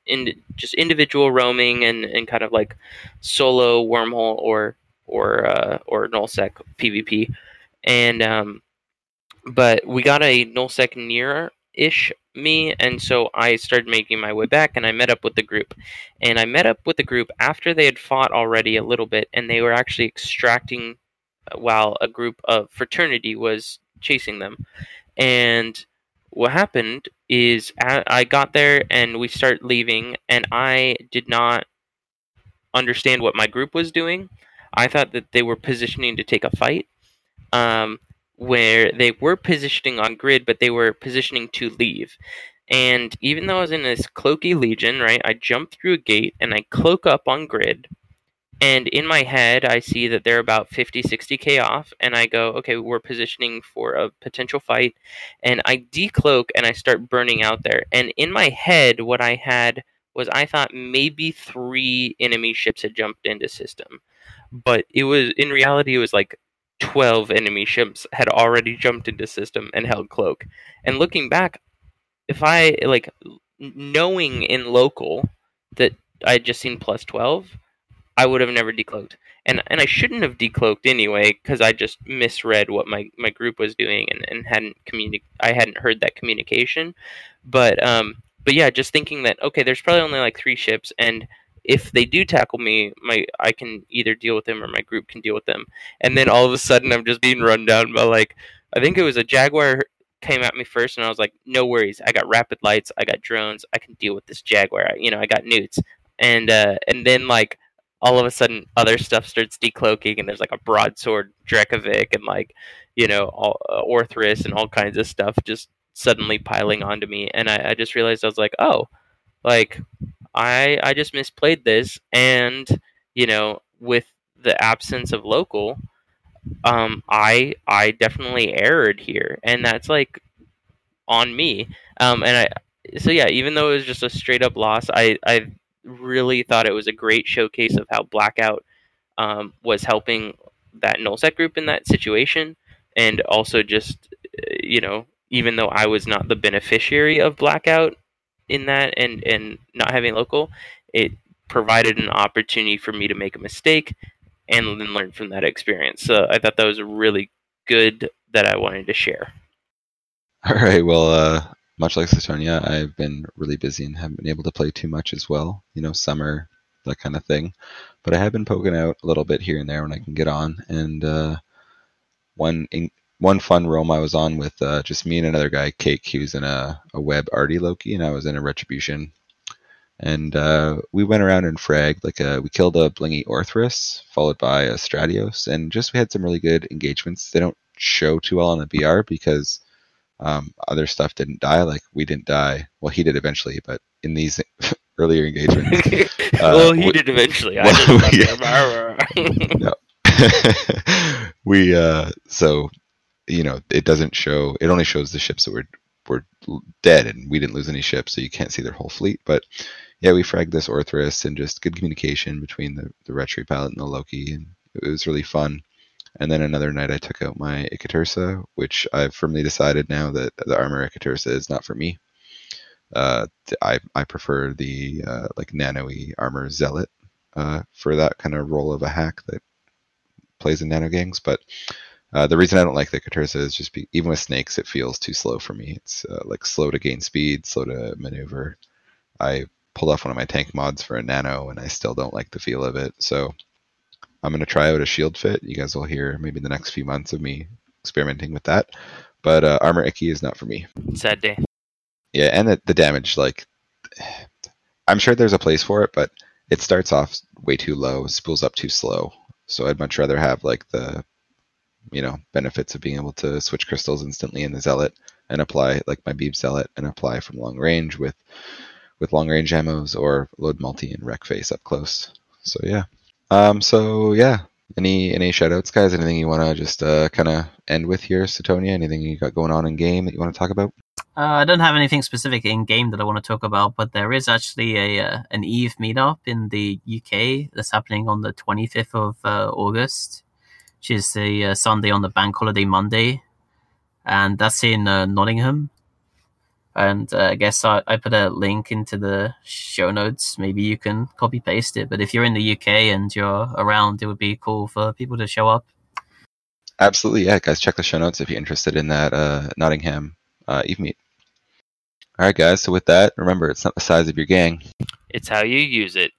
just individual roaming and kind of like solo wormhole or nullsec PvP. And but we got a nullsec near-ish me, and so I started making my way back, and I met up with the group. And I met up with the group after they had fought already a little bit, and they were actually extracting while a group of fraternity was chasing them. And what happened is I got there and we start leaving, and I did not understand what my group was doing. I thought that they were positioning to take a fight, where they were positioning on grid, but they were positioning to leave. And even though I was in this Cloaky Legion, right, I jumped through a gate and I cloak up on grid. And in my head, I see that they're about 50, 60k off, and I go, okay, we're positioning for a potential fight, and I decloak, and I start burning out there. And in my head, what I had was I thought maybe 3 enemy ships had jumped into system, but it was in reality, it was like 12 enemy ships had already jumped into system and held cloak. And looking back, if I, like, knowing in local that I had just seen plus 12... I would have never decloaked. And I shouldn't have decloaked anyway, because I just misread what my group was doing and hadn't heard that communication. But yeah, just thinking that, okay, there's probably only like 3 ships, and if they do tackle me, I can either deal with them or my group can deal with them. And then all of a sudden I'm just being run down by, like, I think it was a Jaguar came at me first, and I was like, no worries. I got rapid lights. I got drones. I can deal with this Jaguar. I got newts. And then, like, all of a sudden, other stuff starts decloaking, and there's, like, a broadsword Drekovic and, like, Orthrus and all kinds of stuff just suddenly piling onto me. And I just realized, I was like, oh, like, I just misplayed this. And, with the absence of local, I definitely erred here, and that's, like, on me. Even though it was just a straight up loss, I really thought it was a great showcase of how Blackout was helping that nullsec group in that situation, and also just, even though I was not the beneficiary of Blackout in that and not having local, it provided an opportunity for me to make a mistake and then learn from that experience. So I thought that was really good that I wanted to share. All right. Well, much like Sutonia, I've been really busy and haven't been able to play too much as well. Summer, that kind of thing. But I have been poking out a little bit here and there when I can get on. And one fun roam I was on with just me and another guy, Cake. He was in a web arty Loki, and I was in a Retribution. And we went around and fragged. We killed a blingy Orthrus, followed by a Stratios, and just we had some really good engagements. They don't show too well on the BR because other stuff didn't die. Like, we didn't die. Well, he did eventually, but in these earlier engagements. Did eventually. It doesn't show. It only shows the ships that were dead, and we didn't lose any ships, so you can't see their whole fleet. But yeah, we fragged this Orthrus, and just good communication between the Retri pilot and the Loki, and it was really fun. And then another night I took out my Ikatursa, which I've firmly decided now that the armor Ikatursa is not for me. I prefer the nano-y armor Zealot for that kind of role of a hack that plays in nano gangs, but the reason I don't like the Ikatursa is just even with snakes, it feels too slow for me. It's slow to gain speed, slow to maneuver. I pulled off one of my tank mods for a nano, and I still don't like the feel of it. So I'm going to try out a shield fit. You guys will hear maybe in the next few months of me experimenting with that. But armor Icky is not for me. Sad day. Yeah, and the damage, I'm sure there's a place for it, but it starts off way too low, spools up too slow. So I'd much rather have the benefits of being able to switch crystals instantly in the Zealot and apply my Beeb Zealot and apply from long range with long range ammos, or load multi and wreck face up close. So yeah. Any shout outs, guys? Anything you want to just kind of end with here, Sutonia? Anything you got going on in game that you want to talk about? I don't have anything specific in game that I want to talk about, but there is actually an EVE meetup in the UK that's happening on the 25th of August. Which is the Sunday on the bank holiday Monday, and that's in Nottingham. And I guess I put a link into the show notes. Maybe you can copy paste it. But if you're in the UK and you're around, it would be cool for people to show up. Absolutely, yeah, guys. Check the show notes if you're interested in that Nottingham EVE meet. All right, guys. So with that, remember, it's not the size of your gang; it's how you use it.